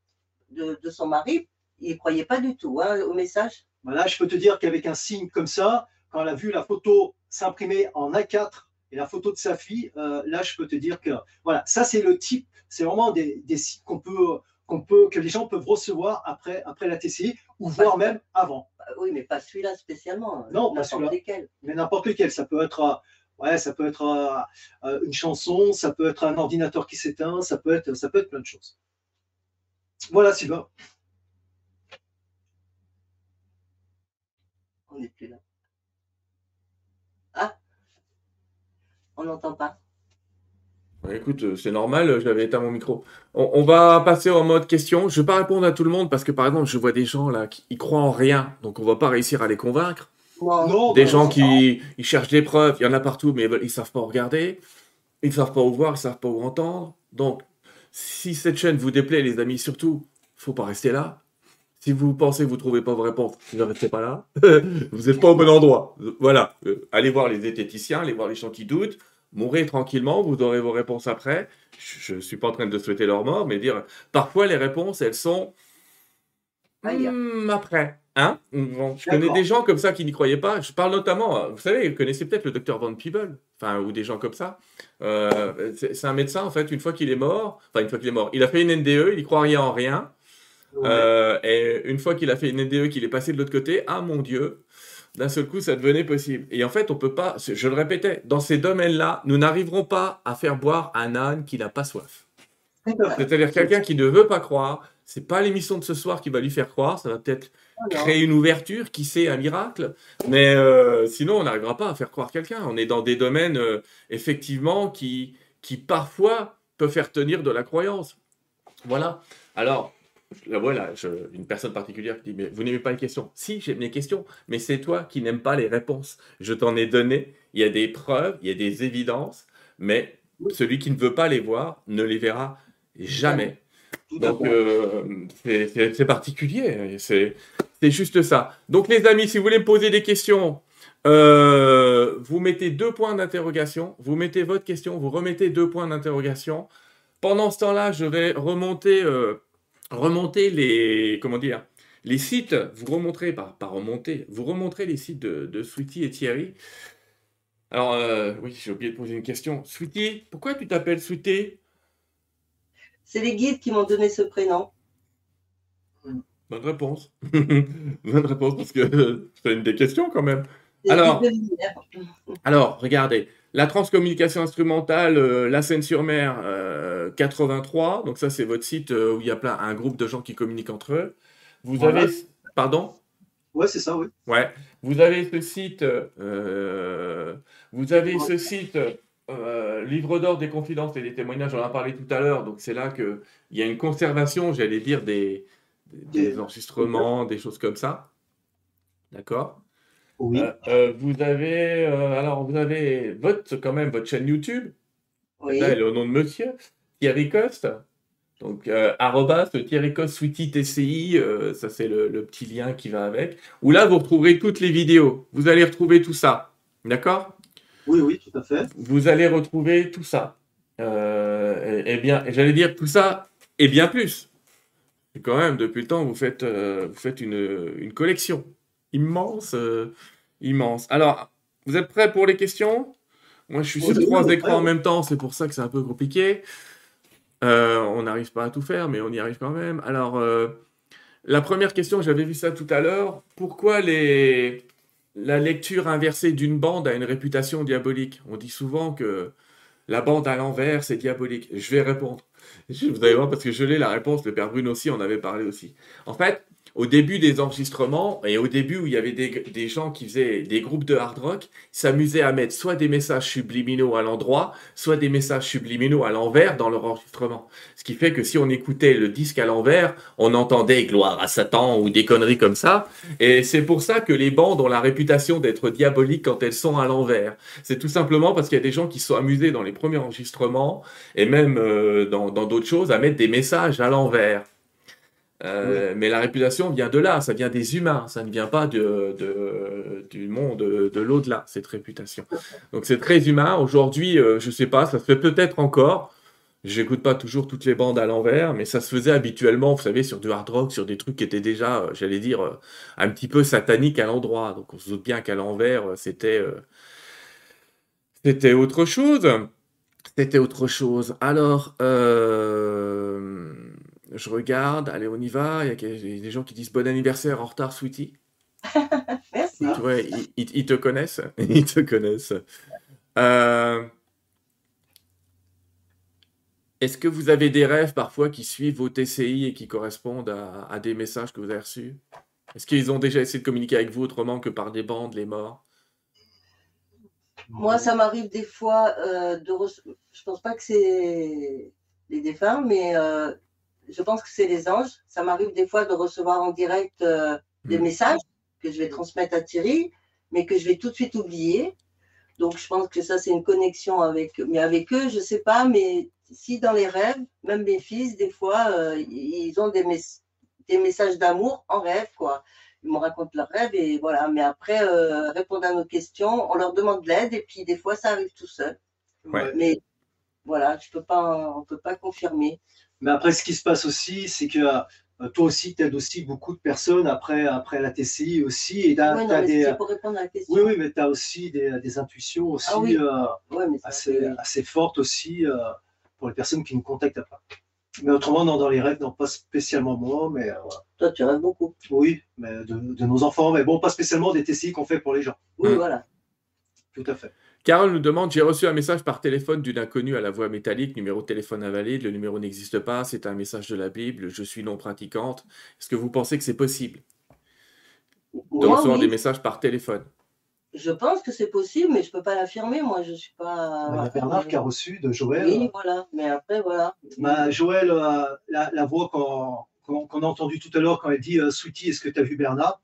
de, de son mari, il ne croyait pas du tout hein, au message. Voilà, je peux te dire qu'avec un signe comme ça, quand elle a vu la photo s'imprimer en A quatre et la photo de sa fille, euh, là, je peux te dire que voilà, ça c'est le type, c'est vraiment des, des signes qu'on peut, qu'on peut, que les gens peuvent recevoir après, après la T C I ou pas, voire même avant. Bah oui, mais pas celui-là spécialement. Non, pas celui-là. Mais n'importe lequel, ça peut être, ouais, ça peut être euh, une chanson, ça peut être un ordinateur qui s'éteint, ça peut être, ça peut être plein de choses. Voilà, Sylvain. On n'est plus là. Ah, on n'entend pas. Ouais, écoute, c'est normal, j'avais éteint mon micro. On, on va passer en mode question. Je ne vais pas répondre à tout le monde parce que, par exemple, je vois des gens là qui y croient en rien, donc on ne va pas réussir à les convaincre. Wow. Non, des bah, gens qui ils cherchent des preuves, il y en a partout, mais ils ne savent pas où regarder, ils ne savent pas où voir, ils ne savent pas où entendre. Donc, si cette chaîne vous déplaît, les amis, surtout, il ne faut pas rester là. Si vous pensez que vous ne trouvez pas vos réponses, ne restez pas là. Vous n'êtes pas au bon endroit. Voilà. Euh, allez voir les diététiciens, allez voir les gens qui doutent. Mourrez tranquillement, vous aurez vos réponses après. Je ne suis pas en train de souhaiter leur mort, mais dire parfois les réponses, elles sont hmm, après. Hein bon, je connais des gens comme ça qui n'y croyaient pas. Je parle notamment, vous savez, vous connaissez peut-être le docteur Van Peebles, enfin, ou des gens comme ça. Euh, C'est un médecin, en fait, une fois qu'il est mort, enfin, une fois qu'il est mort, il a fait une N D E, il n'y croit rien en rien. Ouais. Euh, et une fois qu'il a fait une N D E, qu'il est passé de l'autre côté, ah mon Dieu, d'un seul coup ça devenait possible. Et en fait on peut pas, je le répétais, dans ces domaines-là, nous n'arriverons pas à faire boire un âne qui n'a pas soif. C'est-à-dire quelqu'un qui ne veut pas croire, c'est pas l'émission de ce soir qui va lui faire croire, ça va peut-être créer une ouverture, qui sait, un miracle, mais euh, sinon on n'arrivera pas à faire croire quelqu'un. On est dans des domaines euh, effectivement qui, qui parfois peuvent faire tenir de la croyance. Voilà, alors... Là, voilà, je, une personne particulière qui dit « Mais vous n'aimez pas les questions ?» Si, j'aime les questions, mais c'est toi qui n'aimes pas les réponses. Je t'en ai donné, il y a des preuves, il y a des évidences, mais oui. Celui qui ne veut pas les voir ne les verra jamais. Tout Donc, euh, c'est particulier, c'est juste ça. Donc, les amis, si vous voulez me poser des questions, euh, vous mettez deux points d'interrogation, vous mettez votre question, vous remettez deux points d'interrogation. Pendant ce temps-là, je vais remonter... Euh, remonter les, comment dire, Les sites, vous remonterez, pas, pas remonter, vous remonterez les sites de, de Sweetie et Thierry. Alors, euh, oui, j'ai oublié de poser une question. Sweetie, pourquoi tu t'appelles Sweetie? C'est les guides qui m'ont donné ce prénom. Bonne réponse. Bonne réponse, parce que c'est une des questions quand même. Alors, alors, regardez, la transcommunication instrumentale, euh, la Seine-sur-Mer, euh, quatre-vingt-trois, donc ça c'est votre site euh, où il y a plein, un groupe de gens qui communiquent entre eux. Vous voilà. avez... Pardon? Ouais, c'est ça, oui. Ouais. Vous avez ce site, euh, vous avez ce site euh, Livre d'Or des confidences et des témoignages, on en a parlé tout à l'heure, donc c'est là qu'il y a une conservation, j'allais dire, des, des, des enregistrements, des choses comme ça. D'accord? Oui. Euh, euh, vous avez, euh, alors vous avez votre, quand même votre chaîne YouTube, oui. Là, elle est au nom de monsieur, Thierry Coste, donc euh, arrobas Thierry Coste Sweetie T C I, euh, ça c'est le, le petit lien qui va avec, où là vous retrouverez toutes les vidéos, vous allez retrouver tout ça, d'accord? Oui, oui, tout à fait. Vous allez retrouver tout ça, euh, et, et bien, j'allais dire tout ça et bien plus, et quand même depuis le temps vous faites, euh, vous faites une, une collection. Immense, euh, immense. Alors, vous êtes prêts pour les questions? Moi, je suis sur trois écrans en même temps, c'est pour ça que c'est un peu compliqué. Euh, on n'arrive pas à tout faire, mais on y arrive quand même. Alors, euh, la première question, j'avais vu ça tout à l'heure. Pourquoi les... la lecture inversée d'une bande a une réputation diabolique? On dit souvent que la bande à l'envers, c'est diabolique. Je vais répondre. Vous allez voir, parce que je l'ai, la réponse. Le Père Brune aussi, on avait parlé aussi. En fait... Au début des enregistrements, et au début où il y avait des, des gens qui faisaient des groupes de hard rock, s'amusaient à mettre soit des messages subliminaux à l'endroit, soit des messages subliminaux à l'envers dans leur enregistrement. Ce qui fait que si on écoutait le disque à l'envers, on entendait « Gloire à Satan » ou des conneries comme ça. Et c'est pour ça que les bandes ont la réputation d'être diaboliques quand elles sont à l'envers. C'est tout simplement parce qu'il y a des gens qui se sont amusés dans les premiers enregistrements, et même euh, dans dans d'autres choses, à mettre des messages à l'envers. Euh, oui. Mais la réputation vient de là, ça vient des humains, ça ne vient pas de, de, du monde de, de l'au-delà, cette réputation. Donc c'est très humain. Aujourd'hui, euh, je ne sais pas, ça se fait peut-être encore. J'écoute pas toujours toutes les bandes à l'envers, mais ça se faisait habituellement, vous savez, sur du hard rock, sur des trucs qui étaient déjà, euh, j'allais dire, euh, un petit peu sataniques à l'endroit. Donc on se doute bien qu'à l'envers, euh, c'était, euh, c'était autre chose. C'était autre chose. Alors... Euh... Je regarde, allez, on y va. Il y a des gens qui disent « Bon anniversaire, en retard, Sweetie ». Merci. Ouais, ils, ils te connaissent. Ils te connaissent. Euh... Est-ce que vous avez des rêves parfois qui suivent vos T C I et qui correspondent à, à des messages que vous avez reçus? Est-ce qu'ils ont déjà essayé de communiquer avec vous autrement que par des bandes, les morts? Moi, ça m'arrive des fois euh, de... Re... Je pense pas que c'est les défunts, mais... Euh... Je pense que c'est les anges. Ça m'arrive des fois de recevoir en direct euh, des mmh. messages que je vais transmettre à Thierry, mais que je vais tout de suite oublier. Donc, je pense que ça, c'est une connexion avec eux. Mais avec eux, je ne sais pas, mais si dans les rêves, même mes fils, des fois, euh, ils ont des, mes des messages d'amour en rêve, quoi. Ils me racontent leurs rêves et voilà. Mais après, euh, répondre à nos questions, on leur demande de l'aide et puis des fois, ça arrive tout seul. Ouais. Mais voilà, je peux pas, on ne peut pas confirmer. Mais après, ce qui se passe aussi, c'est que euh, toi aussi, tu aides aussi beaucoup de personnes après, après la T C I aussi. Et là, oui, non, as des, pour répondre à la question. Oui, oui, mais tu as aussi des, des intuitions aussi ah, oui. euh, ouais, mais assez, oui. assez fortes aussi euh, pour les personnes qui nous contactent après. Mais autrement, non, dans les rêves, non, pas spécialement moi. Mais, euh, toi, tu rêves beaucoup. Oui, mais de, de nos enfants. Mais bon, pas spécialement des T C I qu'on fait pour les gens. Oui, mmh. voilà. Tout à fait. Carole nous demande « J'ai reçu un message par téléphone d'une inconnue à la voix métallique, numéro de téléphone invalide, le numéro n'existe pas, c'est un message de la Bible, je suis non pratiquante. Est-ce que vous pensez que c'est possible de recevoir des messages par téléphone ?» Je pense que c'est possible, mais je ne peux pas l'affirmer, moi je ne suis pas… Il y a Bernard qui a reçu de Joël. Oui, voilà, mais après voilà. Bah, Joël, euh, la, la voix qu'on qu'on a entendue tout à l'heure quand elle dit euh, « Sweetie, est-ce que tu as vu Bernard ?»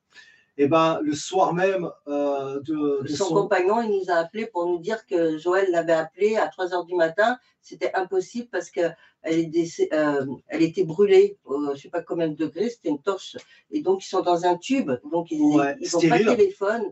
Eh ben, le soir même euh, de, de son, son compagnon, il nous a appelé pour nous dire que Joël l'avait appelé à trois heures du matin. C'était impossible parce qu'elle euh, elle était brûlée, euh, je ne sais pas combien de degrés, c'était une torche. Et donc, ils sont dans un tube, donc ils n'ont ouais, pas de téléphone.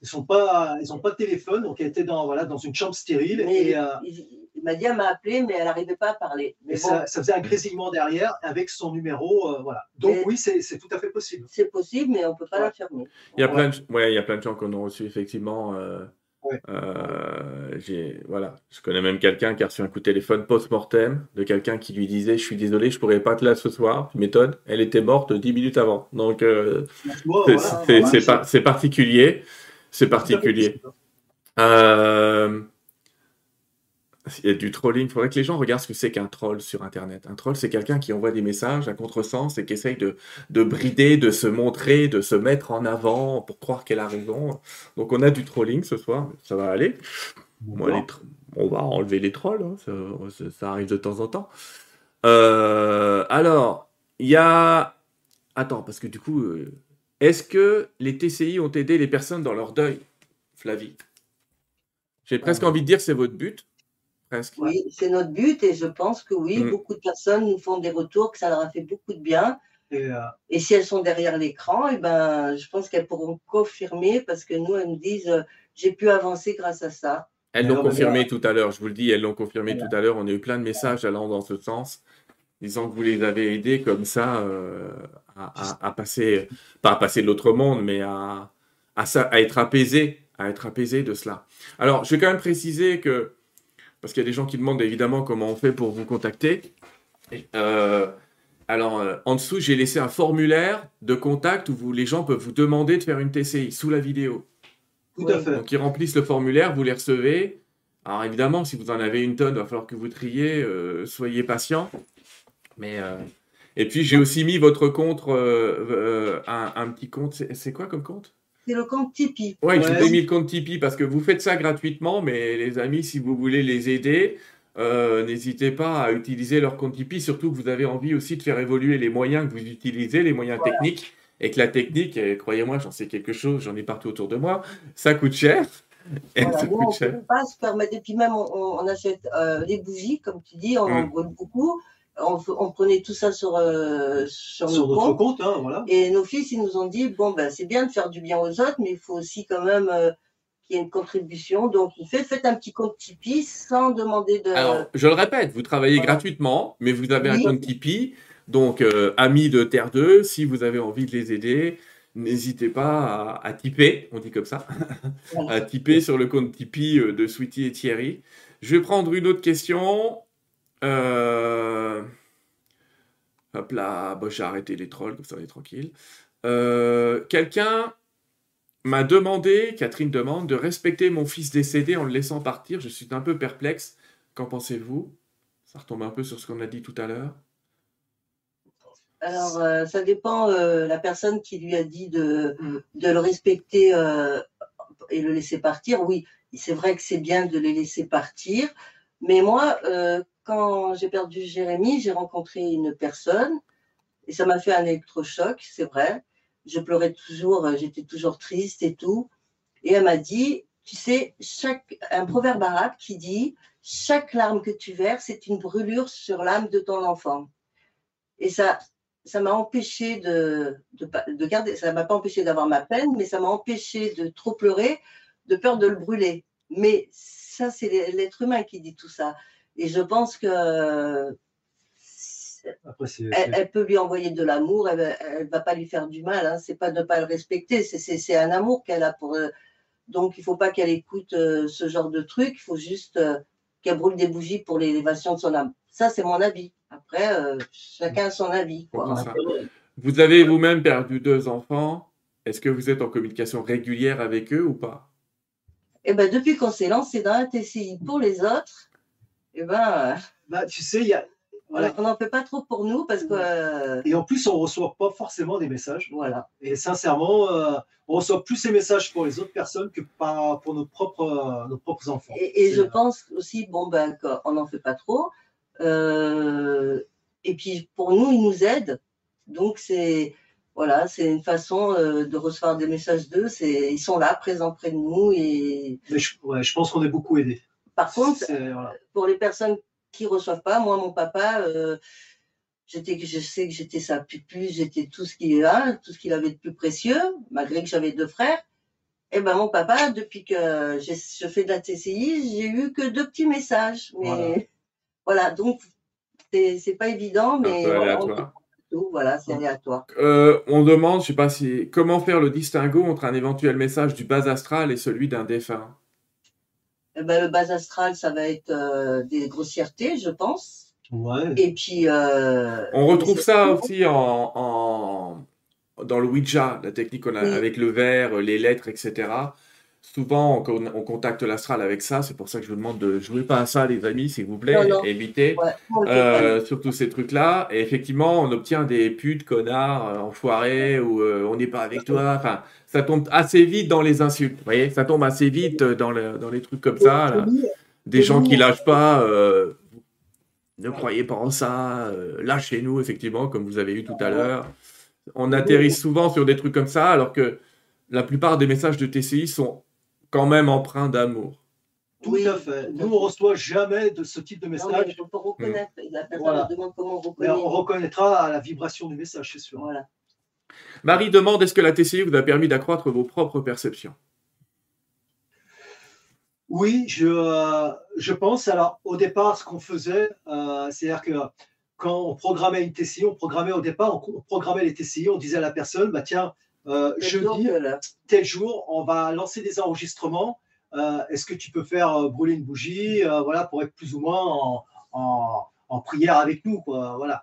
Ils n'ont pas, pas de téléphone, donc elle était dans, voilà, dans une chambre stérile. Mais et, euh, ils, Nadia m'a appelé, mais elle n'arrivait pas à parler. Mais et bon, ça, ça faisait un grésillement derrière avec son numéro. Euh, voilà. Donc oui, c'est tout à fait possible. C'est possible, mais on ne peut pas ouais. l'affirmer. Il y a plein de, ouais, il y a plein de gens qu'on a reçus, effectivement. Euh, ouais. euh, voilà. Je connais même quelqu'un qui a reçu un coup de téléphone post-mortem de quelqu'un qui lui disait « Je suis désolé, je ne pourrais pas être là ce soir. » Tu m'étonnes, elle était morte dix minutes avant. Donc, euh, wow, c'est voilà, par, particulier. C'est particulier. Euh... Il y a du trolling. Il faudrait que les gens regardent ce que c'est qu'un troll sur Internet. Un troll, c'est quelqu'un qui envoie des messages à contresens et qui essaye de, de brider, de se montrer, de se mettre en avant pour croire qu'elle a raison. Donc, on a du trolling ce soir. Ça va aller. Moi, les on va enlever les trolls. Hein. Ça, ça arrive de temps en temps. Euh, alors, il y a... Attends, parce que du coup, est-ce que les T C I ont aidé les personnes dans leur deuil, Flavie? J'ai presque envie de dire que c'est votre but. Presque. Oui, c'est notre but et je pense que oui, mmh. beaucoup de personnes nous font des retours, que ça leur a fait beaucoup de bien. Et, euh... et si elles sont derrière l'écran, eh ben, je pense qu'elles pourront confirmer parce que nous, elles nous disent euh, « j'ai pu avancer grâce à ça ». Elles l'ont confirmé bien. tout à l'heure, je vous le dis, elles l'ont confirmé voilà. tout à l'heure. On a eu plein de messages allant dans ce sens, disant que vous les avez aidés comme ça euh, à, à, à passer, pas à passer de l'autre monde, mais à, à, ça, à être apaisé, à être apaisé de cela. Alors, je vais quand même préciser que parce qu'il y a des gens qui demandent évidemment comment on fait pour vous contacter. Euh, alors, euh, en dessous, j'ai laissé un formulaire de contact où vous, les gens peuvent vous demander de faire une T C I sous la vidéo. Tout à fait. Donc, ils remplissent le formulaire, vous les recevez. Alors, évidemment, si vous en avez une tonne, il va falloir que vous triez. Euh, soyez patient. Mais, euh... Et puis, j'ai aussi mis votre compte, euh, euh, un, un petit compte. C'est quoi comme compte ? C'est le compte Tipeee. Oui, ouais. Je vous ai mis le compte Tipeee parce que vous faites ça gratuitement, mais les amis, si vous voulez les aider, euh, n'hésitez pas à utiliser leur compte Tipeee, surtout que vous avez envie aussi de faire évoluer les moyens que vous utilisez, les moyens voilà. techniques, et que la technique, croyez-moi, j'en sais quelque chose, j'en ai partout autour de moi, ça coûte cher. Voilà, ça nous, coûte on cher. Peut pas se permettre, et puis même on, on achète euh, les bougies, comme tu dis, on mmh. en brûle beaucoup. On, on prenait tout ça sur, euh, sur, sur nos comptes. compte, hein, voilà. Et nos fils, ils nous ont dit, bon, ben, c'est bien de faire du bien aux autres, mais il faut aussi quand même euh, qu'il y ait une contribution. Donc, fait, faites un petit compte Tipeee sans demander de… Alors, je le répète, vous travaillez voilà. gratuitement, mais vous avez oui. un compte Tipeee. Donc, euh, amis de Terre deux, si vous avez envie de les aider, n'hésitez pas à, à tiper, on dit comme ça, voilà. à tiper sur le compte Tipeee de Sweetie et Thierry. Je vais prendre une autre question… Euh... Hop là, bon, j'ai arrêté les trolls, comme ça on est tranquille. Euh... Quelqu'un m'a demandé, Catherine demande, de respecter mon fils décédé en le laissant partir. Je suis un peu perplexe. Qu'en pensez-vous? Ça retombe un peu sur ce qu'on a dit tout à l'heure. Alors, euh, ça dépend euh, la personne qui lui a dit de, mmh. de le respecter euh, et le laisser partir. Oui, c'est vrai que c'est bien de les laisser partir. Mais moi, euh, quand j'ai perdu Jérémy, j'ai rencontré une personne et ça m'a fait un électrochoc, c'est vrai. Je pleurais toujours, j'étais toujours triste et tout. Et elle m'a dit, tu sais, chaque, un proverbe arabe qui dit « Chaque larme que tu verses, c'est une brûlure sur l'âme de ton enfant. » Et ça, ça m'a empêché de, de, de garder, ça ne m'a pas empêché d'avoir ma peine, mais ça m'a empêché de trop pleurer, de peur de le brûler. Mais ça, c'est l'être humain qui dit tout ça. Et je pense que Après, elle, elle peut lui envoyer de l'amour, elle ne va pas lui faire du mal. Hein. Ce n'est pas de ne pas le respecter, c'est un amour qu'elle a pour. Donc, il ne faut pas qu'elle écoute euh, ce genre de truc. Il faut juste euh, qu'elle brûle des bougies pour l'élévation de son âme. Ça, c'est mon avis. Après, euh, chacun a son avis. Quoi. Vous avez vous-même perdu deux enfants. Est-ce que vous êtes en communication régulière avec eux ou pas ? Eh ben, depuis qu'on s'est lancé dans la T C I pour les autres, eh ben, bah, tu sais, y a... voilà. on n'en fait pas trop pour nous parce que… Euh... Et en plus, on ne reçoit pas forcément des messages. Voilà. Et sincèrement, euh, on reçoit plus ces messages pour les autres personnes que par, pour nos propres, euh, nos propres enfants. Et, et je euh... pense aussi bon, ben, qu'on n'en fait pas trop. Euh... Et puis, pour nous, ils nous aident. Donc, c'est… Voilà, c'est une façon euh, de recevoir des messages d'eux. Ils sont là, présents près de nous. Et... Mais je, ouais, je pense qu'on est beaucoup aidés. Par contre, voilà. pour les personnes qui ne reçoivent pas, moi, mon papa, euh, je sais que j'étais sa pupille, j'étais tout ce qu'il a, tout ce qu'il avait de plus précieux, malgré que j'avais deux frères. Eh ben mon papa, depuis que je fais de la T C I, j'ai eu que deux petits messages. Mais voilà, voilà donc c'est pas évident, mais aléatoire. On, voilà, c'est aléatoire. Euh, on demande, je sais pas si, comment faire le distinguo entre un éventuel message du bas astral et celui d'un défunt. Eh ben, le bas astral, ça va être euh, des grossièretés, je pense. Ouais. Et puis. Euh, on retrouve ça aussi en. en... dans le Ouija, la technique qu'on a, oui, avec le verre, les lettres, et cetera. Souvent, on, on contacte l'astral avec ça. C'est pour ça que je vous demande de jouer pas à ça, les amis, s'il vous plaît. Non, non. Évitez, ouais, euh, surtout ces trucs-là. Et effectivement, on obtient des putes, connards, enfoirés, ou euh, on n'est pas avec toi. Enfin, ça tombe assez vite dans les insultes. Vous voyez, ça tombe assez vite dans, le, dans les trucs comme ça. Là. Des gens qui lâchent pas. Euh, ne croyez pas en ça. Euh, Lâchez-nous, effectivement, comme vous avez eu tout à l'heure. On atterrit souvent sur des trucs comme ça, alors que la plupart des messages de T C I sont quand même empreints d'amour. Tout à fait. Nous, on ne reçoit jamais de ce type de message. Il faut reconnaître. Mmh. La personne voilà. demande comment on reconnaît. Mais on reconnaîtra à la vibration du message, c'est sûr. Voilà. Marie demande, est-ce que la T C I vous a permis d'accroître vos propres perceptions? Oui, je, euh, je pense. Alors, au départ, ce qu'on faisait, euh, c'est-à-dire que quand on programmait une T C I, on programmait au départ, on programmait les T C I, on disait à la personne, bah tiens, euh, jeudi, tel jour, on va lancer des enregistrements. Euh, Est-ce que tu peux faire euh, brûler une bougie, euh, voilà, pour être plus ou moins en, en, en prière avec nous, quoi, voilà.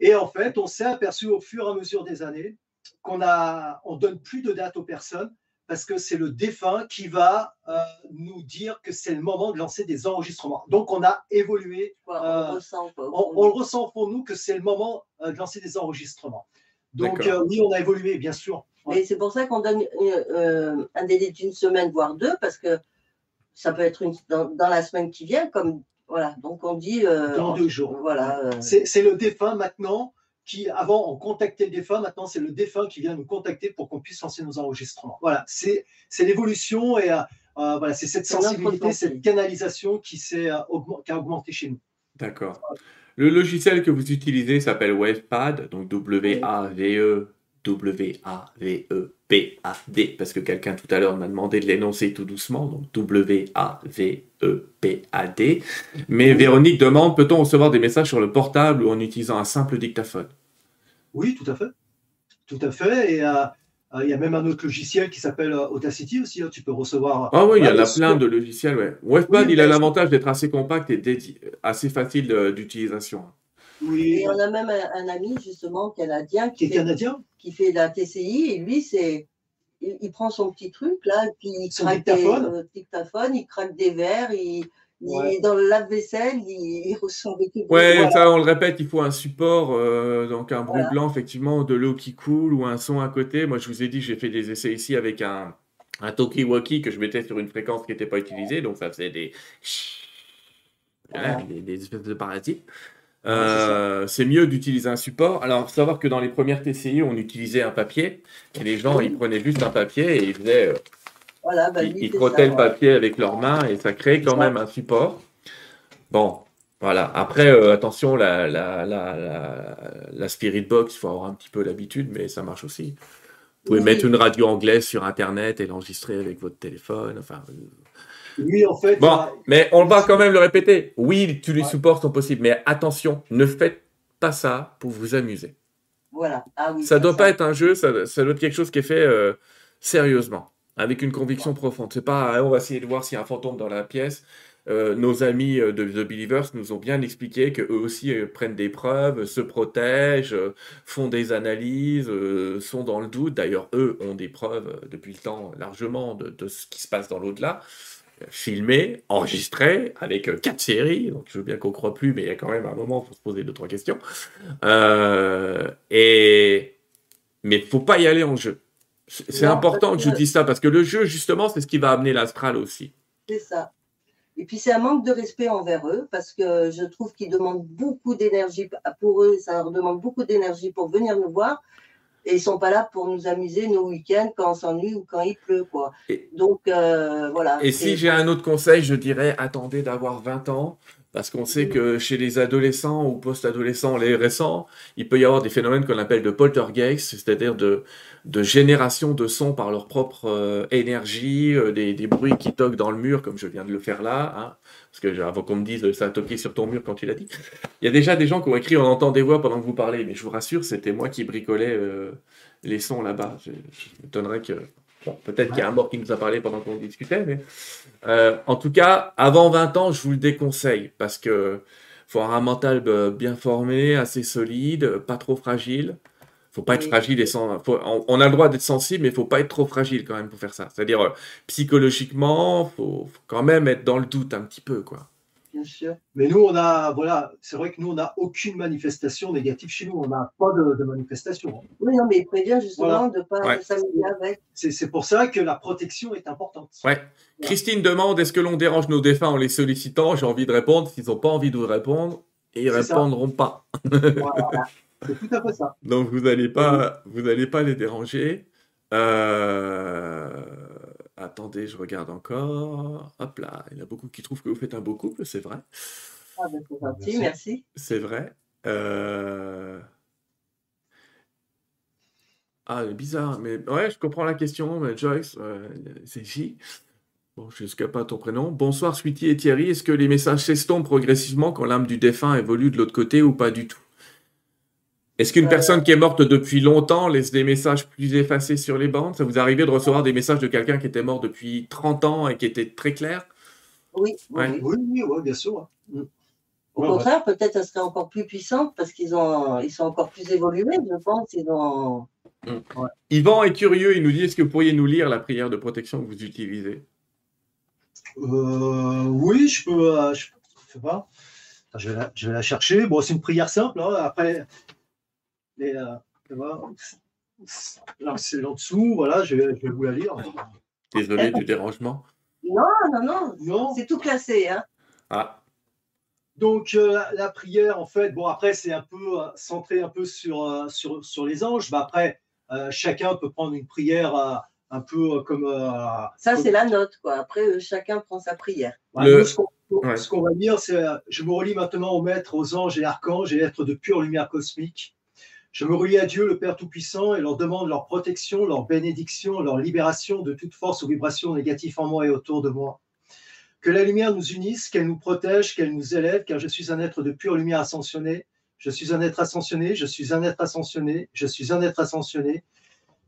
Et en fait, on s'est aperçu au fur et à mesure des années qu'on a, on donne plus de date aux personnes parce que c'est le défunt qui va euh, nous dire que c'est le moment de lancer des enregistrements. Donc, on a évolué. Voilà, on, euh, ressent, on, on le ressent pour nous que c'est le moment euh, de lancer des enregistrements. Donc, euh, oui, on a évolué, bien sûr. Ouais. Et c'est pour ça qu'on donne une, euh, un délai d'une semaine, voire deux, parce que ça peut être une, dans, dans la semaine qui vient. Comme, voilà, donc, on dit… Euh, dans deux jours. Voilà, euh... C'est le défunt maintenant qui, avant, on contactait le défunt. Maintenant, c'est le défunt qui vient nous contacter pour qu'on puisse lancer nos enregistrements. Voilà, c'est l'évolution et euh, voilà, c'est cette sensibilité, cette canalisation qui, euh, augment, qui a augmenté chez nous. D'accord. Le logiciel que vous utilisez s'appelle WavePad, donc W A V E W A V E P A D, parce que quelqu'un tout à l'heure m'a demandé de l'énoncer tout doucement, donc W A V E P A D. Mais Véronique demande, peut-on recevoir des messages sur le portable ou en utilisant un simple dictaphone? Oui, tout à fait. Tout à fait. Et euh, il y a même un autre logiciel qui s'appelle Audacity aussi. Hein. Tu peux recevoir… Ah oui, il y en a plein de logiciels. Ouais. WavePad, oui, il a l'avantage d'être assez compact et assez facile d'utilisation. Oui. Et on a même un, un ami, justement, canadien qui, fait, canadien qui fait la T C I, et lui, c'est, il, il prend son petit truc, là, et puis il craque des euh, dictaphones, il craque des verres, il, ouais. il est dans le lave-vaisselle, il, il ressent des trucs. Oui, voilà. Ça, on le répète, il faut un support, euh, donc un bruit voilà. blanc, effectivement, de l'eau qui coule ou un son à côté. Moi, je vous ai dit, j'ai fait des essais ici avec un, un talkie-walkie que je mettais sur une fréquence qui n'était pas utilisée, donc ça faisait des… Voilà, des, des espèces de parasites. Euh, c'est mieux d'utiliser un support. Alors, savoir que dans les premières T C I, on utilisait un papier et les gens, ils prenaient juste un papier et ils faisaient, euh, voilà, bah, ils, ils frottaient ça, le papier ouais. avec leurs mains et ça créait quand même un support. Bon, voilà. Après, euh, attention, la, la, la, la, la Spirit Box, il faut avoir un petit peu l'habitude, mais ça marche aussi. Vous pouvez oui. mettre une radio anglaise sur Internet et l'enregistrer avec votre téléphone. Enfin. Euh... Oui, en fait. Bon, a... mais on va quand même le répéter. Oui, tous les ouais. supports sont possibles, mais attention, ne faites pas ça pour vous amuser. Voilà. Ah, oui, ça ne doit ça. pas être un jeu, ça, ça doit être quelque chose qui est fait euh, sérieusement, avec une conviction ouais. profonde. C'est pas, hein, on va essayer de voir s'il y a un fantôme dans la pièce. Euh, nos amis de The Believers nous ont bien expliqué qu'eux aussi euh, prennent des preuves, se protègent, euh, font des analyses, euh, sont dans le doute. D'ailleurs, eux ont des preuves depuis le temps largement de, de ce qui se passe dans l'au-delà. Filmé, enregistré, avec quatre séries, donc je veux bien qu'on ne croit plus, mais il y a quand même un moment pour se poser deux, trois questions. Euh, et... Mais il ne faut pas y aller en jeu. C'est important en fait, que je dise ça, parce que le jeu, justement, c'est ce qui va amener l'astral aussi. C'est ça. Et puis, c'est un manque de respect envers eux, parce que je trouve qu'ils demandent beaucoup d'énergie pour eux, ça leur demande beaucoup d'énergie pour venir nous voir. Et ils ne sont pas là pour nous amuser nos week-ends quand on s'ennuie ou quand il pleut, quoi. Et donc, euh, voilà. Et si j'ai un autre conseil, je dirais, attendez d'avoir vingt ans Parce qu'on sait que chez les adolescents ou post-adolescents, les récents, il peut y avoir des phénomènes qu'on appelle de poltergeist, c'est-à-dire de, de génération de sons par leur propre euh, énergie, euh, des, des bruits qui toquent dans le mur, comme je viens de le faire là, hein, parce que avant qu'on me dise « ça a toqué sur ton mur quand tu l'as dit », il y a déjà des gens qui ont écrit « on entend des voix pendant que vous parlez », mais je vous rassure, c'était moi qui bricolais euh, les sons là-bas. Je, je m'étonnerais que... Bon, peut-être qu'il y a un mort qui nous a parlé pendant qu'on discutait, mais euh, en tout cas, avant vingt ans, je vous le déconseille, parce que faut avoir un mental bien formé, assez solide, pas trop fragile. Faut pas être oui. fragile et sans. Faut... On a le droit d'être sensible, mais faut pas être trop fragile quand même pour faire ça. C'est-à-dire euh, psychologiquement, faut... faut quand même être dans le doute un petit peu, quoi. Bien sûr. Mais nous, on a, voilà, c'est vrai que nous, on n'a aucune manifestation négative chez nous. On n'a pas de, de manifestation. Oui, non, mais prévient justement voilà. de ne pas ouais. s'amuser avec. C'est, c'est pour ça que la protection est importante. Ouais. Ouais. Christine demande, est-ce que l'on dérange nos défunts en les sollicitant? J'ai envie de répondre. S'ils n'ont pas envie de vous répondre, et ils ne répondront ça. Pas. Voilà. C'est tout à fait ça. Donc, vous n'allez pas, oui. vous allez pas les déranger. Euh... Attendez, je regarde encore. Hop là, il y en a beaucoup qui trouvent que vous faites un beau couple, c'est vrai. Ah ben c'est gentil, merci. C'est vrai. Euh... Ah, bizarre, mais ouais, je comprends la question, mais Joyce, euh, c'est J. Bon, je ne sais pas ton prénom. Bonsoir, Sweetie et Thierry. Est-ce que les messages s'estompent progressivement quand l'âme du défunt évolue de l'autre côté ou pas du tout? Est-ce qu'une euh... personne qui est morte depuis longtemps laisse des messages plus effacés sur les bandes? Ça vous arrivait de recevoir des messages de quelqu'un qui était mort depuis trente ans et qui était très clair? Oui, ouais. oui, oui, oui, bien sûr. Au ouais, contraire, ouais. peut-être ça serait encore plus puissant parce qu'ils ont, ils sont encore plus évolués, je pense. Ils ont... mmh. ouais. Yvan est curieux, il nous dit, est-ce que vous pourriez nous lire la prière de protection que vous utilisez? euh, Oui, je peux... Euh, je sais pas. Je vais, la, je vais la chercher. Bon, c'est une prière simple, hein. Après... Et, euh, là, c'est en dessous, voilà, je vais, je vais vous la lire. Désolé du dérangement. Non, non, non, non. C'est tout classé. Hein. Ah. Donc, euh, la, la prière, en fait, bon, après, c'est un peu euh, centré un peu sur, euh, sur, sur les anges. Bah, après, euh, chacun peut prendre une prière euh, un peu euh, comme… Euh, Ça, comme... c'est la note, quoi. Après, euh, chacun prend sa prière. Bah, Le... nous, ce qu'on... Ouais. Ce qu'on va dire, c'est euh, « Je me relie maintenant aux maîtres, aux anges et archanges et êtres de pure lumière cosmique. Je me relie à Dieu, le Père Tout-Puissant, et leur demande leur protection, leur bénédiction, leur libération de toute force ou vibration négative en moi et autour de moi. Que la lumière nous unisse, qu'elle nous protège, qu'elle nous élève, car je suis un être de pure lumière ascensionné. Je suis un être ascensionné, je suis un être ascensionné, je suis un être ascensionné.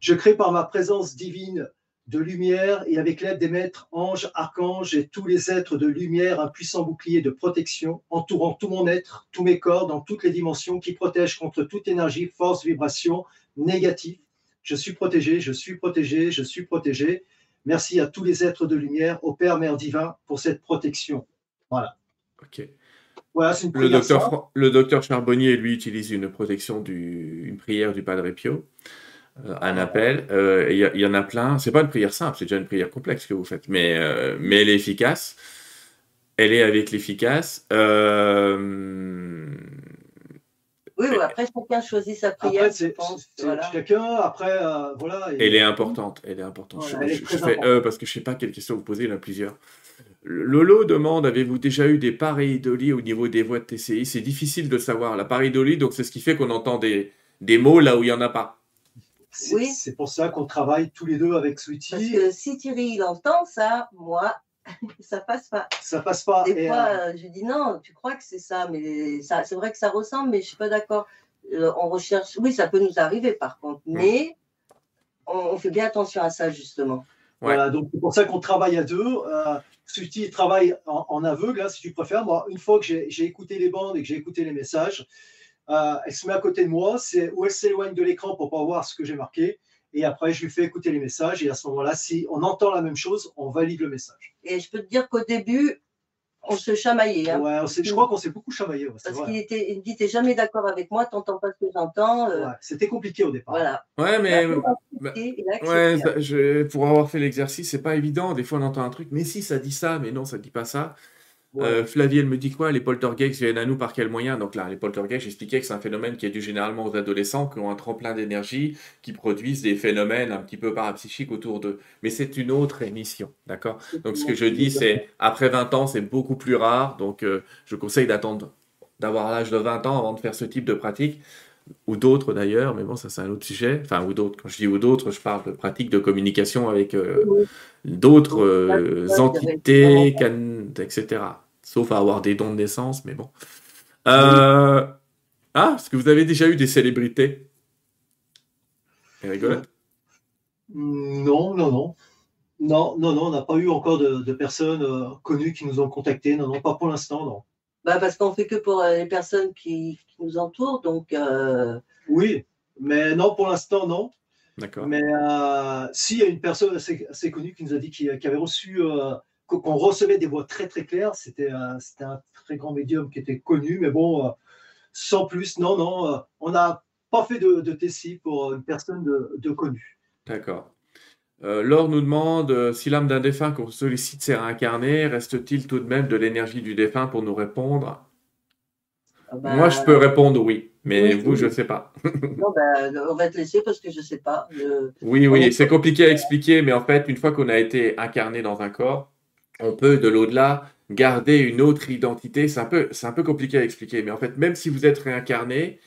Je crée par ma présence divine de lumière et avec l'aide des maîtres, anges, archanges et tous les êtres de lumière, un puissant bouclier de protection entourant tout mon être, tous mes corps, dans toutes les dimensions, qui protège contre toute énergie, force, vibration négative. Je suis protégé, je suis protégé, je suis protégé. Merci à tous les êtres de lumière, au Père, Mère Divin, pour cette protection. » Voilà. Ok. Voilà, c'est une prière. Le docteur, Fra- le docteur Charbonnier, lui, utilise une protection, du, une prière du Padre Pio. Un appel, il euh, y, y en a plein. C'est pas une prière simple, c'est déjà une prière complexe que vous faites, mais, euh, mais elle est efficace. Elle est avec l'efficace. Euh... Oui, ouais, après chacun choisit sa prière. Après, c'est, pense, c'est, voilà. Chacun, après, euh, voilà. Et... Elle est importante, elle est importante. Voilà, je, elle est je, je fais euh, parce que je sais pas quelle question vous posez, il y en a plusieurs. Lolo demande, avez-vous déjà eu des paréidolies au niveau des voix de T C I? C'est difficile de savoir. La paréidolie, donc c'est ce qui fait qu'on entend des, des mots là où il y en a pas. C'est, oui. c'est pour ça qu'on travaille tous les deux avec Sweetie. Parce que si Thierry il entend ça, moi, ça passe pas. Ça passe pas. Des et fois, euh... je dis non, tu crois que c'est ça, mais ça, c'est vrai que ça ressemble, mais je suis pas d'accord. Euh, on recherche. Oui, ça peut nous arriver par contre, mais mmh. on, on fait bien attention à ça justement. Ouais. Voilà, donc c'est pour ça qu'on travaille à deux. Euh, Sweetie travaille en, en aveugle, hein, si tu préfères. Moi, une fois que j'ai, j'ai écouté les bandes et que j'ai écouté les messages. Euh, elle se met à côté de moi, c'est où elle s'éloigne de l'écran pour pas voir ce que j'ai marqué, et après je lui fais écouter les messages, et à ce moment-là, si on entend la même chose, on valide le message. Et je peux te dire qu'au début, on se chamaillait. Hein. Ouais, on s'est, je crois qu'on s'est beaucoup chamaillé. Ouais, Parce vrai. qu'il était, il me dit, t'es jamais d'accord avec moi, t'entends pas ce que j'entends. Euh... Ouais, c'était compliqué au départ. Voilà. Ouais, mais bah, ouais, ça, je, pour avoir fait l'exercice, c'est pas évident. Des fois, on entend un truc, mais si ça dit ça, mais non, ça dit pas ça. Ouais. Euh, Flavie, elle me dit quoi? Les poltergeists viennent à nous par quel moyen? Donc là, les poltergeists, j'expliquais que c'est un phénomène qui est dû généralement aux adolescents qui ont un tremplin d'énergie, qui produisent des phénomènes un petit peu parapsychiques autour d'eux. Mais c'est une autre émission, d'accord? Donc ce que je dis, c'est après vingt ans, c'est beaucoup plus rare. Donc euh, je conseille d'attendre, d'avoir l'âge de vingt ans avant de faire ce type de pratique, ou d'autres d'ailleurs, mais bon, ça c'est un autre sujet. Enfin, ou d'autres, quand je dis ou d'autres, je parle de pratiques de communication avec euh, oui. d'autres euh, entités, can... et cetera. Sauf à avoir des dons de naissance, mais bon. Euh... Ah, est-ce que vous avez déjà eu des célébrités? Elle rigole. Non, non, non. Non, non, non, on n'a pas eu encore de, de personnes euh, connues qui nous ont contactés. Non, non, pas pour l'instant, non. Bah parce qu'on fait que pour les personnes qui, qui nous entourent, donc. Euh... Oui, mais non, pour l'instant, non. D'accord. Mais euh, si, il y a une personne assez, assez connue qui nous a dit qu'il qu avait reçu, euh, qu'on recevait des voix très très claires. C'était euh, un très grand médium qui était connu, mais bon, euh, sans plus, non, non, euh, on n'a pas fait de, de T C I pour une personne de, de connue. D'accord. Euh, Laure nous demande euh, si l'âme d'un défunt qu'on sollicite s'est réincarnée, reste-t-il tout de même de l'énergie du défunt pour nous répondre? Ah bah... Moi, je peux répondre oui, mais oui, vous, oui. je ne sais pas. Non, bah, on va te laisser parce que je ne sais pas. Je... Oui, oui, est... c'est compliqué à expliquer, mais en fait, une fois qu'on a été incarné dans un corps, on peut, de l'au-delà, garder une autre identité. C'est un peu, c'est un peu compliqué à expliquer, mais en fait, même si vous êtes réincarné,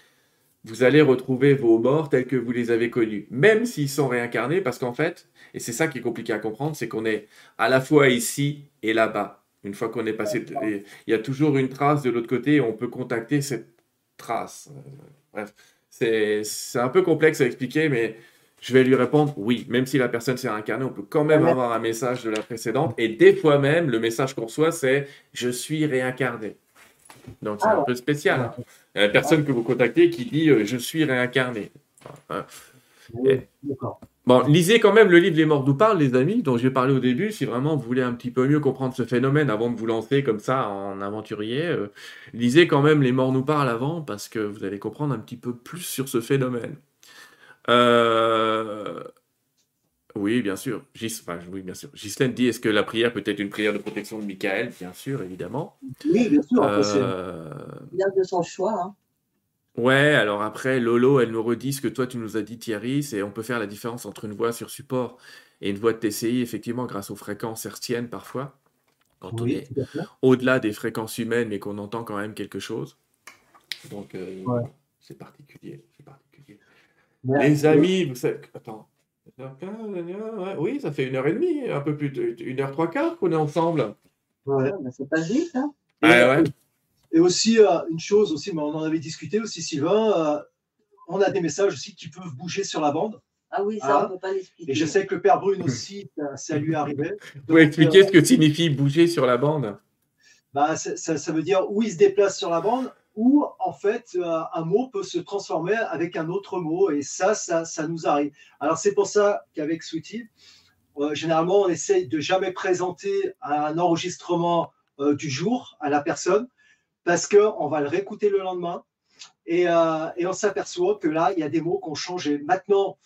vous allez retrouver vos morts tels que vous les avez connus, même s'ils sont réincarnés, parce qu'en fait, et c'est ça qui est compliqué à comprendre, c'est qu'on est à la fois ici et là-bas. Une fois qu'on est passé, il y a toujours une trace de l'autre côté et on peut contacter cette trace. Bref, c'est un peu complexe à expliquer, mais je vais lui répondre oui. Même si la personne s'est réincarnée, on peut quand même avoir un message de la précédente. Et des fois même, le message qu'on reçoit, c'est « je suis réincarné ». Donc, c'est ah ouais. un peu spécial. Il y a une personne que vous contactez qui dit euh, « je suis réincarné hein ». Et... Bon, lisez quand même le livre « Les morts nous parlent », les amis, dont j'ai parlé au début, si vraiment vous voulez un petit peu mieux comprendre ce phénomène avant de vous lancer comme ça en aventurier. Euh, lisez quand même « Les morts nous parlent » avant, parce que vous allez comprendre un petit peu plus sur ce phénomène. Euh... Oui, bien sûr. Gis... Enfin, oui, bien sûr. Ghislaine dit « Est-ce que la prière peut être une prière de protection de Michael ?» Bien sûr, évidemment. Oui, bien sûr. Euh... Bien de son choix, hein. Ouais, alors après, Lolo, elle nous redit ce que toi, tu nous as dit, Thierry, c'est on peut faire la différence entre une voix sur support et une voix de T C I, effectivement, grâce aux fréquences hertziennes, parfois, quand oui, on est, est au-delà des fréquences humaines, mais qu'on entend quand même quelque chose. Donc, euh, ouais. c'est particulier, c'est particulier. Ouais, Les amis, vous savez... Attends. Oui, ça fait une heure et demie, un peu plus de... Une heure trois quarts qu'on est ensemble. Ouais, mais c'est pas vite, hein. Ah, ouais, ouais. Et aussi, euh, une chose, aussi, mais on en avait discuté aussi, Sylvain, euh, on a des messages aussi qui peuvent bouger sur la bande. Ah oui, ça, ah, on ne peut pas l'expliquer. Et je sais que le Père Brune aussi, ça, ça lui est arrivé. Donc, vous expliquez euh, ce que signifie bouger sur la bande? Bah, ça, ça veut dire où il se déplace sur la bande, ou en fait, euh, un mot peut se transformer avec un autre mot, et ça, ça, ça nous arrive. Alors, c'est pour ça qu'avec Sweetie, euh, généralement, on essaye de jamais présenter un enregistrement euh, du jour à la personne, parce qu'on va le réécouter le lendemain et, euh, et on s'aperçoit que là, il y a des mots qui ont changé. Maintenant,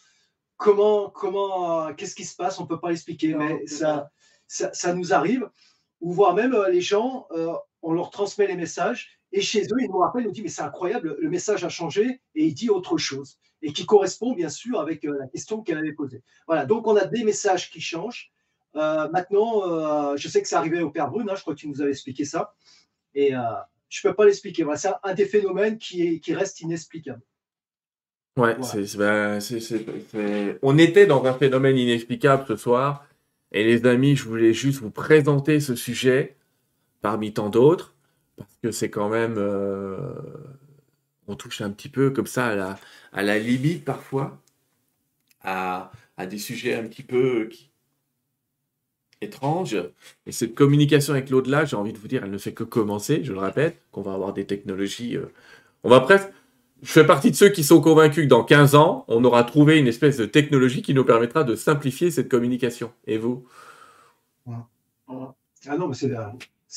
comment, comment, euh, qu'est-ce qui se passe? On ne peut pas l'expliquer, mais ça, ça, ça nous arrive. Ou voire même euh, les gens, euh, on leur transmet les messages et chez eux, ils nous rappellent, ils nous disent « mais c'est incroyable, le message a changé et il dit autre chose » et qui correspond bien sûr avec euh, la question qu'elle avait posée. Voilà, donc on a des messages qui changent. Euh, maintenant, euh, je sais que ça arrivait au Père Brune, hein, je crois que tu nous avais expliqué ça. Et... Euh, je ne peux pas l'expliquer. Voilà, c'est un des phénomènes qui, est, qui reste inexplicable. Ouais, voilà. c'est, ben, c'est, c'est, c'est... On était dans un phénomène inexplicable ce soir. Et les amis, je voulais juste vous présenter ce sujet parmi tant d'autres. Parce que c'est quand même... Euh... On touche un petit peu comme ça à la, à la limite parfois. À, à des sujets un petit peu... Qui... étrange, et cette communication avec l'au-delà, j'ai envie de vous dire, elle ne fait que commencer, je le répète, qu'on va avoir des technologies, euh, on va presque, je fais partie de ceux qui sont convaincus que dans quinze ans, on aura trouvé une espèce de technologie qui nous permettra de simplifier cette communication. Et vous? Ah non, mais c'est...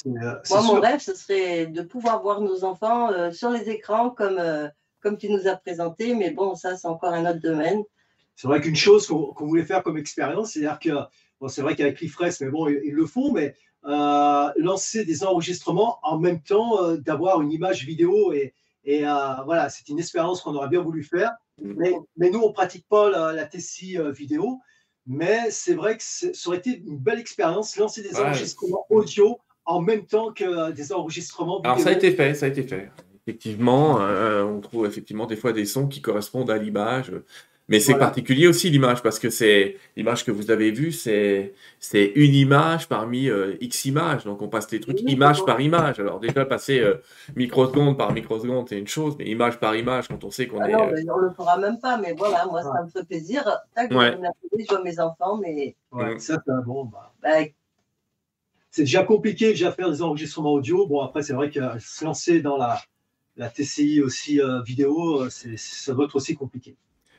Moi, sûr. Mon rêve, ce serait de pouvoir voir nos enfants euh, sur les écrans, comme, euh, comme tu nous as présenté, mais bon, ça, c'est encore un autre domaine. c'est vrai qu'une chose qu'on qu'on voulait faire comme expérience, c'est-à-dire que, bon, c'est vrai qu'avec l'IFRES, mais bon, ils, ils le font, mais euh, lancer des enregistrements en même temps euh, d'avoir une image vidéo. Et, et euh, voilà, c'est une expérience qu'on aurait bien voulu faire. Mais, mais nous, on ne pratique pas la, la T C I euh, vidéo. Mais c'est vrai que ça aurait été une belle expérience, lancer des ouais. enregistrements audio en même temps que euh, des enregistrements vidéo. Alors, ça a été fait, ça a été fait. Effectivement, euh, on trouve effectivement des fois des sons qui correspondent à l'image. Mais c'est voilà. particulier aussi l'image, parce que c'est l'image que vous avez vue, c'est une image parmi euh, X images. Donc on passe les trucs oui, image par image. Alors déjà, passer euh, microseconde par microseconde, c'est une chose, mais image par image, quand on sait qu'on ah est. Non, mais on ne le fera même pas, mais voilà, moi ça me fait plaisir. Tac, ouais. je vois mes enfants, mais. Ouais, ça, c'est bon. Bah... Bah... C'est déjà compliqué, déjà faire des enregistrements audio. Bon, après, c'est vrai que euh, se lancer dans la, la T C I aussi euh, vidéo, c'est, ça doit être aussi compliqué.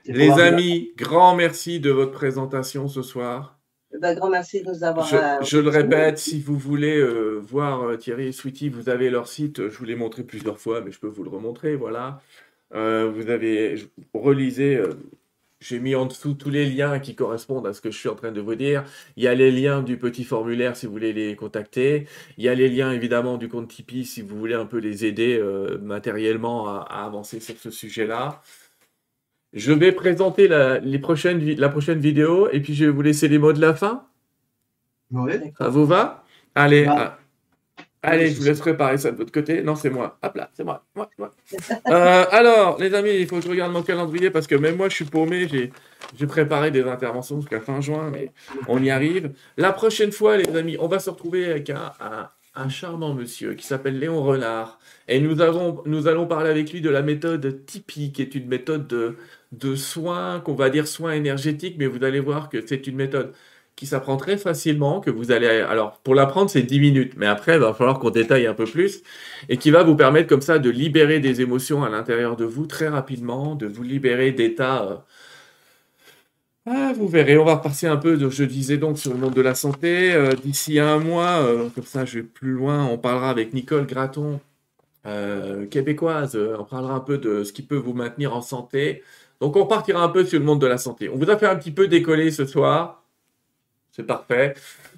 Les amis, grand merci de votre présentation ce soir. Ben, grand merci de nous avoir... Je, euh, je le répète, si vous voulez euh, voir euh, Thierry et Sweetie, vous avez leur site. Je vous l'ai montré plusieurs fois, mais je peux vous le remontrer. Voilà. Euh, vous avez... Je, relisez... Euh, J'ai mis en dessous tous les liens qui correspondent à ce que je suis en train de vous dire. Il y a les liens du petit formulaire si vous voulez les contacter. Il y a les liens évidemment du compte Tipeee si vous voulez un peu les aider euh, matériellement à, à avancer sur ce sujet-là. Je vais présenter la, les prochaines, la prochaine vidéo et puis je vais vous laisser les mots de la fin. Oui. Ça vous va? Allez, ah. euh, allez, je vous laisse préparer ça de votre côté. Non, c'est moi. Hop là, c'est moi. moi, moi. Euh, alors, les amis, il faut que je regarde mon calendrier parce que même moi, je suis paumé. J'ai préparé des interventions jusqu'à fin juin, mais on y arrive. La prochaine fois, les amis, on va se retrouver avec un... un un charmant monsieur qui s'appelle Léon Renard. Et nous, avons, nous allons parler avec lui de la méthode Tipeee, qui est une méthode de, de soins, qu'on va dire soins énergétiques, mais vous allez voir que c'est une méthode qui s'apprend très facilement, que vous allez... Alors, pour l'apprendre, c'est dix minutes, mais après, il va falloir qu'on détaille un peu plus, et qui va vous permettre comme ça de libérer des émotions à l'intérieur de vous très rapidement, de vous libérer d'états... Euh, Ah, vous verrez, on va repasser un peu, de, je disais donc, sur le monde de la santé. Euh, D'ici un mois, euh, comme ça je vais plus loin, on parlera avec Nicole Gratton, euh, québécoise. Euh, on parlera un peu de ce qui peut vous maintenir en santé. Donc on partira un peu sur le monde de la santé. On vous a fait un petit peu décoller ce soir. C'est parfait.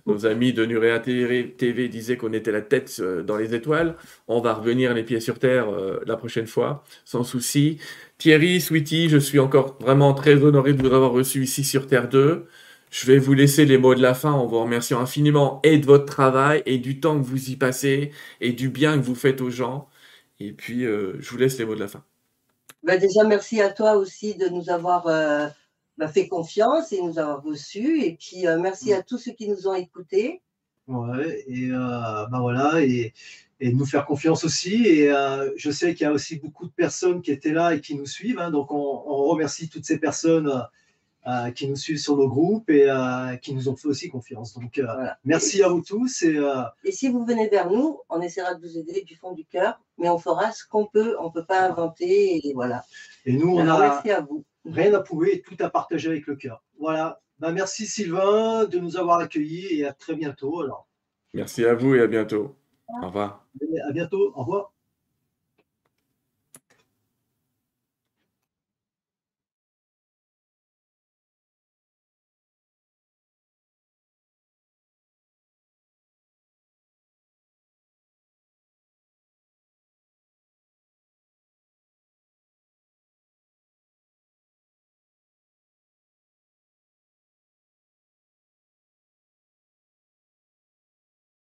Nos amis de Nurea T V disaient qu'on était la tête dans les étoiles. On va revenir les pieds sur terre euh, la prochaine fois, sans souci. Thierry, Sweetie, je suis encore vraiment très honoré de vous avoir reçu ici sur Terre deux. Je vais vous laisser les mots de la fin en vous remerciant infiniment et de votre travail et du temps que vous y passez et du bien que vous faites aux gens. Et puis, euh, je vous laisse les mots de la fin. Bah déjà, merci à toi aussi de nous avoir... Euh... m'a fait confiance et nous avoir reçus. Et puis, euh, merci mmh. à tous ceux qui nous ont écoutés. Ouais, et euh, bah voilà, et, et nous faire confiance aussi. Et euh, je sais qu'il y a aussi beaucoup de personnes qui étaient là et qui nous suivent. Hein, donc, on, on remercie toutes ces personnes euh, qui nous suivent sur nos groupes et euh, qui nous ont fait aussi confiance. Donc, euh, voilà. merci et, à vous tous. Et, euh, et si vous venez vers nous, on essaiera de vous aider du fond du cœur, mais on fera ce qu'on peut. On ne peut pas inventer. Et voilà. Et nous, on Alors, a. Merci à vous. Rien à prouver, tout à partager avec le cœur. Voilà. Ben, merci Sylvain de nous avoir accueillis et à très bientôt. Alors. Merci à vous et à bientôt. Au revoir. Et à bientôt. Au revoir.